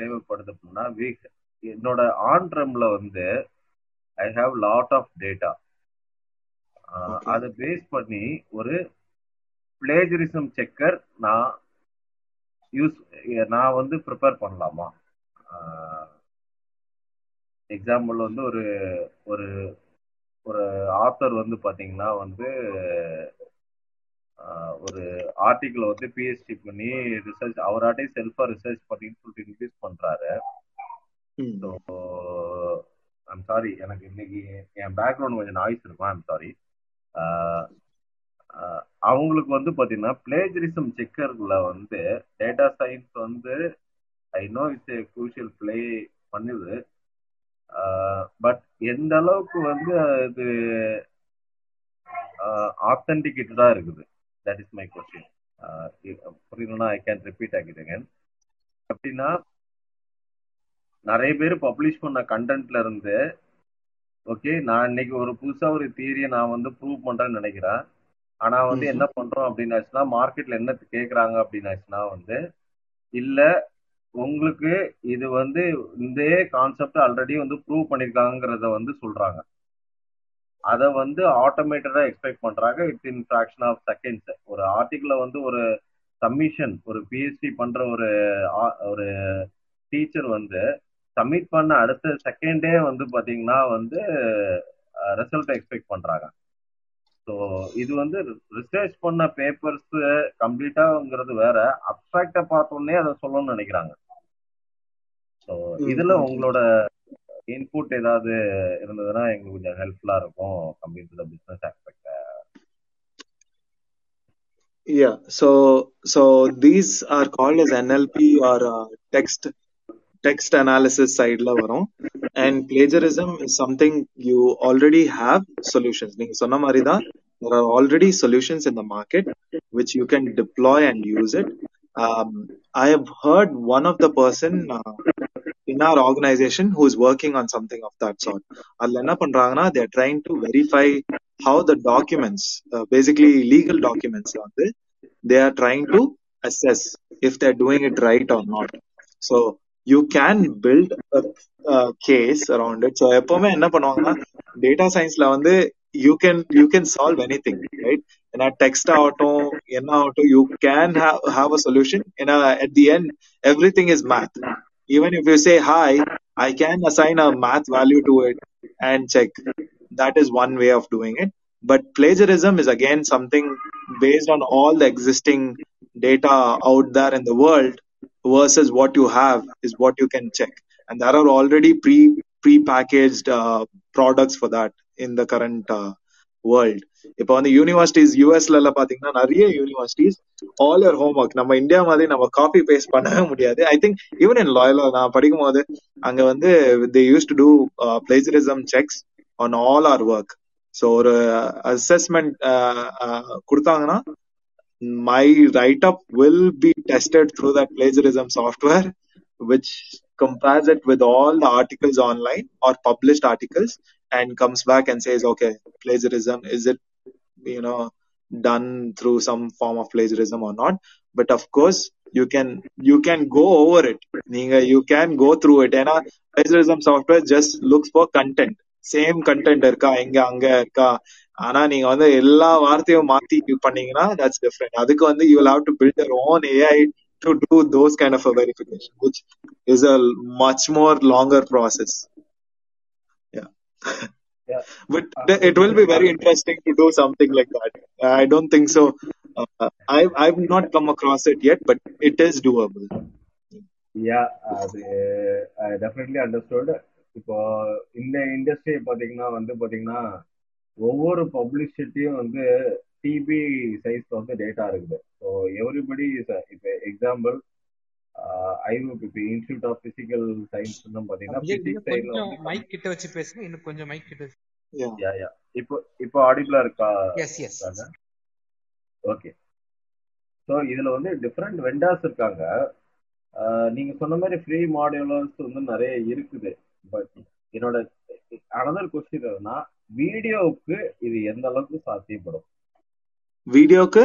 தேவைப்படுது அப்படின்னா, week என்னோட ஆண்ட்ரம்ல வந்து I have lot of data. அதை பேஸ் பண்ணி ஒரு பிளேஜரிசம் செக்கர் நான் யூஸ் நான் வந்து ப்ரிப்பேர் பண்ணலாமா? எக்ஸாம்பிள் வந்து ஒரு ஒரு ஒரு ஆத்தர் வந்து பாத்தீங்கன்னா வந்து ஒரு ஆர்டிகிளை வந்து பிஹெச்டி பண்ணி ரிசர்ச் அவராட்டே செல்ஃபா ரிசர்ச் பண்ணின்னு சொல்லிட்டு இன்க்ரீஸ் பண்றாரு. ஸோ ஐம் சாரி, எனக்கு இன்னைக்கு என் பேக்ரவுண்ட் கொஞ்சம் நாய்ஸ் இருக்கும், ஐம் சாரி. அவங்களுக்கு வந்து பாத்தீங்கன்னா பிளேஜரிசம் செக்கர்ல வந்து டேட்டா சயின்ஸ் வந்து I know it's a crucial play பண்ணுது. பட் எந்த அளவுக்கு வந்து அது ஆத்தென்டிகேட்டடா இருக்குது, தட் இஸ் மை க்வெஸ்டின். புரியணும்னா ஐ கேன் ரிப்பீட் ஆகிடுங்க. அப்படின்னா நிறைய பேர் பப்ளிஷ் பண்ண கண்டென்ட்ல இருந்து, ஓகே நான் இன்னைக்கு ஒரு புதுசா ஒரு தியரியை நான் வந்து ப்ரூவ் பண்றேன்னு நினைக்கிறேன். ஆனா வந்து என்ன பண்றோம் அப்படின்னாச்சுன்னா, மார்க்கெட்ல என்ன கேட்கறாங்க அப்படின்னாச்சுன்னா வந்து, இல்ல உங்களுக்கு இது வந்து இந்த கான்செப்ட் ஆல்ரெடி வந்து ப்ரூவ் பண்ணிருக்காங்கறத வந்து சொல்றாங்க. அதை வந்து ஆட்டோமேட்டடா எக்ஸ்பெக்ட் பண்றாங்க with in fraction of seconds. ஒரு ஆர்டிகிள வந்து ஒரு சப்மிஷன், ஒரு பிஹெச்டி பண்ற ஒரு ஒரு டீச்சர் வந்து சப்மிட் பண்ண அடுத்த செகண்டே வந்து பாத்தீங்கன்னா வந்து ரிசல்ட் எக்ஸ்பெக்ட் பண்றாங்க. ஸோ இது வந்து ரிசர்ச் பண்ண பேப்பர்ஸ் கம்ப்ளீட்டாங்கிறது வேற, அப்ட்ராக்டா பார்த்தோன்னே அதை சொல்லணும்னு நினைக்கிறாங்க. ஸோ இதுல உங்களோட இன்புட் ஏதாவது இருந்ததுன்னா எங்களுக்கு கொஞ்சம் ஹெல்ப்ஃபுல்லா இருக்கும் complete business aspect. Yeah, so so these are called as N L P or uh, text text analysis side la varum, and plagiarism is something you already have solutions. Neenga sonna mari da there are already solutions in the market which you can deploy and use it. um, I have heard one of the person uh, in our organization who is working on something of that sort. Adla enna pandranga na they are trying to verify how the documents, uh, basically legal documents, they are trying to assess if they are doing it right or not. So you can build a, a case around it. So epovume enna panuvanga data science la vande you can you can solve anything, right? In a text auto enna auto you can have, have a solution. In a, at the end everything is math. Even if you say hi, I can assign a math value to it and check. That is one way of doing it. But plagiarism is again something based on all the existing data out there in the world versus what you have is what you can check, and there are already pre pre-packaged uh, products for that in the current uh, world. If on the universities U S la pathina nariya universities all your homework நம்ம India மாதிரி நம்ம copy paste பண்ணவே முடியாது. I think even in Loyola நான் படிக்கும்போது அங்க வந்து they used to do uh, plagiarism checks on all our work. So ஒரு assessment கொடுத்தாங்கன்னா my write up will be tested through that plagiarism software which compares it with all the articles online or published articles and comes back and says okay, plagiarism, is it, you know, done through some form of plagiarism or not. But of course you can you can go over it, neenga you can go through it. And plagiarism software just looks for content, same content இருக்கா எங்க அங்க இருக்கா. ஆனா நீங்க வந்து எல்லா வார்த்தையும் மாத்தி பண்ணீங்கன்னா that's different. அதுக்கு வந்து you will have to build your own A I to do those kind of a verification, which is a much more longer process. Yeah, yeah. But th- it will be very interesting to do something like that. I don't think so. Uh, I I've not come across it yet, but it is doable. Yeah, I definitely understood. இப்போ இந்த industry பாத்தீங்கன்னா வந்து பாத்தீங்கன்னா ஒவ்வொரு பப்ளிசிட்டியும் வந்து DP சைஸ்ல வந்து data இருக்குது. ஸோ எவ்ரிபடி இப்போ எக்ஸாம்பிள் ஐநூறு இப்போ இன்ஸ்டியூட் ஆஃப் பிசிக்கல் சயின்ஸ் பாத்தீங்கன்னா பிசிக்ஸ் சைட்ல வந்து மைக் கிட்ட வச்சு பேசுங்க, இன்னும் கொஞ்சம் மைக் கிட்ட. யா யா இப்போ இப்போ ஆடிபிளா இருக்கா? S S okay. ஸோ இதுல வந்து டிஃப்ரெண்ட் வெண்டர்ஸ் இருக்காங்க. நீங்க சொன்ன மாதிரி ஃப்ரீ மாடியூலர்ஸ் வந்து நிறைய இருக்குது. பட் என்னோட அனதர் क्वेश्चन என்னன்னா வீடியோக்கு இது எந்த அளவுக்கு சாத்தியப்படும்? வீடியோக்கு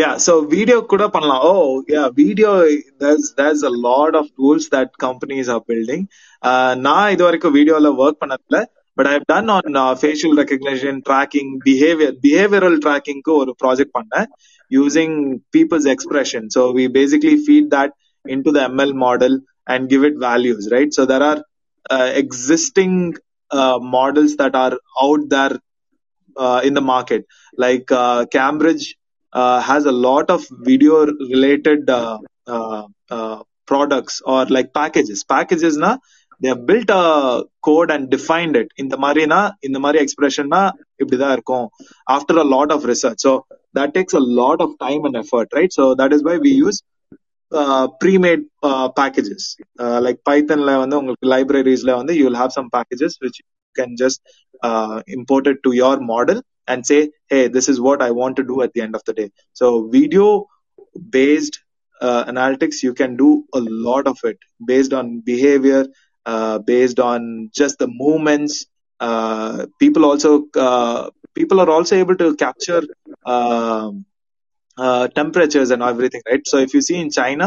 யா சோ வீடியோ கூட பண்ணலாம். Oh yeah video there's there's a lot of tools that companies are building. நான் இது வரைக்கும் வீடியோல வர்க் பண்ணல, but I have done on uh, facial recognition tracking, behavior behavioral tracking க்கு ஒரு ப்ராஜெக்ட் பண்ணேன் using people's expression. So we basically feed that into the M L model and give it values, right? So there are uh, existing uh, models that are out there uh, in the market, like uh, Cambridge uh, has a lot of video related uh, uh, uh, products or like packages packages na they have built a code and defined it indha mari na indha mari expression na ipdida irukum after a lot of research. So that takes a lot of time and effort, right? So that is why we use uh pre-made uh, packages uh, like Python la vanda ungalku libraries la vanda you will have some packages which you can just uh, import it to your model and say hey, this is what I want to do at the end of the day. So video based uh, analytics, you can do a lot of it based on behavior, uh, based on just the movements. Uh, people also uh, people are also able to capture uh, uh temperatures and everything, right? So if you see in China,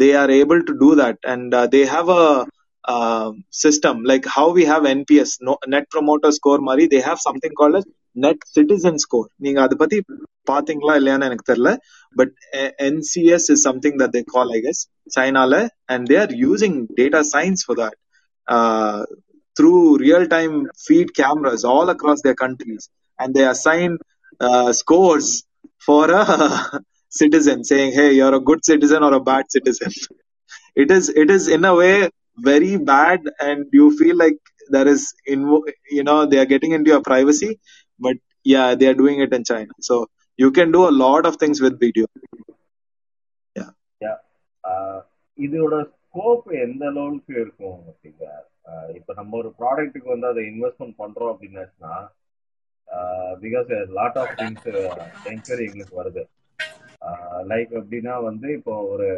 they are able to do that, and uh, they have a uh, system like how we have N P S, no, net promoter score mari, they have something called as net citizen score. Neenga adu pathi pathingala illana enak therilla, but uh, N C S is something that they call, I guess, China la, and they are using data science for that uh, through real-time feed cameras all across their countries, and they assign uh, scores for a citizen, saying, hey, you're a good citizen or a bad citizen. It is, it is in a way very bad, and you feel like there is, in, you know, they are getting into your privacy, but yeah, they are doing it in China. So you can do a lot of things with video. Yeah. Yeah. Uh, scope எந்த அளவுக்கு இருக்கும் அப்படிங்க. இப்போ நம்ம ஒரு ப்ராடக்ட்டுக்கு வந்து அதை investment பண்ணுறோம் அப்படின்னாச்சுன்னா, because lot of things enquiry எங்களுக்கு வருது. லைக் அப்படின்னா வந்து இப்போ ஒரு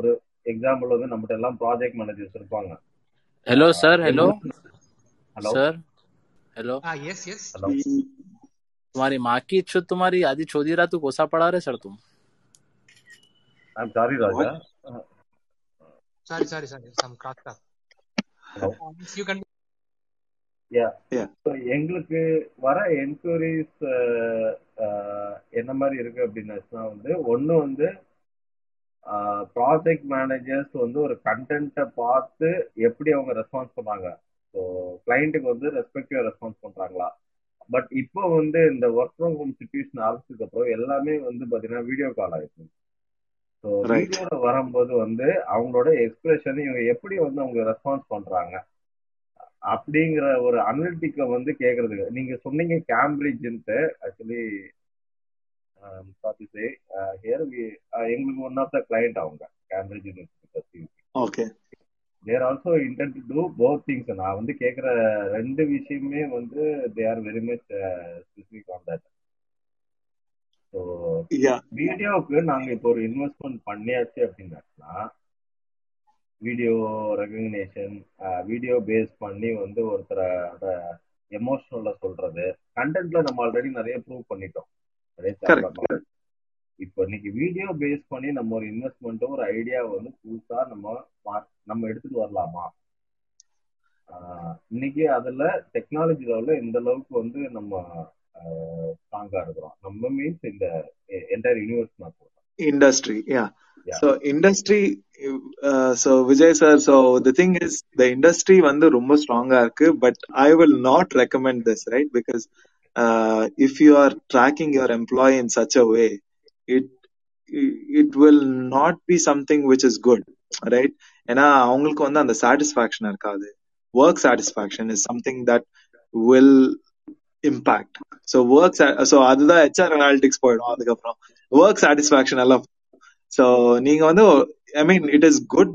ஒரு எக்ஸாம்பிள் வந்து நம்மகிட்ட எல்லாம் ப்ராஜெக்ட் மேனேஜர்ஸ் இருப்பாங்க. Hello sir. Hello hello sir. Hello. Yes yes. Hello. तुम्हारी माँ की इच्छा तुम्हारी आधी छोड़ी रहा तू कोसा पड़ा रहे सर तुम. I'm sorry Raja. Sorry, sorry, sorry. Some cracked up. No. Uh, you can. Yeah, yeah. So, எங்களுக்கு வர என்கொயரிஸ் என்ன மாதிரி இருக்கு அப்படின்னாச்சுன்னா வந்து ஒன்று வந்து ப்ராஜெக்ட் மேனேஜர்ஸ் வந்து ஒரு கண்டென்ட்டை பார்த்து எப்படி அவங்க ரெஸ்பான்ஸ் பண்ணாங்க. ஸோ கிளைண்ட்டுக்கு வந்து ரெஸ்பெக்டிவாக ரெஸ்பான்ஸ் பண்ணுறாங்களா. பட் இப்போ வந்து இந்த ஒர்க் ஃப்ரம் ஹோம் சுச்சுவேஷன் ஆரம்பிச்சதுக்கப்புறம் எல்லாமே வந்து பார்த்தீங்கன்னா வீடியோ கால் ஆகிடுச்சு. ஸோ வீடியோவில் வரும்போது வந்து அவங்களோட எக்ஸ்பிரஷன் இவங்க எப்படி வந்து அவங்க ரெஸ்பான்ஸ் பண்ணுறாங்க அப்படிங்கிற ஒரு அனலிட்டிக்கை வந்து கேட்குறதுக்கு நீங்கள் சொன்னீங்க கேம்பிரிட்ஜ்ன்ட்டு. ஆக்சுவலி பார்த்து எங்களுக்கு ஒன் ஆஃப் த கிளைண்ட் அவங்க Cambridge university. There also intend to do both things. நான் வந்து கேட்குற ரெண்டு விஷயமே வந்து they are very much specific on that. So வீடியோவுக்கு நாங்கள் இப்போ ஒரு இன்வெஸ்ட்மெண்ட் பண்ணியாச்சு அப்படின்னாச்சுன்னா வீடியோ ரெகக்னேஷன், வீடியோ பேஸ் பண்ணி வந்து ஒருத்தரோட எமோஷனல சொல்றது, கண்டென்ட்ல நம்ம ஆல்ரெடி நிறைய ப்ரூவ் பண்ணிட்டோம். இப்போ இன்னைக்கு வீடியோ பேஸ் பண்ணி நம்ம ஒரு இன்வெஸ்ட்மெண்ட்டோ ஒரு ஐடியா வந்து புதுசா நம்ம நம்ம எடுத்துட்டு வரலாமா. இன்னைக்கு அதுல டெக்னாலஜி லெவலில் இந்த அளவுக்கு வந்து நம்ம ஸ்ட்ராங்கா இருக்கிறோம். நம்ம மீன்ஸ் இந்த என்டையர் யூனிவர்ஸ் நான் சொல்றேன் industry. Yeah. Yeah. So industry, uh, so Vijay sir, so the thing is the industry vandu romba strong ah irukku, but I will not recommend this, right? Because uh, if you are tracking your employee in such a way, it it will not be something which is good, right? Ena avangalukku vandu and the satisfaction irukadu. Work satisfaction is something that will impact. So work, so adha H R analytics poidum adukapram work satisfaction alla. So neenga vandu, I mean it is good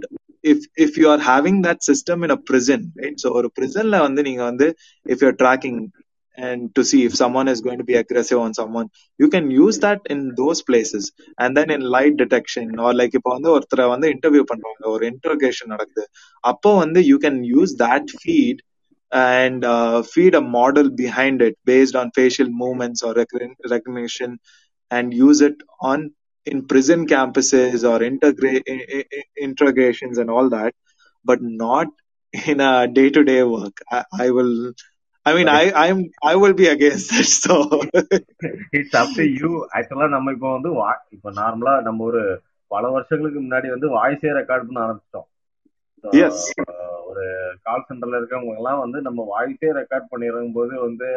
if if you are having that system in a prison, right? So or prison la vandu neenga vandu if you are tracking and to see if someone is going to be aggressive on someone, you can use that in those places. And then in light detection or like ipo vandu orthra vandu interview pandranga, or interrogation nadakudhu, appo vandu you can use that feed and uh, feed a model behind it based on facial movements or recognition, and use it on in prison campuses or integra- interrogations and all that, but not in a day-to-day work. I, I will, I mean, I, I'm, I will be against it. So it's up to you. Actually, நம்ம இப்போ வந்து இப்போ நார்மலா நம்ம ஒரு பல வருஷங்களுக்கு முன்னாடி வந்து வாய்ஸ் ரெக்கார்ட் பண்ண ஆரம்பிச்சிட்டோம். ஒரு கால் சென்டர்ல இருக்கவங்க எல்லாம் வந்து நம்ம வாய்ஸே ரெக்கார்ட் பண்ணிடும் போது வந்து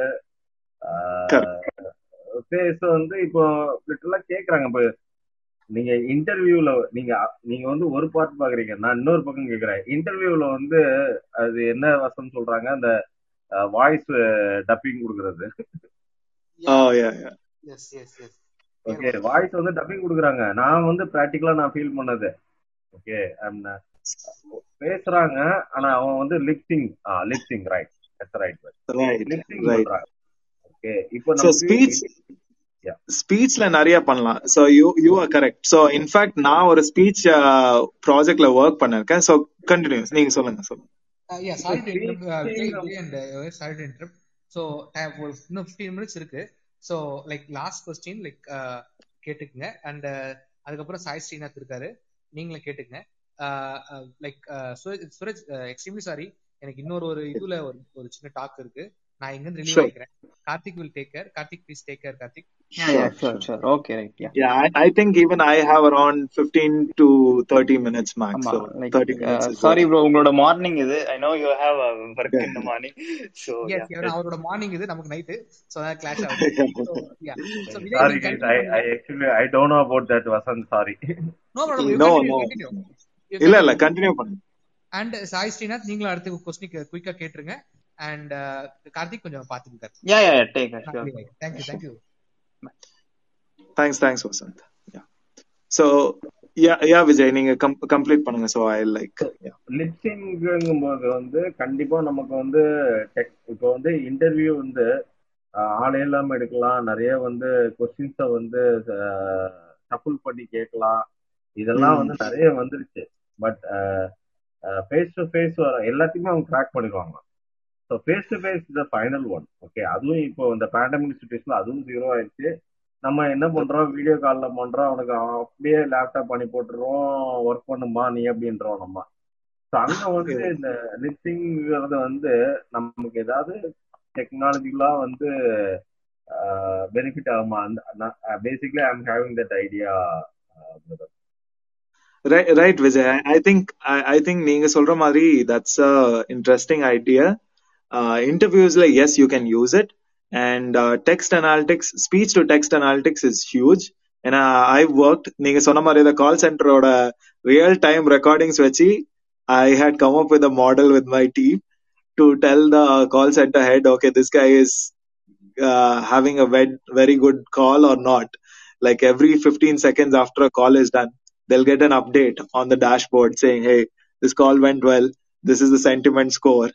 பேஸ் வந்து இப்போ லிட்டரலா கேக்குறாங்க. இப்போ நீங்க இன்டர்வியூல நீங்க நீங்க வந்து ஒரு பார்ட் பாக்குறீங்க, நான் இன்னொரு பக்கம் கேக்குறேன். இன்டர்வியூல வந்து அது என்ன வசம் சொல்றாங்க, அந்த வாய்ஸ் டப்பிங் கொடுக்கறது. ஓகே, வாய்ஸ் வந்து டப்பிங் கொடுக்குறாங்க. நான் வந்து பிராக்டிகலா நான் ஃபீல் பண்ணது ஓகே பேசுறாங்க, ஆனா அவன் வந்து lipsync lipsync right right lipsync பண்றாங்க. ஓகே, இப்போ நம்ம ஸ்பீச் ஸ்பீச்ல நிறைய பண்ணலாம். So you you are correct. So in fact நான் ஒரு ஸ்பீச் ப்ராஜெக்ட்ல வர்க் பண்ணிருக்கேன். சோ கண்டினியூஸ் நீங்க சொல்லுங்க சொல்லுங்க. Yeah sorry to interrupt sorry to interrupt so I have fifteen minutes இருக்கு. So like last question like கேட்டுக்கங்க, அண்ட் அதுக்கு அப்புறம் சாய் ஸ்ரீநாத் இருக்காரு, நீங்களே கேட்டுக்கங்க. லைக் சுரேஜ், எக்ஸ்ட்ரீம்லி சாரி, எனக்கு இன்னொரு ஒரு இதுல ஒரு சின்ன டாக் இருக்கு, நான் இங்க ரிலீவ் ஆயிக்கிறேன். Karthik will take care. Karthik, please take care, Karthik. Yeah, yeah, sure, sure. Okay, right. Yeah, yeah. I, I think even I have around fifteen to thirty minutes max. Amma, so like, thirty minutes. Uh, sorry, bro. Your morning is it? I know you have a work yeah. in the morning. So yes, yeah. Our morning is it? Namak night. So that clash out. So yeah. So Vijay, sorry, guys. I, I actually I don't know about that, Vasanth. Sorry. No problem. You no, continue, no. Continue. You illa, illa. Continue pannu. And Sai Srinath, நீங்களும் அடுத்த question குயிக்கா கேட்றீங்க. And uh, Karthik konjam paathukkar. Yeah, yeah, yeah. Take it. Sure. Thank you, thank you. Thanks, thanks, Vasanth. Yeah. So, yeah, yeah, Vijay, you com- complete panunga. So, I like. Yeah. Lip syncing போது வந்து கண்டிப்பா நமக்கு வந்து இப்போ வந்து interview வந்து ஆளே இல்லாம எடுக்கலாம், நிறைய வந்து கொஸ்டின்ஸை வந்து டபுள் பண்ணி கேட்கலாம், இதெல்லாம் வந்து நிறைய வந்துருச்சு. பட் ஃபேஸ் டு ஃபேஸ் வர எல்லாத்தையுமே அவங்க ட்ராக் பண்ணிடுவாங்க. So face to face the final one. Okay, அதுவும் இப்போ இந்த பேண்டமிக் சுச்சுவேஷன்ல அதுவும் ஜீரோ ஆயிடுச்சு. நம்ம என்ன பண்றோம், வீடியோ காலில் பண்றோம், அவனுக்கு அப்படியே லேப்டாப் பண்ணி போட்டுருவோம், ஒர்க் பண்ணுமா நீ அப்படின்றோம் நம்ம. ஸோ அங்கே வந்து இந்த லிப்ஸிங்கிறது வந்து நமக்கு ஏதாவது டெக்னாலஜிக்கலா வந்து பெனிஃபிட் ஆகுமா? அந்த basically I am having that idea. Right, right, Vijay. I think I, I think நீங்க சொல்ற மாதிரி that's a interesting idea. Uh, interviews like yes, you can use it, and uh, text analytics, speech to text analytics is huge. And uh, I've worked. நீங்க சொன்ன மாதிரி the call center ஓட real time recordings வச்சு I had come up with a model with my team to tell the call center head, okay, this guy is uh, having a very very good call or not. Like every fifteen seconds after a call is done, they'll get an update on the dashboard saying, hey, this call went well. This is the sentiment score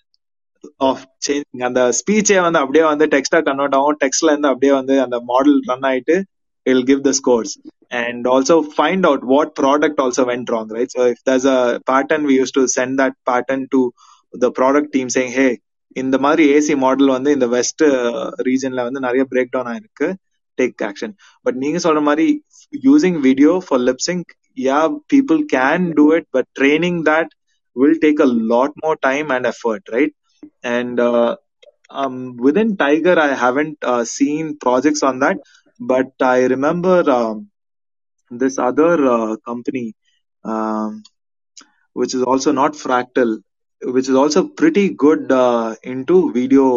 of changing. And the speech and the update on the text are convert on text and the update on the and the model run it. It'll give the scores and also find out what product also went wrong, right? So if there's a pattern, we used to send that pattern to the product team saying, hey, in the mari A C model on the in the West uh, region la vandu nariya breakdown aayirukku. Take action. But neenga solra mari using video for lip sync. Yeah, people can do it, but training that will take a lot more time and effort, right? And uh, um, within Tiger, I haven't uh, seen projects on that, but I remember um, this other uh, company, um, which is also not Fractal, which is also pretty good uh, into video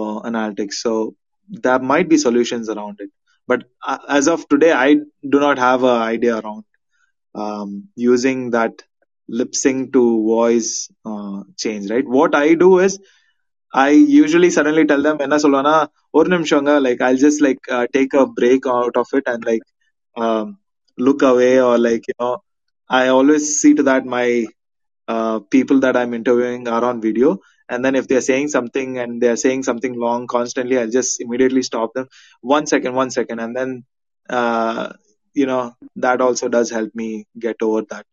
uh, analytics. So there might be solutions around it. But uh, as of today, I do not have an idea around Um, using that lip sync to voice uh, change, right? What I do is, I usually suddenly tell them, enna solana oru nimishanga, like I'll just like uh, take a break out of it and like um, look away or like, you know, I always see to that my uh, people that I'm interviewing are on video. And then if they're saying something and they're saying something long constantly, I'll just immediately stop them. One second, one second. And then, uh, you know, that also does help me get over that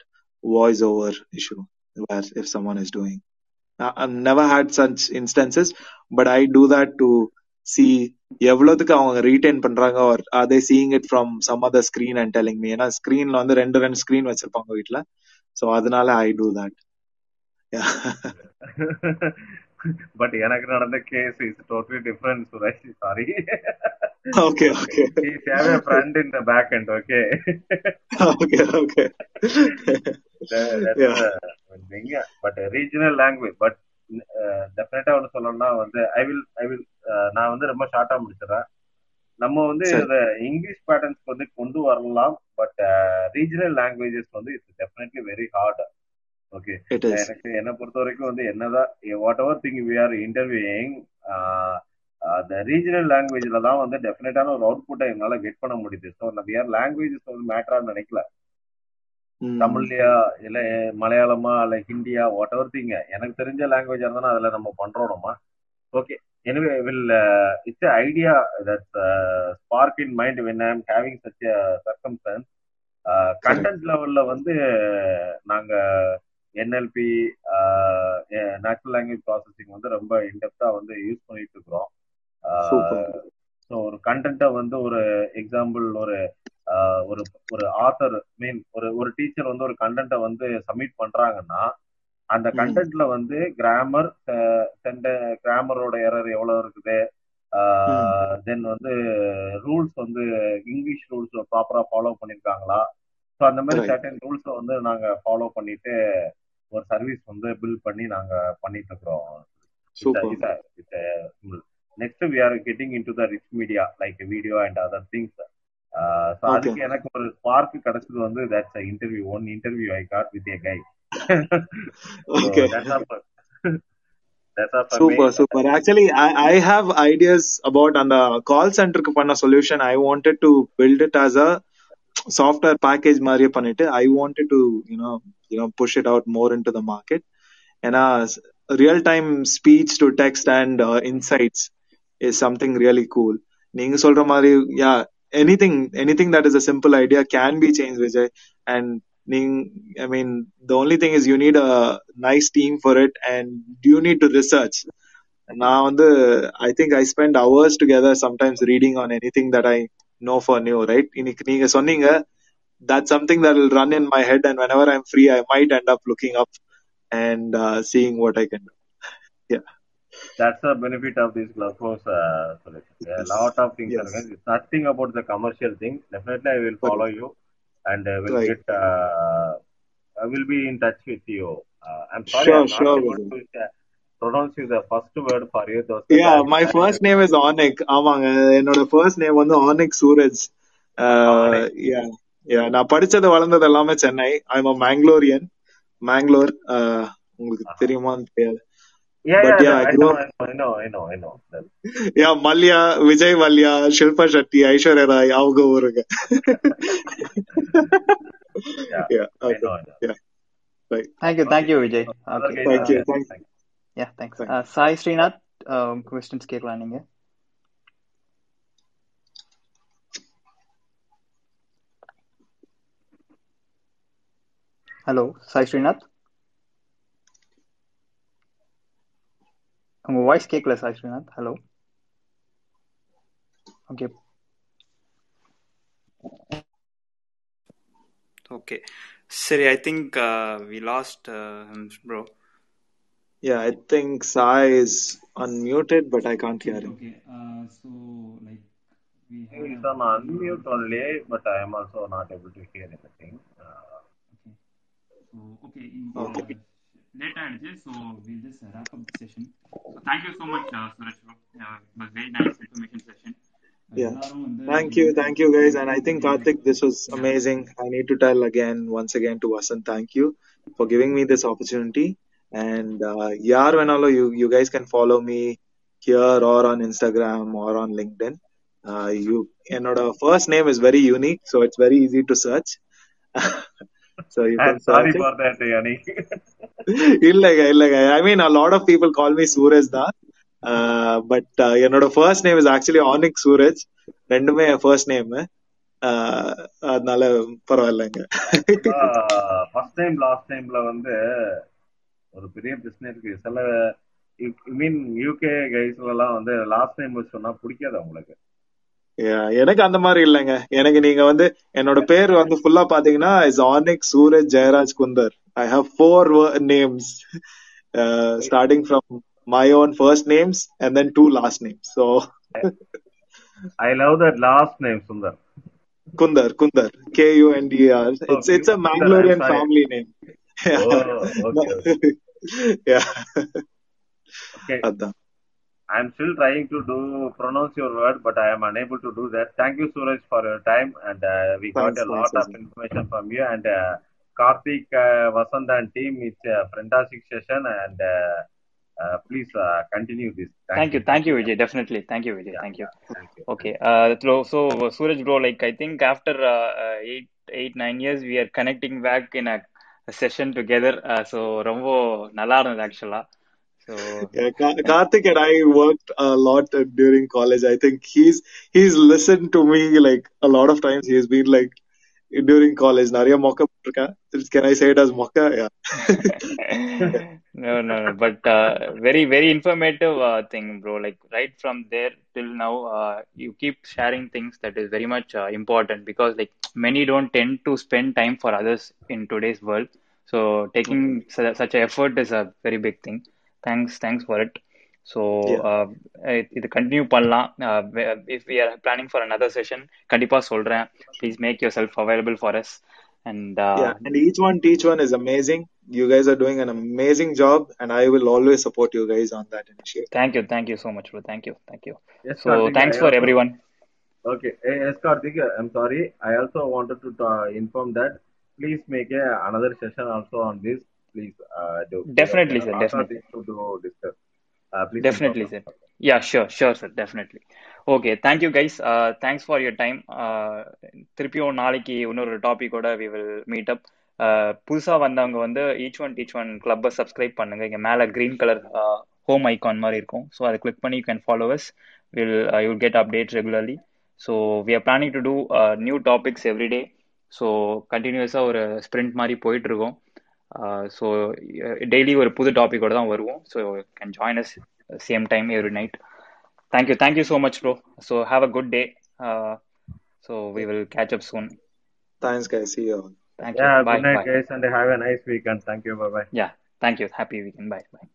voiceover issue where if someone is doing. I've never had such instances, but I do that to see evladhukku avanga retain pandranga or are they seeing it from some other screen and telling me. Ena screen la vandu rendu rendu screen vechirupanga veetla, so adanal I do that. Yeah. But எனக்கு நடந்த case is totally different. Suresh, sorry. Okay okay. He have a friend in the back end. Okay. Okay, okay. Yeah. Bengal, but a regional language. But definitely ஒன்னு சொல்லணும்னா வந்து I will I will நான் வந்து ரொம்ப ஷார்ட்டா முடிச்சறேன். நம்ம வந்து இங்கிலீஷ் பேட்டர்ன்ஸ்க்கு வந்து கொண்டு வரலாம், பட் ரீஜனல் லாங்குவேஜஸ் வந்து it's definitely very hard. Okay. It is. எனக்கு என்ன பொறுத்த வரைக்கும் வந்து என்னதான் whatever thing we are interviewing அந்த ரீஜனல் லாங்குவேஜ்ல தான் வந்து டெஃபினட்டான ஒரு அவுட்புட்டை என்னால கெட் பண்ண முடியுது. ஸோ நம்ம யார் லாங்குவேஜஸ் வந்து மேட்டரான்னு நினைக்கல, தமிழ்லையா இல்லை மலையாளமா இல்லை ஹிந்தியா வாட் எவர் திங்க எனக்கு தெரிஞ்ச லாங்குவேஜா இருந்தாலும் அதில் நம்ம பண்றோம் நம்ம. ஓகே, எனவே will it's a idea that's spark in mind when I am having such a circumstance. Content லெவல்ல வந்து நாங்க என்எல்பி நேச்சுரல் லாங்குவேஜ் ப்ராசஸிங் வந்து ரொம்ப இன்டெப்தா வந்து யூஸ் பண்ணிட்டு இருக்கிறோம். ஸோ ஒரு கண்டென்ட்டை வந்து ஒரு எக்ஸாம்பிள் ஒரு ஒரு ஆத்தர் மீன் ஒரு ஒரு டீச்சர் வந்து ஒரு கண்டென்ட்டை வந்து சப்மிட் பண்றாங்கன்னா அந்த கண்டென்ட்ல வந்து கிராமர் சென்ட கிராமரோட எரர் எவ்வளவு இருக்குது, தென் வந்து ரூல்ஸ் வந்து இங்கிலீஷ் ரூல்ஸ் ப்ராப்பரா ஃபாலோ பண்ணிருக்காங்களா, ஸோ அந்த மாதிரி சர்டன் ரூல்ஸ வந்து நாங்க ஃபாலோ பண்ணிட்டு ஒரு சர்வீஸ் வந்து பில்ட் பண்ணி நாங்க பண்ணிட்டு இருக்கிறோம். Next we are getting into the rich media like video and other things. So அதுக்கு எனக்கு ஒரு ஸ்பார்க் கிடைச்சது வந்து that's a interview one interview I got with a guy. Okay. So that's all. That's all. Super me. Super. Actually I I have ideas about on the call center க்கு பண்ண solution. I wanted to build it as a software package மாதிரியே பண்ணிட்டு I wanted to you know you know push it out more into the market. And uh, real time speech to text and uh, insights is something really cool. Neenga solra mari yeah anything anything that is a simple idea can be changed, Vijay, and ning I mean the only thing is you need a nice team for it and you need to research. Na vandu I think I spend hours together sometimes reading on anything that I know for new, right? Inik neenga sonninga that's something that will run in my head and whenever I'm free I might end up looking up and uh, seeing what I can do. Yeah. That's the benefit of this Glassdoor uh, solution. A lot of things yes. are going. It's nothing about the commercial thing. Definitely I will follow okay. you and I will right. get uh, I will be in touch with you. Uh, I'm sorry sure, I'm not sure, able to uh, pronounce you the first word for you. Those yeah, my I, first I, name is Onik. Avanga enoda first name vandu Onik Suraj. Uh, yeah. Yeah, na padichada valandad ellame Chennai. I'm a Mangalorean. Mangalore uh, ungalku theriyuma theriya. Yeah, but yeah, yeah I, know, I know, I know, I know. Yeah, Malia, Vijay Malia, Shilpa Shetty, Aishwarya Rai, avanga oruga. Yeah, yeah, okay. I know, I know. Yeah. Right. Thank you, thank you, Vijay. Okay, okay thank uh, you, thank you. Yeah, thanks. Thank uh, Sai Srinath, um, questions கேட்கலாம் நீங்க. Hello, Sai Srinath. உங்க voice கேட்கல sir Srinath. Hello okay okay சரி I think we lost bro. Yeah I think Sai is unmuted but I can't hear him. Okay uh, so like we have he is on unmute only but I am also not able to hear anything. Uh, okay so okay in the, okay late energy, so we'll just wrap up the session. So thank you so much uh, Suraj bro. Yeah, it was very nice information session. Uh, yeah. Thank you, thank you guys, and I think Karthik, this was amazing. I need to tell again, once again to Vasanth, thank you for giving me this opportunity. And uh, yaar, whenever you you guys can follow me here or on Instagram or on LinkedIn. Uh, you, enoda first name is very unique, so it's very easy to search. So you can sorry for that yani illaga illaga I mean a lot of people call me Suraj da uh, but uh, enoda first name is actually Onik Suraj, rendume first name uh, adnala paravallanga uh, first name last name la vande oru periya business ku sala I mean U K guys la vande last name sonna pidikadha ungalku. எனக்கு அந்த மாதிரி இல்லைங்க. எனக்கு நீங்க வந்து என்னோட பேர் வந்து ஃபுல்லா பாத்தீங்கன்னா is Anik Suraj Jayaraj Kundar. I have four names starting from my own first names and then two last names. So I love that last name Sundar. Kundar Kundar K U N D R. It's it's a Mangalorean family name. Yeah. Okay. அதான் I am still trying to do pronounce your word but I am unable to do that. Thank you Suraj for your time and uh, we thanks, got a lot thanks, of information from you and uh, Karthik, uh, Vasanth and team. It's a fantastic session and uh, uh, please uh, continue this. Thank, thank you. you thank you Vijay definitely thank you Vijay yeah. thank you okay uh, so, so Suraj bro, like I think after uh, eight eight nine years we are connecting back in a, a session together uh, so rombo nalla irundha actually. So yeah, Karthik and I worked a lot during college. I think he's he's listened to me like a lot of times. He has been like during college nariya mocka potuka. Can I say it as mocka? Yeah. no no no but uh, very very informative uh, thing bro, like right from there till now uh, you keep sharing things that is very much uh, important because like many don't tend to spend time for others in today's world. So taking su- such an effort is a very big thing. Thanks, thanks for it. So yeah. uh, it continue pannalam. Uh, if we are planning for another session, kandipa solren. Please make yourself available for us. And uh, yeah, and each one teach one is amazing. You guys are doing an amazing job, and I will always support you guys on that initiative. Thank you, thank you so much, bro. Thank you, thank you. Yes, so Karthik, thanks I for also, everyone. Okay, yes, Karthik, I'm sorry. I also wanted to uh, inform that please make a, another session also on this. Please uh, do. Definitely, uh, sir. Definitely. To do discuss. Uh, definitely, sir. Yeah, sure, sure, sir. Definitely. Okay, thank you, guys. Uh, thanks for your time. திருப்பியும் நாளைக்கு இன்னொரு topic கூட we will meet up. புதுசா வந்தவங்க வந்து each one teach one கிளப்பை subscribe பண்ணுங்க. இங்கே மேலே கிரீன் கலர் ஹோம் ஐக்கான் மாதிரி இருக்கும். ஸோ அதை கிளிக் பண்ணி you can follow us. Will you will get update regularly. So we are planning to do new topics everyday. So கண்டினியூஸாக ஒரு ஸ்ப்ரிண்ட் மாதிரி போயிட்டு இருக்கோம். ஸோ டெய்லி ஒரு புது டாபிக்கோடு தான் வருவோம். So you can join us same time every night. Thank you. Thank you so much, bro. So have a good day. Uh, so we will catch up soon. Thanks, guys. See you all. Thank yeah, you. Good bye, night, bye. guys. And have a nice weekend. Thank you. Bye-bye. Yeah. Thank you. Happy weekend. Bye. Bye.